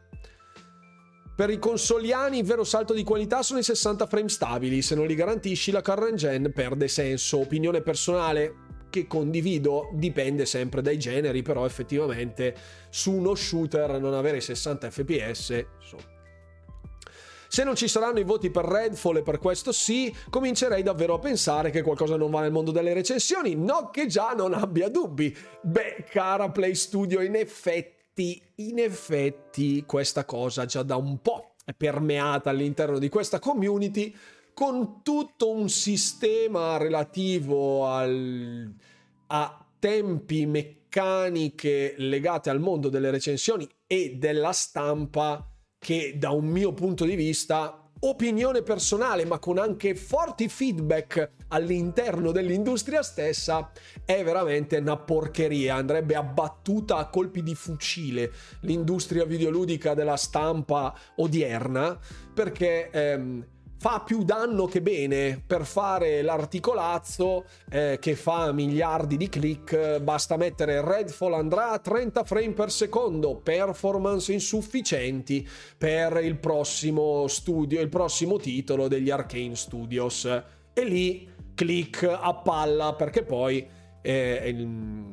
Per i consoliani il vero salto di qualità sono i sessanta frame stabili, se non li garantisci la current gen perde senso. Opinione personale che condivido, dipende sempre dai generi, però effettivamente su uno shooter non avere sessanta fps, insomma. Se non ci saranno i voti per Redfall e per questo sì, comincerei davvero a pensare che qualcosa non va nel mondo delle recensioni, no che già non abbia dubbi. Beh, cara Play Studio, in effetti, in effetti questa cosa già da un po' è permeata all'interno di questa community, con tutto un sistema relativo al, a tempi, meccaniche legate al mondo delle recensioni e della stampa, che da un mio punto di vista, opinione personale, ma con anche forti feedback all'interno dell'industria stessa, è veramente una porcheria. Andrebbe abbattuta a colpi di fucile l'industria videoludica della stampa odierna, perché ehm, fa più danno che bene. Per fare l'articolazzo eh, che fa miliardi di click basta mettere Redfall andrà a trenta frame per secondo, performance insufficienti per il prossimo studio, il prossimo titolo degli Arcane Studios, e lì click a palla, perché poi eh, il,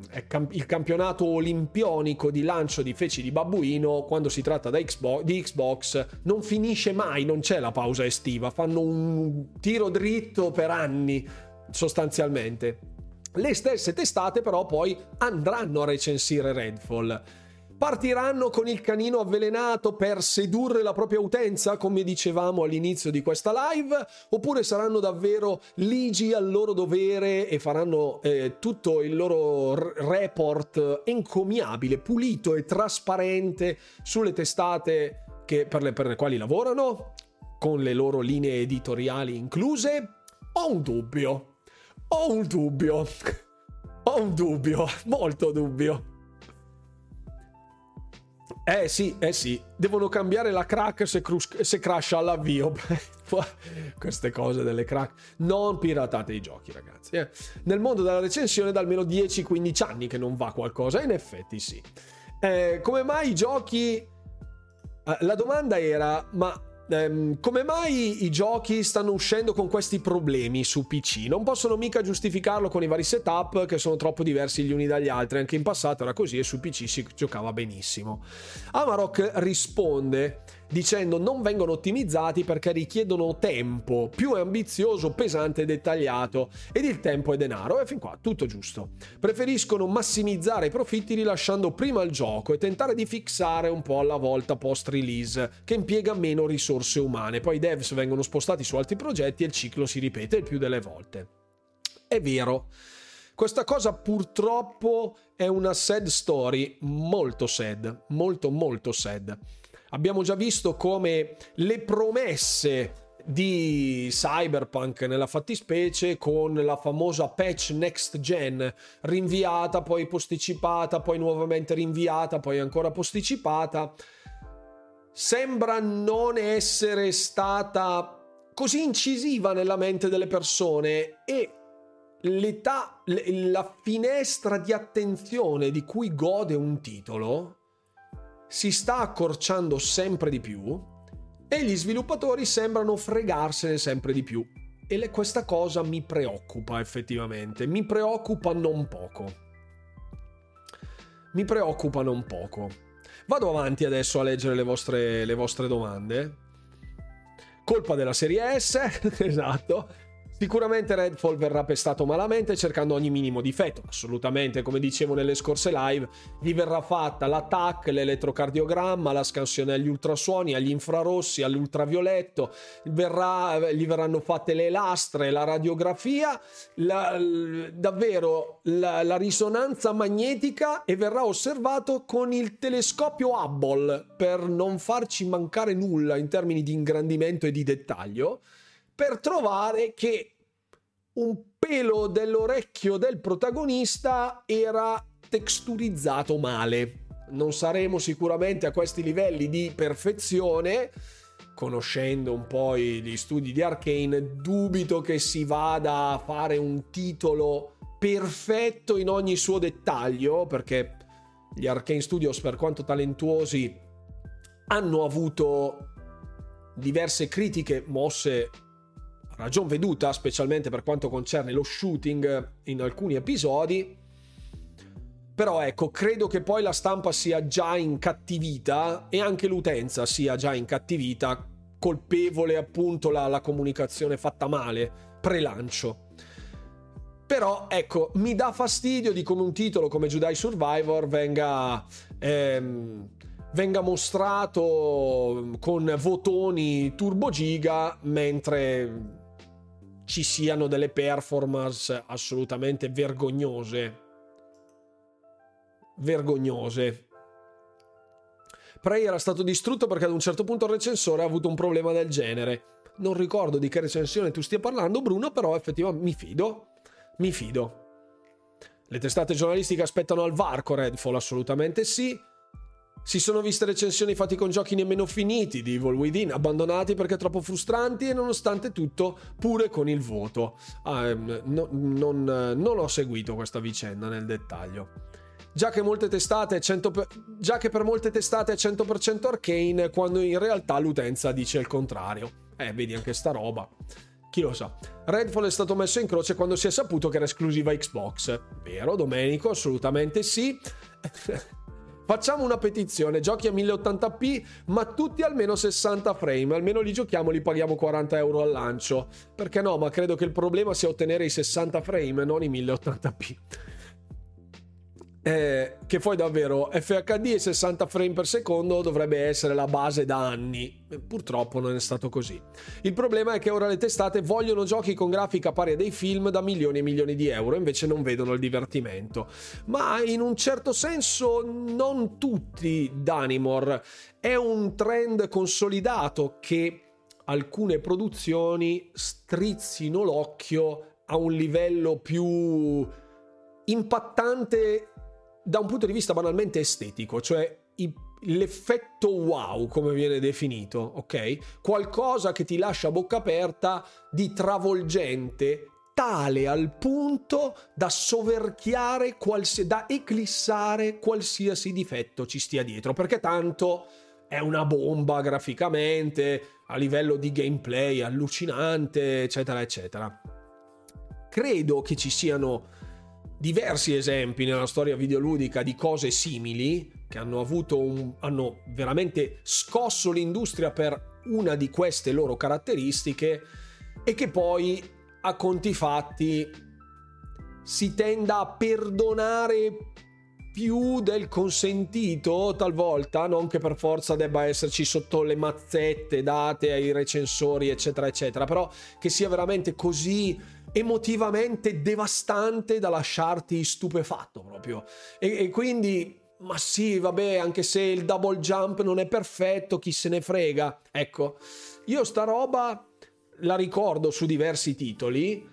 il campionato olimpionico di lancio di feci di babbuino, quando si tratta da Xbox, di Xbox, non finisce mai, non c'è la pausa estiva, fanno un tiro dritto per anni sostanzialmente. Le stesse testate però poi andranno a recensire Redfall, partiranno con il canino avvelenato per sedurre la propria utenza, come dicevamo all'inizio di questa live, oppure saranno davvero ligi al loro dovere e faranno eh, tutto il loro r- report encomiabile, pulito e trasparente sulle testate che, per, le, per le quali lavorano, con le loro linee editoriali incluse? Ho un dubbio, ho un dubbio, ho un dubbio, molto dubbio. Eh sì, eh sì, devono cambiare la crack se, crus- se crasha all'avvio. Queste cose delle crack. Non piratate i giochi, ragazzi. Eh. Nel mondo della recensione da almeno dieci quindici anni che non va qualcosa, in effetti sì. Eh, come mai i giochi... Eh, la domanda era, ma... come mai i giochi stanno uscendo con questi problemi su P C? Non possono mica giustificarlo con i vari setup che sono troppo diversi gli uni dagli altri, anche in passato era così e su P C si giocava benissimo. Amarok risponde dicendo: non vengono ottimizzati perché richiedono tempo più ambizioso, pesante e dettagliato, ed il tempo è denaro. E fin qua tutto giusto. Preferiscono massimizzare i profitti rilasciando prima il gioco e tentare di fixare un po' alla volta post release, che impiega meno risorse umane. Poi i devs vengono spostati su altri progetti e il ciclo si ripete il più delle volte. È vero, questa cosa purtroppo è una sad story, molto sad, molto molto sad. Abbiamo già visto come le promesse di Cyberpunk, nella fattispecie, con la famosa patch next gen rinviata, poi posticipata, poi nuovamente rinviata, poi ancora posticipata, sembra non essere stata così incisiva nella mente delle persone, e l'età, la finestra di attenzione di cui gode un titolo si sta accorciando sempre di più e gli sviluppatori sembrano fregarsene sempre di più, e le, questa cosa mi preoccupa effettivamente, mi preoccupa non poco mi preoccupa non poco. Vado avanti adesso a leggere le vostre, le vostre domande. Colpa della serie S esatto. Sicuramente Redfall verrà pestato malamente cercando ogni minimo difetto, assolutamente, come dicevo nelle scorse live, gli verrà fatta l'attack, l'elettrocardiogramma, la scansione agli ultrasuoni, agli infrarossi, all'ultravioletto, verrà, gli verranno fatte le lastre, la radiografia, la, davvero la, la risonanza magnetica, e verrà osservato con il telescopio Hubble per non farci mancare nulla in termini di ingrandimento e di dettaglio, per trovare che un pelo dell'orecchio del protagonista era texturizzato male. Non saremo sicuramente a questi livelli di perfezione, conoscendo un po' gli studi di Arkane, dubito che si vada a fare un titolo perfetto in ogni suo dettaglio, perché gli Arkane Studios, per quanto talentuosi, hanno avuto diverse critiche mosse a ragion veduta, specialmente per quanto concerne lo shooting in alcuni episodi. Però ecco, credo che poi la stampa sia già incattivita e anche l'utenza sia già incattivita, colpevole appunto la, la comunicazione fatta male pre-lancio. Però ecco, mi dà fastidio di come un titolo come Jedi Survivor venga ehm, venga mostrato con votoni turbo giga, mentre ci siano delle performance assolutamente vergognose vergognose. Prey era stato distrutto perché ad un certo punto il recensore ha avuto un problema del genere. Non ricordo di che recensione tu stia parlando, Bruno, però effettivamente mi fido mi fido. Le testate giornalistiche aspettano al varco Redfall? Assolutamente sì. Si sono viste recensioni fatti con giochi nemmeno finiti di Evil Within, abbandonati perché troppo frustranti, e nonostante tutto pure con il voto. Ah, no, non, non ho seguito questa vicenda nel dettaglio. Già che, molte testate è cento per... già che per molte testate è cento per cento Arcane, quando in realtà l'utenza dice il contrario. Eh, vedi anche sta roba. Chi lo sa. Redfall è stato messo in croce quando si è saputo che era esclusiva Xbox. Vero, Domenico? Assolutamente sì. Facciamo una petizione, giochi a mille ottanta p, ma tutti almeno sessanta frame, almeno li giochiamo, li paghiamo quaranta euro al lancio. Perché no? Ma credo che il problema sia ottenere i sessanta frame, non i mille ottanta p. Eh, che poi davvero F H D e sessanta frame per secondo dovrebbe essere la base da anni. Purtroppo non è stato così. Il problema è che ora le testate vogliono giochi con grafica pari a dei film da milioni e milioni di euro, invece non vedono il divertimento. Ma in un certo senso non tutti, Danimore. È un trend consolidato che alcune produzioni strizzino l'occhio a un livello più impattante da un punto di vista banalmente estetico, cioè i, l'effetto wow, come viene definito, ok? Qualcosa che ti lascia a bocca aperta di travolgente, tale al punto da soverchiare, quals- da eclissare qualsiasi difetto ci stia dietro, perché tanto è una bomba graficamente, a livello di gameplay allucinante, eccetera, eccetera. Credo che ci siano diversi esempi nella storia videoludica di cose simili che hanno avuto un, hanno veramente scosso l'industria per una di queste loro caratteristiche, e che poi a conti fatti si tenda a perdonare più del consentito talvolta, non che per forza debba esserci sotto le mazzette date ai recensori, eccetera eccetera, però che sia veramente così emotivamente devastante da lasciarti stupefatto proprio. E, e quindi, ma sì, vabbè, anche se il double jump non è perfetto, chi se ne frega. Ecco, io sta roba la ricordo su diversi titoli.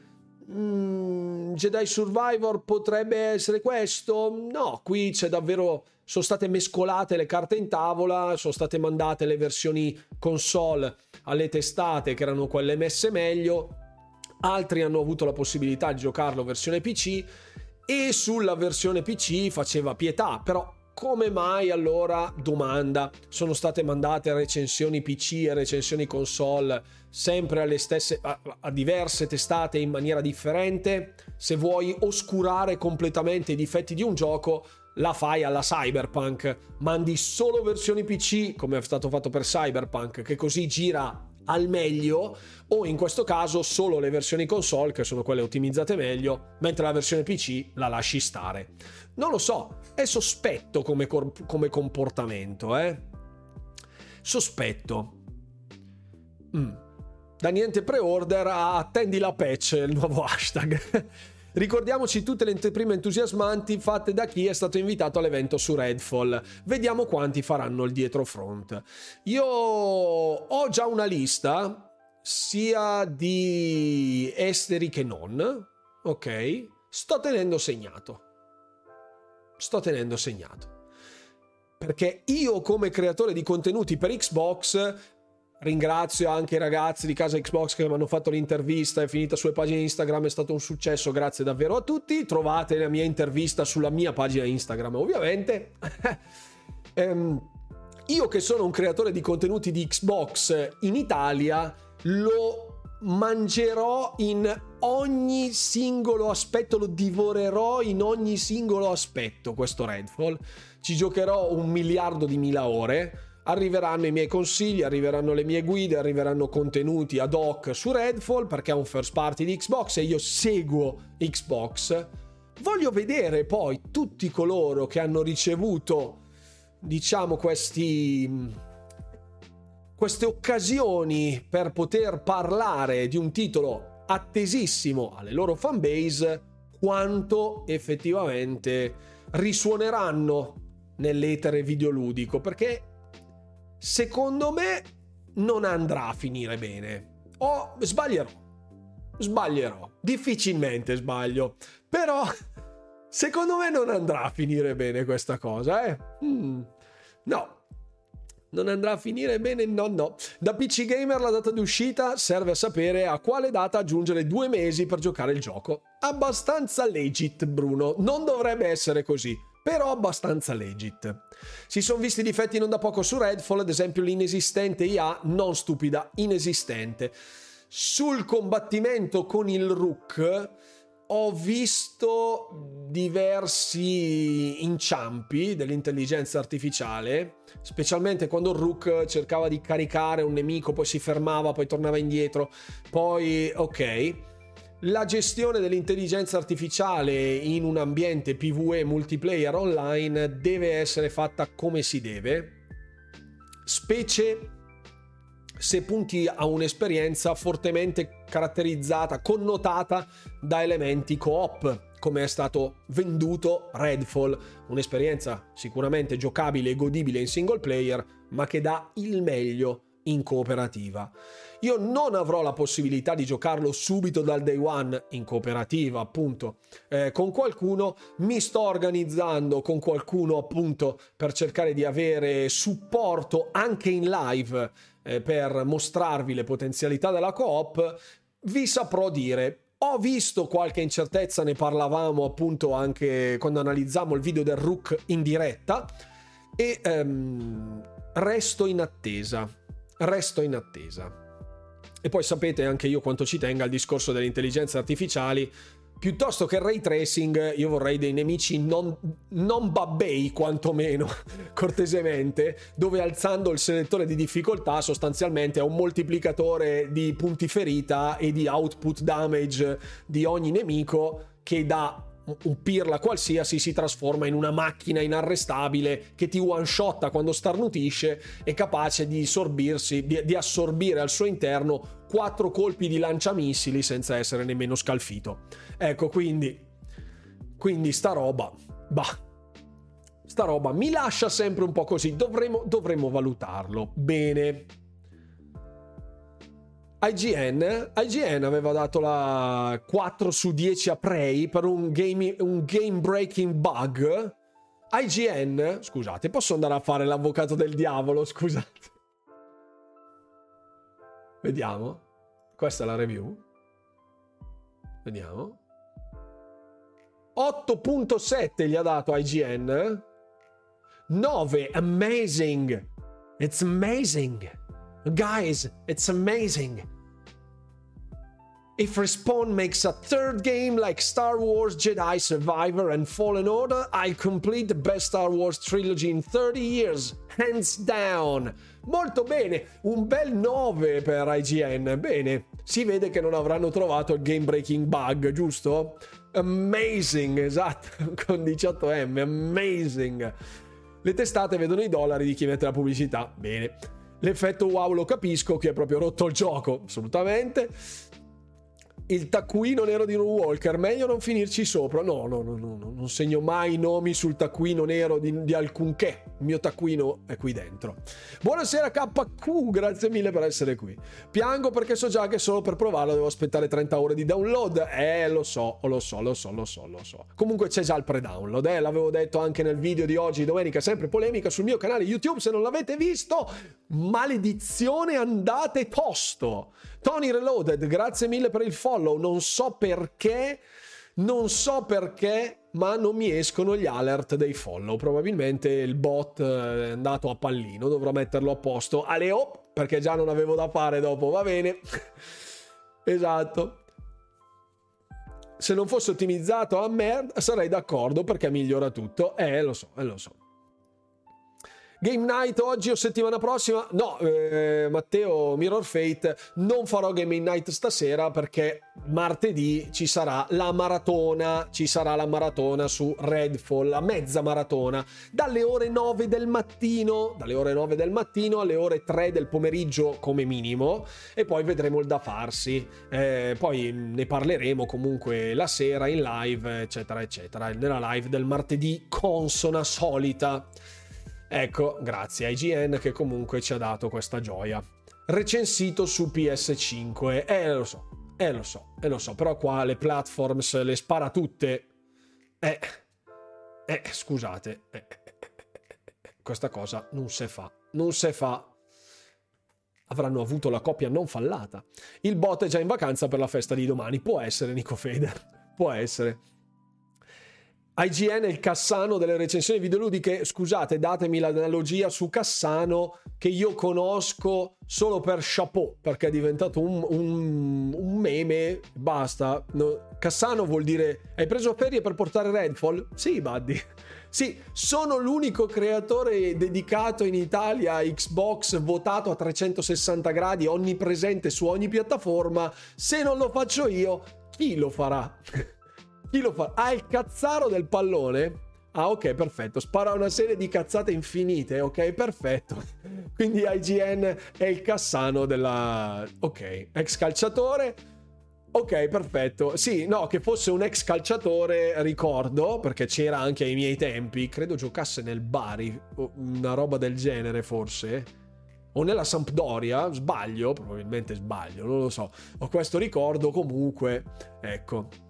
mm, Jedi Survivor potrebbe essere questo? No, qui c'è davvero, sono state mescolate le carte in tavola, sono state mandate le versioni console alle testate che erano quelle messe meglio. Altri hanno avuto la possibilità di giocarlo versione P C, e sulla versione P C faceva pietà. Però come mai allora, domanda, sono state mandate recensioni P C e recensioni console sempre alle stesse, a, a diverse testate in maniera differente? Se vuoi oscurare completamente i difetti di un gioco, la fai alla Cyberpunk, mandi solo versioni P C come è stato fatto per Cyberpunk, che così gira al meglio, o in questo caso solo le versioni console, che sono quelle ottimizzate meglio, mentre la versione P C la lasci stare. Non lo so, è sospetto come, corp- come comportamento, eh? Sospetto. Mm. Da niente pre-order a attendi la patch, il nuovo hashtag. Ricordiamoci tutte le anteprime entusiasmanti fatte da chi è stato invitato all'evento su Redfall. Vediamo quanti faranno il dietro front. Io ho già una lista, sia di esteri che non, ok? Sto tenendo segnato. Sto tenendo segnato. Perché io, come creatore di contenuti per Xbox, ringrazio anche i ragazzi di casa Xbox che mi hanno fatto l'intervista, è finita sulle pagine Instagram, è stato un successo, grazie davvero a tutti. Trovate la mia intervista sulla mia pagina Instagram, ovviamente. ehm, Io che sono un creatore di contenuti di Xbox in Italia lo mangerò in ogni singolo aspetto, lo divorerò in ogni singolo aspetto questo Redfall. Ci giocherò un miliardo di mila ore, arriveranno i miei consigli, arriveranno le mie guide, arriveranno contenuti ad hoc su Redfall perché è un first party di Xbox e io seguo Xbox. Voglio vedere poi tutti coloro che hanno ricevuto, diciamo, questi... queste occasioni per poter parlare di un titolo attesissimo alle loro fanbase, quanto effettivamente risuoneranno nell'etere videoludico, perché secondo me non andrà a finire bene. O sbaglierò, sbaglierò, difficilmente sbaglio, però secondo me non andrà a finire bene questa cosa, eh? Mm. No. Non andrà a finire bene, no no. Da P C Gamer la data di uscita serve a sapere a quale data aggiungere due mesi per giocare il gioco. Abbastanza legit, Bruno. Non dovrebbe essere così, però abbastanza legit. Si sono visti difetti non da poco su Redfall, ad esempio l'inesistente I A, non stupida, inesistente. Sul combattimento con il Rook ho visto diversi inciampi dell'intelligenza artificiale, specialmente quando il Rook cercava di caricare un nemico, poi si fermava, poi tornava indietro, poi ok. La gestione dell'intelligenza artificiale in un ambiente P V E multiplayer online deve essere fatta come si deve, specie se punti a un'esperienza fortemente caratterizzata, connotata da elementi co-op, come è stato venduto Redfall, un'esperienza sicuramente giocabile e godibile in single player, ma che dà il meglio in cooperativa. Io non avrò la possibilità di giocarlo subito dal day one in cooperativa, appunto, eh, con qualcuno. Mi sto organizzando con qualcuno, appunto, per cercare di avere supporto anche in live, eh, per mostrarvi le potenzialità della co-op. Vi saprò dire. Ho visto qualche incertezza, ne parlavamo appunto anche quando analizzavamo il video del Rook in diretta, e ehm, resto in attesa. Resto in attesa. E poi sapete anche io quanto ci tenga al discorso delle intelligenze artificiali. Piuttosto che il ray tracing, io vorrei dei nemici non, non babbei, quantomeno, cortesemente, dove alzando il selettore di difficoltà sostanzialmente è un moltiplicatore di punti ferita e di output damage di ogni nemico, che da un pirla qualsiasi si trasforma in una macchina inarrestabile che ti one shotta quando starnutisce, è capace di sorbirsi, di, di assorbire al suo interno quattro colpi di lanciamissili senza essere nemmeno scalfito. Ecco, quindi quindi sta roba bah sta roba mi lascia sempre un po' così. Dovremo, dovremo valutarlo bene. I G N, I G N aveva dato la quattro su dieci a Prey per un game, un game breaking bug. I G N, scusate, posso andare a fare l'avvocato del diavolo? Scusate. Vediamo. Questa è la review. Vediamo. otto virgola sette gli ha dato I G N. nove, amazing. It's amazing. Guys, it's amazing. If Respawn makes a third game like Star Wars Jedi Survivor and Fallen Order, I'll complete the best Star Wars trilogy in thirty years, hands down. Molto bene, un bel nove per I G N. Bene, si vede che non avranno trovato il game breaking bug, giusto? Amazing, esatto, con diciotto M, amazing. Le testate vedono i dollari di chi mette la pubblicità. Bene. L'effetto wow lo capisco, che è proprio rotto il gioco, assolutamente. Il taccuino nero di New Walker, meglio non finirci sopra. No, no, no, no, no, non segno mai i nomi sul taccuino nero di, di alcunché. Il mio taccuino è qui dentro. Buonasera K Q, grazie mille per essere qui. Piango perché so già che solo per provarlo devo aspettare trenta ore di download. Eh, lo so, lo so, lo so, lo so, lo so. Comunque c'è già il pre-download, eh, l'avevo detto anche nel video di oggi, domenica, sempre polemica sul mio canale YouTube, se non l'avete visto, maledizione, andate tosto. Tony Reloaded, grazie mille per il follow. Non so perché Non so perché, ma non mi escono gli alert dei follow. Probabilmente il bot è andato a pallino, dovrò metterlo a posto. Aleo, perché già non avevo da fare dopo, va bene. Esatto. Se non fosse ottimizzato a merda sarei d'accordo, perché migliora tutto. Eh, lo so, eh, lo so. Game night oggi o settimana prossima? No, eh, Matteo Mirror Fate, non farò game night stasera perché martedì ci sarà la maratona, ci sarà la maratona su Redfall, la mezza maratona, dalle ore nove del mattino, dalle ore nove del mattino alle ore tre del pomeriggio come minimo, e poi vedremo il da farsi, eh, poi ne parleremo comunque la sera in live, eccetera eccetera, nella live del martedì consona solita. Ecco, grazie a I G N che comunque ci ha dato questa gioia. Recensito su P S cinque. Eh, lo so, eh, lo so, eh, lo so. Però qua le platforms le spara tutte. Eh, eh, scusate. Eh, eh, eh, questa cosa non se fa, non se fa. Avranno avuto la copia non fallata. Il bot è già in vacanza per la festa di domani. Può essere, Nico Feder. Può essere. I G N è il Cassano delle recensioni videoludiche. Scusate, datemi l'analogia su Cassano, che io conosco solo per chapeau, perché è diventato un, un, un meme. Basta. No. Cassano vuol dire: hai preso ferie per portare Redfall? Sì, buddy. Sì, sono l'unico creatore dedicato in Italia a Xbox, votato a trecentosessanta gradi, onnipresente su ogni piattaforma. Se non lo faccio io, chi lo farà? Chi lo fa? Ah, il cazzaro del pallone? Ah, ok, perfetto. Spara una serie di cazzate infinite, ok, perfetto. Quindi I G N è il Cassano della... Ok, ex calciatore. Ok, perfetto. Sì, no, che fosse un ex calciatore, ricordo, perché c'era anche ai miei tempi. Credo giocasse nel Bari, una roba del genere forse. O nella Sampdoria, sbaglio, probabilmente sbaglio, non lo so. Ho questo ricordo comunque, ecco.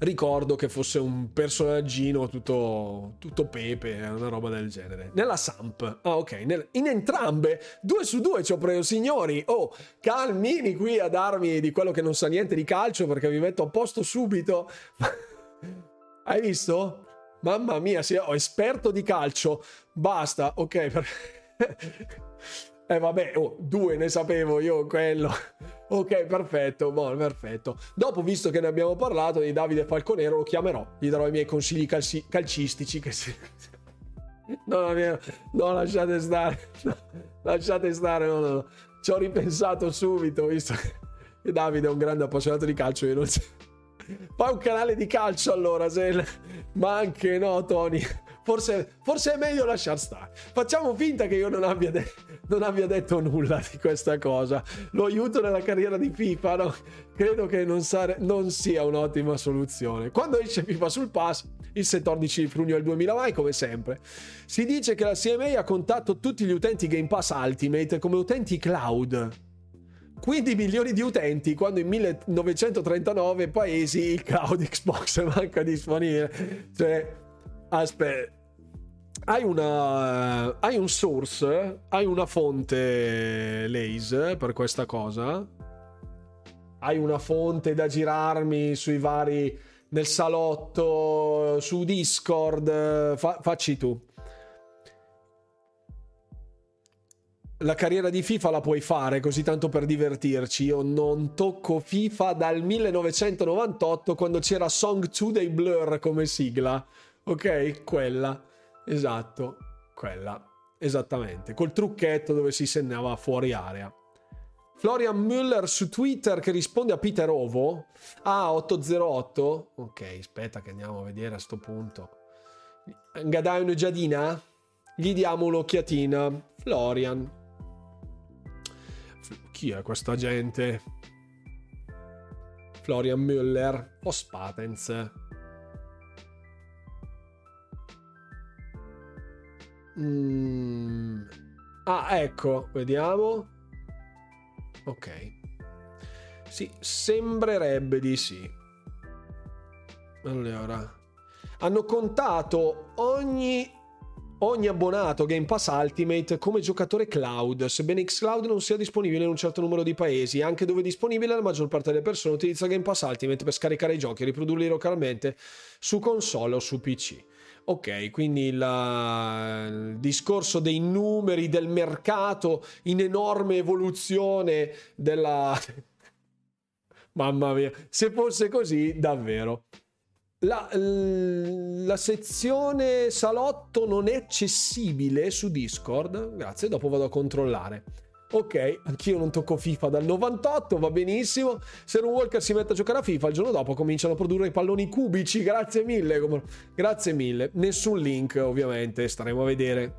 Ricordo che fosse un personaggino tutto, tutto pepe, una roba del genere. Nella Samp, ah ok, nel, in entrambe, due su due ci ho preso, signori. Oh, calmini qui a darmi di quello che non sa niente di calcio, perché vi metto a posto subito. Hai visto? Mamma mia, sì, ho esperto di calcio. Basta, ok. Per... Eh vabbè, oh, due ne sapevo io, quello. Ok, perfetto, buono, perfetto. Dopo, visto che ne abbiamo parlato, di Davide Falconero lo chiamerò, gli darò i miei consigli calci- calcistici che si... No, no, no, lasciate stare. No, lasciate stare, no, no, no. Ci ho ripensato subito, visto che Davide è un grande appassionato di calcio, io non c'è. Fai un canale di calcio allora, se... Ma anche no, Tony. Forse, forse è meglio lasciar stare. Facciamo finta che io non abbia, de- non abbia detto nulla di questa cosa. Lo aiuto nella carriera di FIFA, no? Credo che non, sare- non sia un'ottima soluzione. Quando esce FIFA sul pass, il settordici giugno del duemila vai, come sempre. Si dice che la C M A ha contattato tutti gli utenti Game Pass Ultimate come utenti cloud. quindici milioni di utenti, quando in millenovecentotrentanove paesi il cloud Xbox manca disponibile. Cioè... Aspetta, hai una hai un source, hai una fonte Lays per questa cosa? Hai una fonte da girarmi sui vari, nel salotto, su Discord? Fa, facci tu. La carriera di FIFA la puoi fare così tanto per divertirci. Io non tocco FIFA dal millenovecentonovantotto, quando c'era Song due dei Blur come sigla. Ok, quella, esatto, quella, esattamente, col trucchetto dove si segnava fuori area. Florian Müller su Twitter che risponde a Peter Ovo, ah, otto zero otto, ok, aspetta che andiamo a vedere a sto punto. Gadaino e Giadina, gli diamo un'occhiatina, Florian. Chi è questa gente? Florian Müller, Ospatens. Mm. Ah, ecco, vediamo. Ok. Sì, sembrerebbe di sì. Allora, hanno contato ogni ogni abbonato Game Pass Ultimate come giocatore cloud, sebbene xCloud non sia disponibile in un certo numero di paesi. Anche dove è disponibile, la maggior parte delle persone utilizza Game Pass Ultimate per scaricare i giochi e riprodurli localmente su console o su P C. Ok, quindi la... il discorso dei numeri del mercato in enorme evoluzione della... Mamma mia, se fosse così, davvero. La, la sezione salotto non è accessibile su Discord. Grazie, dopo vado a controllare. Ok, anch'io non tocco FIFA dal novantotto, va benissimo. Se non Walker si mette a giocare a FIFA, il giorno dopo cominciano a produrre i palloni cubici. Grazie mille, grazie mille. Nessun link, ovviamente, staremo a vedere.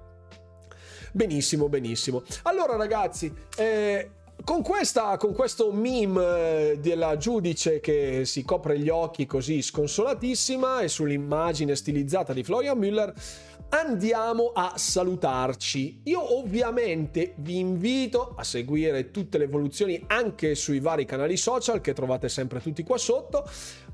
Benissimo, benissimo. Allora ragazzi, eh... Con, questa, con questo meme della giudice che si copre gli occhi così sconsolatissima e sull'immagine stilizzata di Florian Müller andiamo a salutarci. Io ovviamente vi invito a seguire tutte le evoluzioni anche sui vari canali social che trovate sempre tutti qua sotto.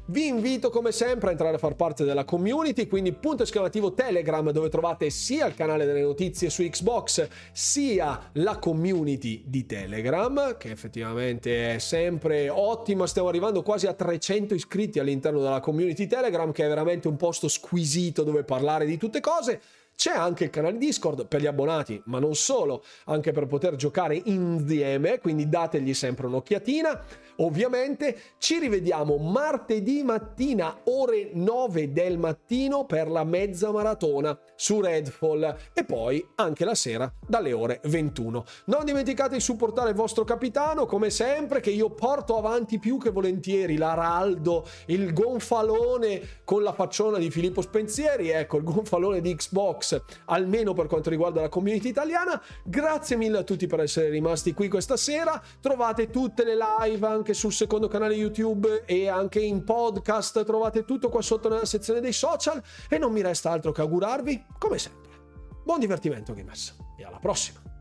Vi invito come sempre a entrare a far parte della community, quindi punto esclamativo Telegram, dove trovate sia il canale delle notizie su Xbox sia la community di Telegram, che effettivamente è sempre ottima. Stiamo arrivando quasi a trecento iscritti all'interno della community Telegram, che è veramente un posto squisito dove parlare di tutte cose. C'è anche il canale Discord per gli abbonati, ma non solo, anche per poter giocare insieme, quindi dategli sempre un'occhiatina. Ovviamente ci rivediamo martedì mattina ore nove del mattino per la mezza maratona su Redfall e poi anche la sera dalle ore ventuno. Non dimenticate di supportare il vostro capitano come sempre, che io porto avanti più che volentieri. L'araldo, il gonfalone con la facciona di Filippo Spensieri, ecco il gonfalone di Xbox, almeno per quanto riguarda la community italiana. Grazie mille a tutti per essere rimasti qui questa sera. Trovate tutte le live anche sul secondo canale YouTube e anche in podcast, trovate tutto qua sotto nella sezione dei social e non mi resta altro che augurarvi come sempre buon divertimento gamers e alla prossima.